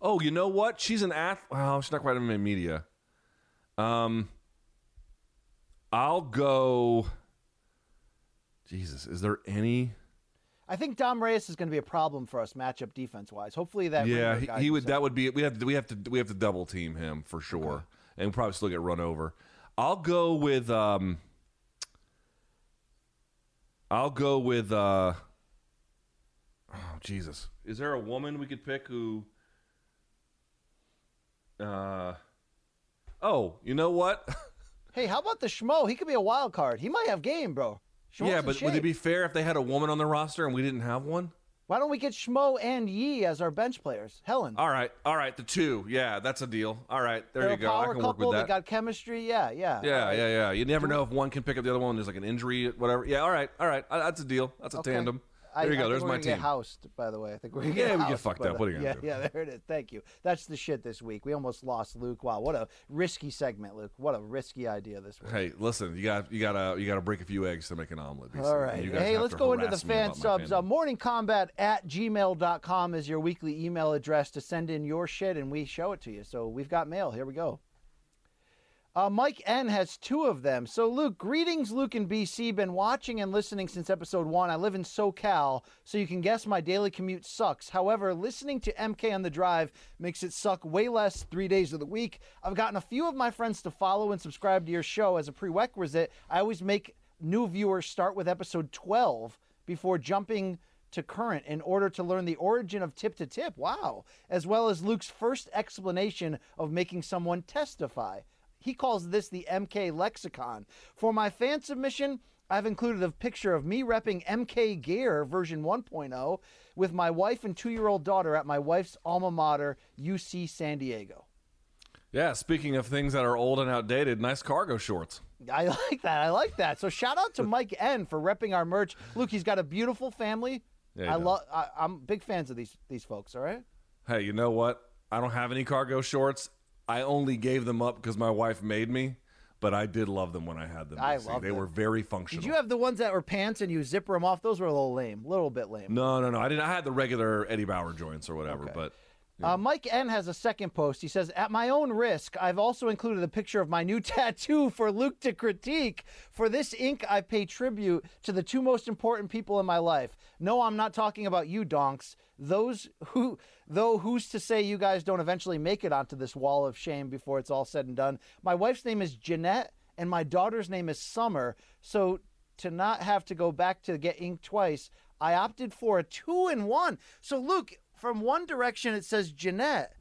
Oh, you know what? She's an athlete. Well, she's not quite in the media. I'll go. Jesus, is there any? I think Dom Reyes is going to be a problem for us matchup defense wise. Hopefully that. Yeah, he would. That would be. We have to double team him for sure, okay. And we'll probably still get run over. I'll go with. Oh Jesus! Is there a woman we could pick who? Oh, you know what? Hey, how about the Schmo? He could be a wild card. He might have game, bro. Schmo's yeah, but would it be fair if they had a woman on the roster and we didn't have one? Why don't we get Schmo and Yee as our bench players? Helen. All right, the two. Yeah, that's a deal. All right, there you go. I can work with that. They got chemistry. Yeah. You never know if one can pick up the other one. There's like an injury, whatever. Yeah, all right. That's a deal. That's a tandem. There you go. There's my team. Get housed, by the way. I think we're gonna get housed, we get fucked up. What are you gonna do? Yeah, there it is. Thank you. That's the shit this week. We almost lost Luke. Wow, what a risky segment, Luke. What a risky idea this week. Hey, listen, you gotta break a few eggs to make an omelet. Basically. All right. Hey, let's go into the fan subs. MorningCombat@gmail.com is your weekly email address to send in your shit, and we show it to you. So we've got mail. Here we go. Mike N has two of them. So, Luke, greetings, Luke and BC. Been watching and listening since episode 1. I live in SoCal, so you can guess my daily commute sucks. However, listening to MK on the drive makes it suck way less 3 days of the week. I've gotten a few of my friends to follow and subscribe to your show as a prerequisite. I always make new viewers start with episode 12 before jumping to current in order to learn the origin of tip to tip. Wow. As well as Luke's first explanation of making someone testify. He calls this the MK lexicon. For my fan submission, I've included a picture of me repping MK Gear version 1.0 with my wife and 2-year-old daughter at my wife's alma mater, UC San Diego. Yeah, speaking of things that are old and outdated, nice cargo shorts. I like that. So shout out to Mike N for repping our merch. Luke, he's got a beautiful family. Yeah, I'm big fans of these folks, all right? Hey, you know what? I don't have any cargo shorts. I only gave them up because my wife made me, but I did love them when I had them. They were very functional. Did you have the ones that were pants and you zipper them off? Those were a little bit lame. No. I didn't. I had the regular Eddie Bauer joints or whatever, okay. But... Yeah. Mike N has a second post. He says, at my own risk, I've also included a picture of my new tattoo for Luke to critique. For this ink, I pay tribute to the two most important people in my life. No, I'm not talking about you, donks. Who's to say you guys don't eventually make it onto this wall of shame before it's all said and done? My wife's name is Jeanette, and my daughter's name is Summer. So to not have to go back to get ink twice, I opted for a 2-in-1. So, Luke... From one direction, it says Jeanette,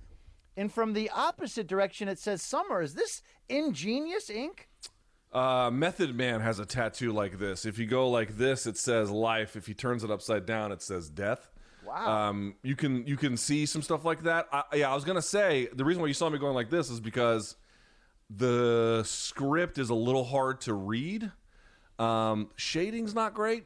and from the opposite direction, it says Summer. Is this ingenious ink? Method Man has a tattoo like this. If you go like this, it says life. If he turns it upside down, it says death. Wow. You can see some stuff like that. I was going to say, the reason why you saw me going like this is because the script is a little hard to read. Shading's not great,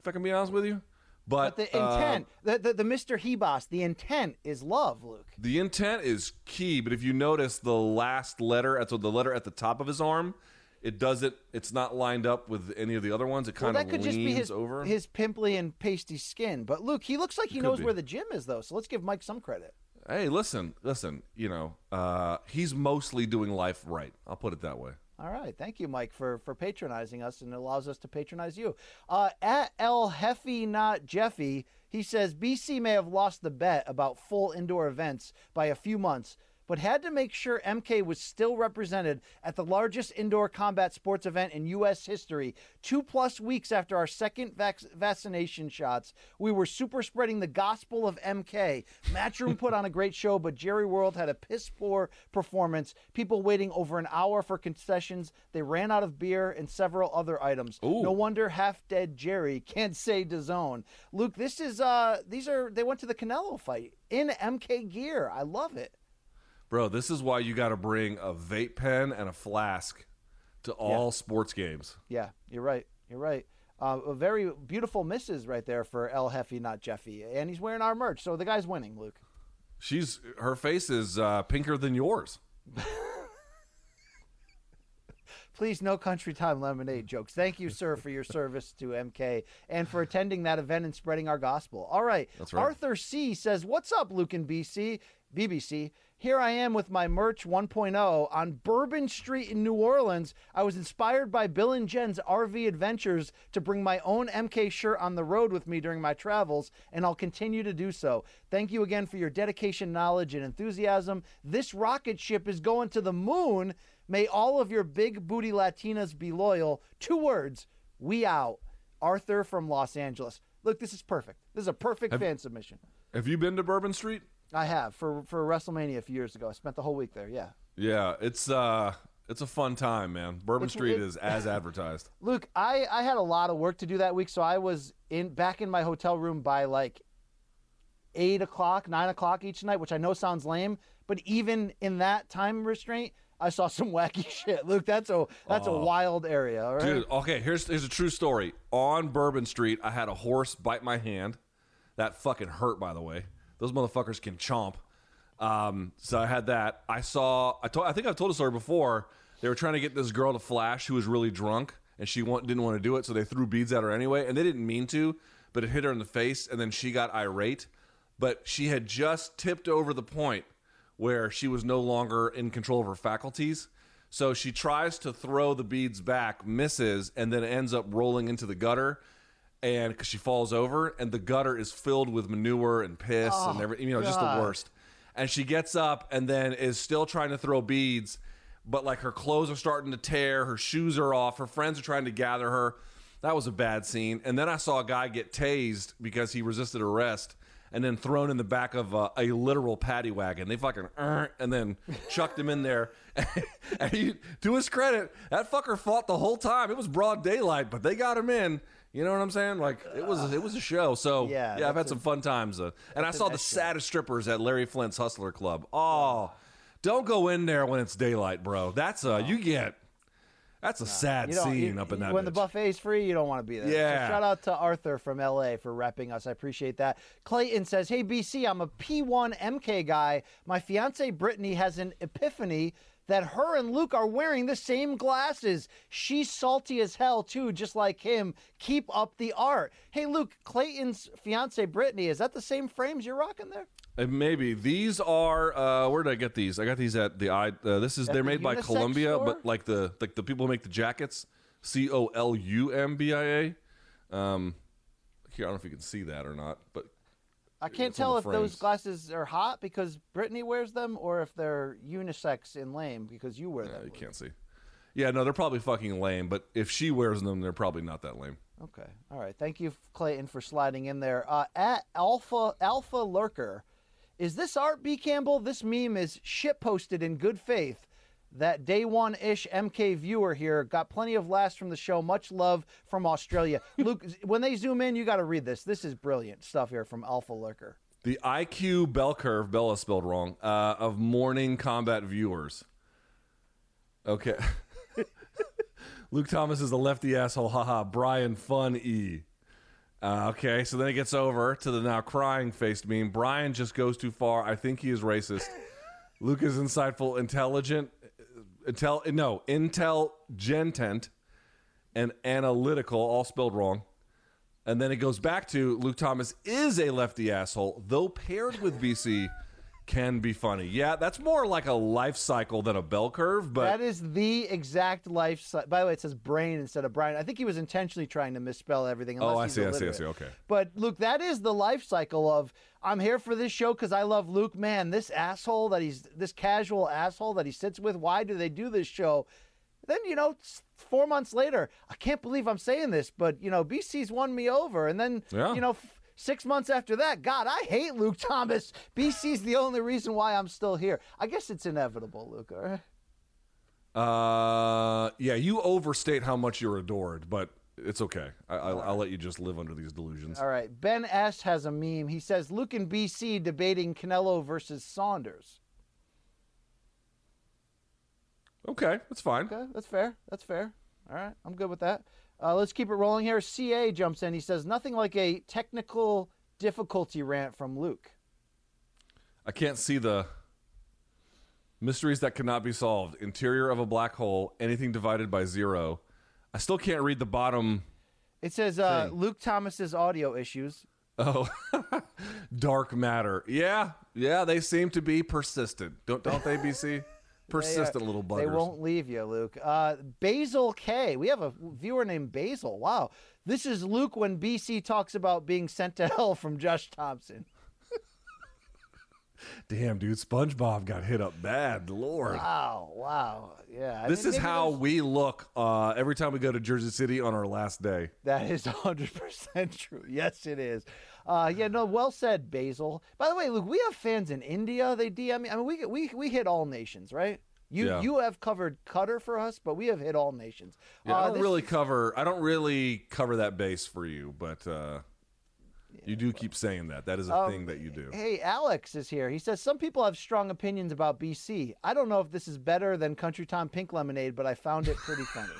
if I can be honest with you. But the intent, the Mr. Hebos, the intent is love, Luke. The intent is key, but if you notice the last letter, so the letter at the top of his arm, it doesn't. It's not lined up with any of the other ones. It kind of leans over. That could just be his pimply and pasty skin. But Luke, he looks like he knows where the gym is, though. So let's give Mike some credit. Hey, listen. You know, he's mostly doing life right. I'll put it that way. All right. Thank you, Mike, for patronizing us, and it allows us to patronize you. At El Heffy Not Jeffy, he says, BC may have lost the bet about full indoor events by a few months, but had to make sure MK was still represented at the largest indoor combat sports event in U.S. history. 2+ weeks after our second vaccination shots, we were super spreading the gospel of MK. Matchroom put on a great show, but Jerry World had a piss-poor performance. People waiting over an hour for concessions. They ran out of beer and several other items. Ooh. No wonder half-dead Jerry can't say DAZN. Luke, this is they went to the Canelo fight in MK gear. I love it. Bro, this is why you got to bring a vape pen and a flask to all sports games. Yeah, you're right. A very beautiful misses right there for El Heffy, not Jeffy. And he's wearing our merch, so the guy's winning, Luke. Her face is pinker than yours. Please, no Country Time Lemonade jokes. Thank you, sir, for your service to MK and for attending that event and spreading our gospel. All right. That's right. Arthur C. says, what's up, Luke and BC? BBC. Here I am with my merch 1.0 on Bourbon Street in New Orleans. I was inspired by Bill and Jen's RV adventures to bring my own MK shirt on the road with me during my travels, and I'll continue to do so. Thank you again for your dedication, knowledge, and enthusiasm. This rocket ship is going to the moon. May all of your big booty Latinas be loyal. Two words, we out. Arthur from Los Angeles. Look, this is perfect. This is a perfect fan submission. Have you been to Bourbon Street? I have, for WrestleMania a few years ago. I spent the whole week there, yeah. Yeah, it's a fun time, man. Bourbon Street is as advertised. Luke, I had a lot of work to do that week, so I was back in my hotel room by like 8 o'clock, 9 o'clock each night, which I know sounds lame, but even in that time restraint, I saw some wacky shit. Luke, that's a wild area, all right? Dude, okay, here's a true story. On Bourbon Street, I had a horse bite my hand. That fucking hurt, by the way. Those motherfuckers can chomp. So I had that. I think I've told a story before. They were trying to get this girl to flash who was really drunk, and she didn't want to do it, so they threw beads at her anyway. And they didn't mean to, but it hit her in the face, and then she got irate. But she had just tipped over the point where she was no longer in control of her faculties. So she tries to throw the beads back, misses, and then ends up rolling into the gutter. And because she falls over, and the gutter is filled with manure and piss and everything, just the worst. And she gets up and then is still trying to throw beads, but like her clothes are starting to tear, her shoes are off, her friends are trying to gather her. That was a bad scene. And then I saw a guy get tased because he resisted arrest and then thrown in the back of a literal paddy wagon. They fucking, and then chucked him in there. And he, to his credit, that fucker fought the whole time. It was broad daylight, but they got him in. You know what I'm saying? Like, it was a show. So, yeah I've had some fun times. And I saw the saddest strippers at Larry Flint's Hustler Club. Oh, don't go in there when it's daylight, bro. That's a sad scene up in that. When the buffet's free, you don't want to be there. Yeah. So shout out to Arthur from LA for repping us. I appreciate that. Clayton says, hey, BC, I'm a P1 MK guy. My fiance Brittany has an epiphany that her and Luke are wearing the same glasses. She's salty as hell, too, just like him. Keep up the art. Hey, Luke, Clayton's fiance Brittany, is that the same frames you're rocking there? Maybe. These are where did I get these? I got these at the they're made by Columbia store? But like the people who make the jackets, Columbia. Here, I don't know if you can see that or not, but I can't tell if those glasses are hot because Brittany wears them or if they're unisex and lame because you wear them. You can't see. Yeah, no, they're probably fucking lame, but if she wears them, they're probably not that lame. Okay. All right. Thank you, Clayton, for sliding in there. At Alpha Lurker, is this art, B. Campbell? This meme is shit posted in good faith. That day one-ish MK viewer here got plenty of laughs from the show. Much love from Australia. Luke, when they zoom in, you got to read this. This is brilliant stuff here from Alpha Lurker. The IQ bell curve, Bella spelled wrong, of Morning Combat viewers. Okay. Luke Thomas is a lefty asshole. Haha. Brian Fun E. Okay, so then it gets over to the now crying-faced meme. Brian just goes too far. I think he is racist. Luke is insightful, intelligent, intelligent, and analytical, all spelled wrong. And then it goes back to Luke Thomas is a lefty asshole, though paired with BC can be funny. Yeah, that's more like a life cycle than a bell curve. But that is the exact life cycle. By the way, it says brain instead of Brian. I think he was intentionally trying to misspell everything. Oh, I see, okay. But Luke, that is the life cycle of I'm here for this show because I love Luke. Man, this casual asshole that he sits with, why do they do this show? Then, 4 months later, I can't believe I'm saying this, but, BC's won me over. And then, 6 months after that, God, I hate Luke Thomas. BC's the only reason why I'm still here. I guess it's inevitable, Luke, all right? Yeah, you overstate how much you're adored, but it's okay. I'll let you just live under these delusions. All right. Ben S. has a meme. He says, Luke and BC debating Canelo versus Saunders. Okay, that's fine. Okay, that's fair. That's fair. All right, I'm good with that. Let's keep it rolling here. CA jumps in. He says, nothing like a technical difficulty rant from Luke. I can't see the mysteries that cannot be solved. Interior of a black hole, anything divided by zero. I still can't read the bottom. It says Luke Thomas's audio issues. Oh, dark matter. Yeah, yeah. They seem to be persistent. Don't they, BC? Persistent little buggers. They won't leave you, Luke. Basil K. We have a viewer named Basil. Wow. This is Luke when BC talks about being sent to hell from Josh Thompson. Damn, dude. SpongeBob got hit up bad. Lord. Wow. Wow. Yeah. I mean, is how we look every time we go to Jersey City on our last day. That is 100% true. Yes, it is. Yeah, no, well said, Basil. By the way, Luke, we have fans in India. They DM me. I mean, we hit all nations, right? You have covered Qatar for us, but we have hit all nations. Yeah, I don't really cover that base for you, but you do keep saying that. That is a thing that you do. Hey, Alex is here. He says, some people have strong opinions about BC. I don't know if this is better than Country Time Pink Lemonade, but I found it pretty funny.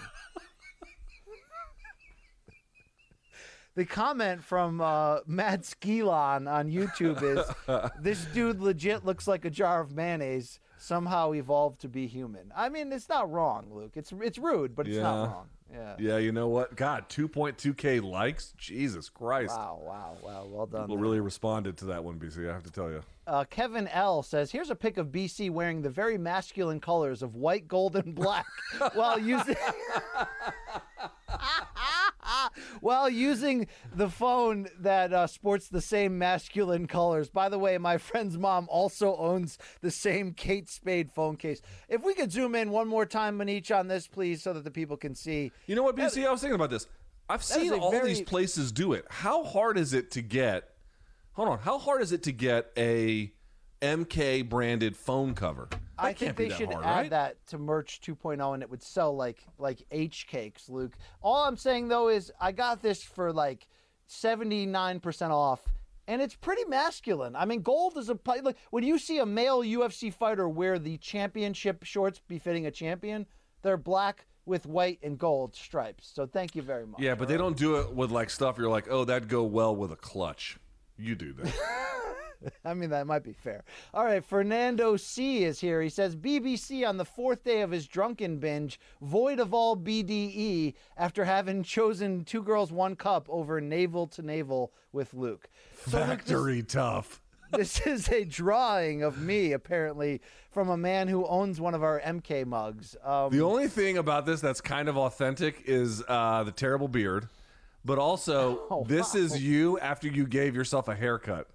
The comment from Matt Skilon on YouTube is, this dude legit looks like a jar of mayonnaise somehow evolved to be human. I mean, it's not wrong, Luke. It's rude, but it's not wrong. Yeah. Yeah, you know what? God, 2.2K likes? Jesus Christ. Wow. Well done. People really responded to that one, BC, I have to tell you. Kevin L. says, here's a pic of BC wearing the very masculine colors of white, gold, and black while using... while using the phone that sports the same masculine colors. By the way, my friend's mom also owns the same Kate Spade phone case. If we could zoom in one more time, Manich, on this, please, so that the people can see. You know what, BC? I was thinking about this. I've seen all these places do it. How hard is it to get... Hold on. How hard is it to get a MK-branded phone cover? I think they should add that to merch 2.0, and it would sell like H cakes, Luke. All I'm saying though is I got this for like 79% off, and it's pretty masculine. I mean, gold is a like when you see a male UFC fighter wear the championship shorts befitting a champion, they're black with white and gold stripes. So thank you very much. Yeah, but they don't do it with like stuff you're like, oh, that'd go well with a clutch. You do that. I mean, that might be fair. All right, Fernando C. is here. He says, BBC on the fourth day of his drunken binge, void of all BDE, after having chosen Two Girls, One Cup over Navel to Navel with Luke. So Factory tough. This is a drawing of me, apparently, from a man who owns one of our MK mugs. The only thing about this that's kind of authentic is the terrible beard, but also this is you after you gave yourself a haircut.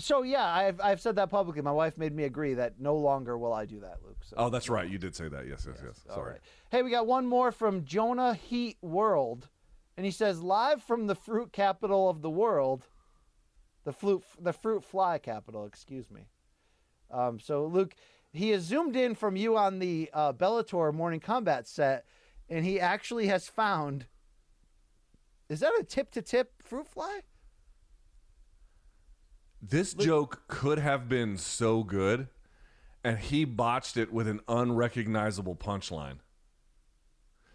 So, yeah, I've said that publicly. My wife made me agree that no longer will I do that, Luke. So, that's right. You did say that. Yes. Sorry. Right. Hey, we got one more from Jonah Heat World. And he says, live from the fruit capital of the world, the fruit fly capital, excuse me. So, Luke, he has zoomed in from you on the Bellator Morning Combat set, and he actually has found, is that a tip-to-tip fruit fly? This joke could have been so good, and he botched it with an unrecognizable punchline.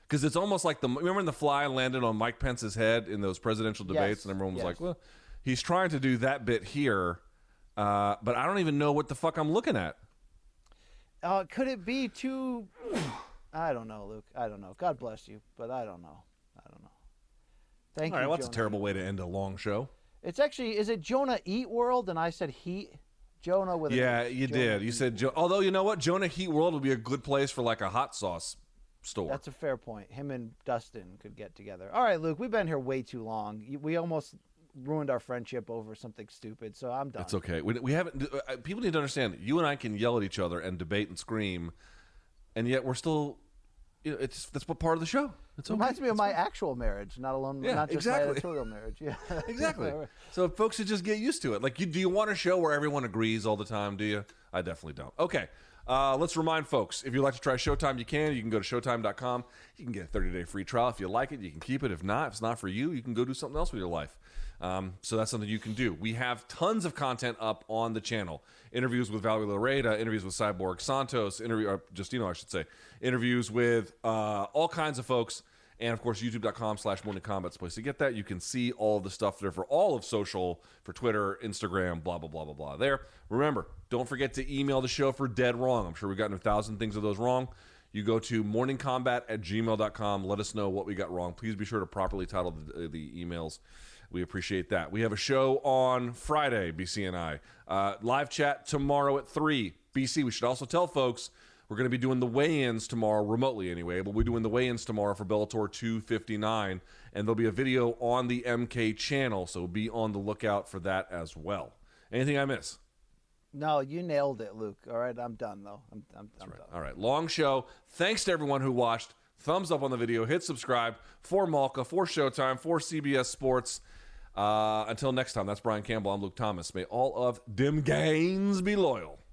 Because it's almost like remember when the fly landed on Mike Pence's head in those presidential debates, and everyone was like, well, he's trying to do that bit here, but I don't even know what the fuck I'm looking at. Could it be too... I don't know, Luke. I don't know. God bless you, but I don't know. Thank you, Jonah. All right, well, that's a terrible way to end a long show. It's actually, is it Jonah Eat World? And I said Heat. Jonah with a... Yeah, you did. You said, although, you know what? Jonah Heat World would be a good place for like a hot sauce store. That's a fair point. Him and Dustin could get together. All right, Luke, we've been here way too long. We almost ruined our friendship over something stupid, so I'm done. It's okay. We haven't... People need to understand, you and I can yell at each other and debate and scream, and yet we're still... that's what part of the show. It reminds me of my actual marriage, not just my editorial marriage. Yeah, exactly. So folks should just get used to it. Like, do you want a show where everyone agrees all the time? Do you? I definitely don't. Okay, let's remind folks. If you'd like to try Showtime, you can. You can go to Showtime.com. You can get a 30-day free trial. If you like it, you can keep it. If not, if it's not for you, you can go do something else with your life. So that's something you can do. We have tons of content up on the channel. Interviews with Valerie Loureda, interviews with Cyborg Santos, interviews with all kinds of folks. And, of course, youtube.com/morningcombat is a place to get that. You can see all the stuff there for all of social, for Twitter, Instagram, blah, blah, blah, blah, blah there. Remember, don't forget to email the show for dead wrong. I'm sure we've gotten 1,000 things of those wrong. You go to morningcombat@gmail.com. Let us know what we got wrong. Please be sure to properly title the emails. We appreciate that. We have a show on Friday, BC and I. Live chat tomorrow at 3. BC, we should also tell folks, we're going to be doing the weigh-ins tomorrow, remotely anyway, but we're doing the weigh-ins tomorrow for Bellator 259, and there'll be a video on the MK channel, so be on the lookout for that as well. Anything I miss? No, you nailed it, Luke. All right, I'm done, though. I'm done. All right, long show. Thanks to everyone who watched. Thumbs up on the video. Hit subscribe. For Malka, for Showtime, for CBS Sports. Until next time, that's Brian Campbell. I'm Luke Thomas. May all of them gains be loyal.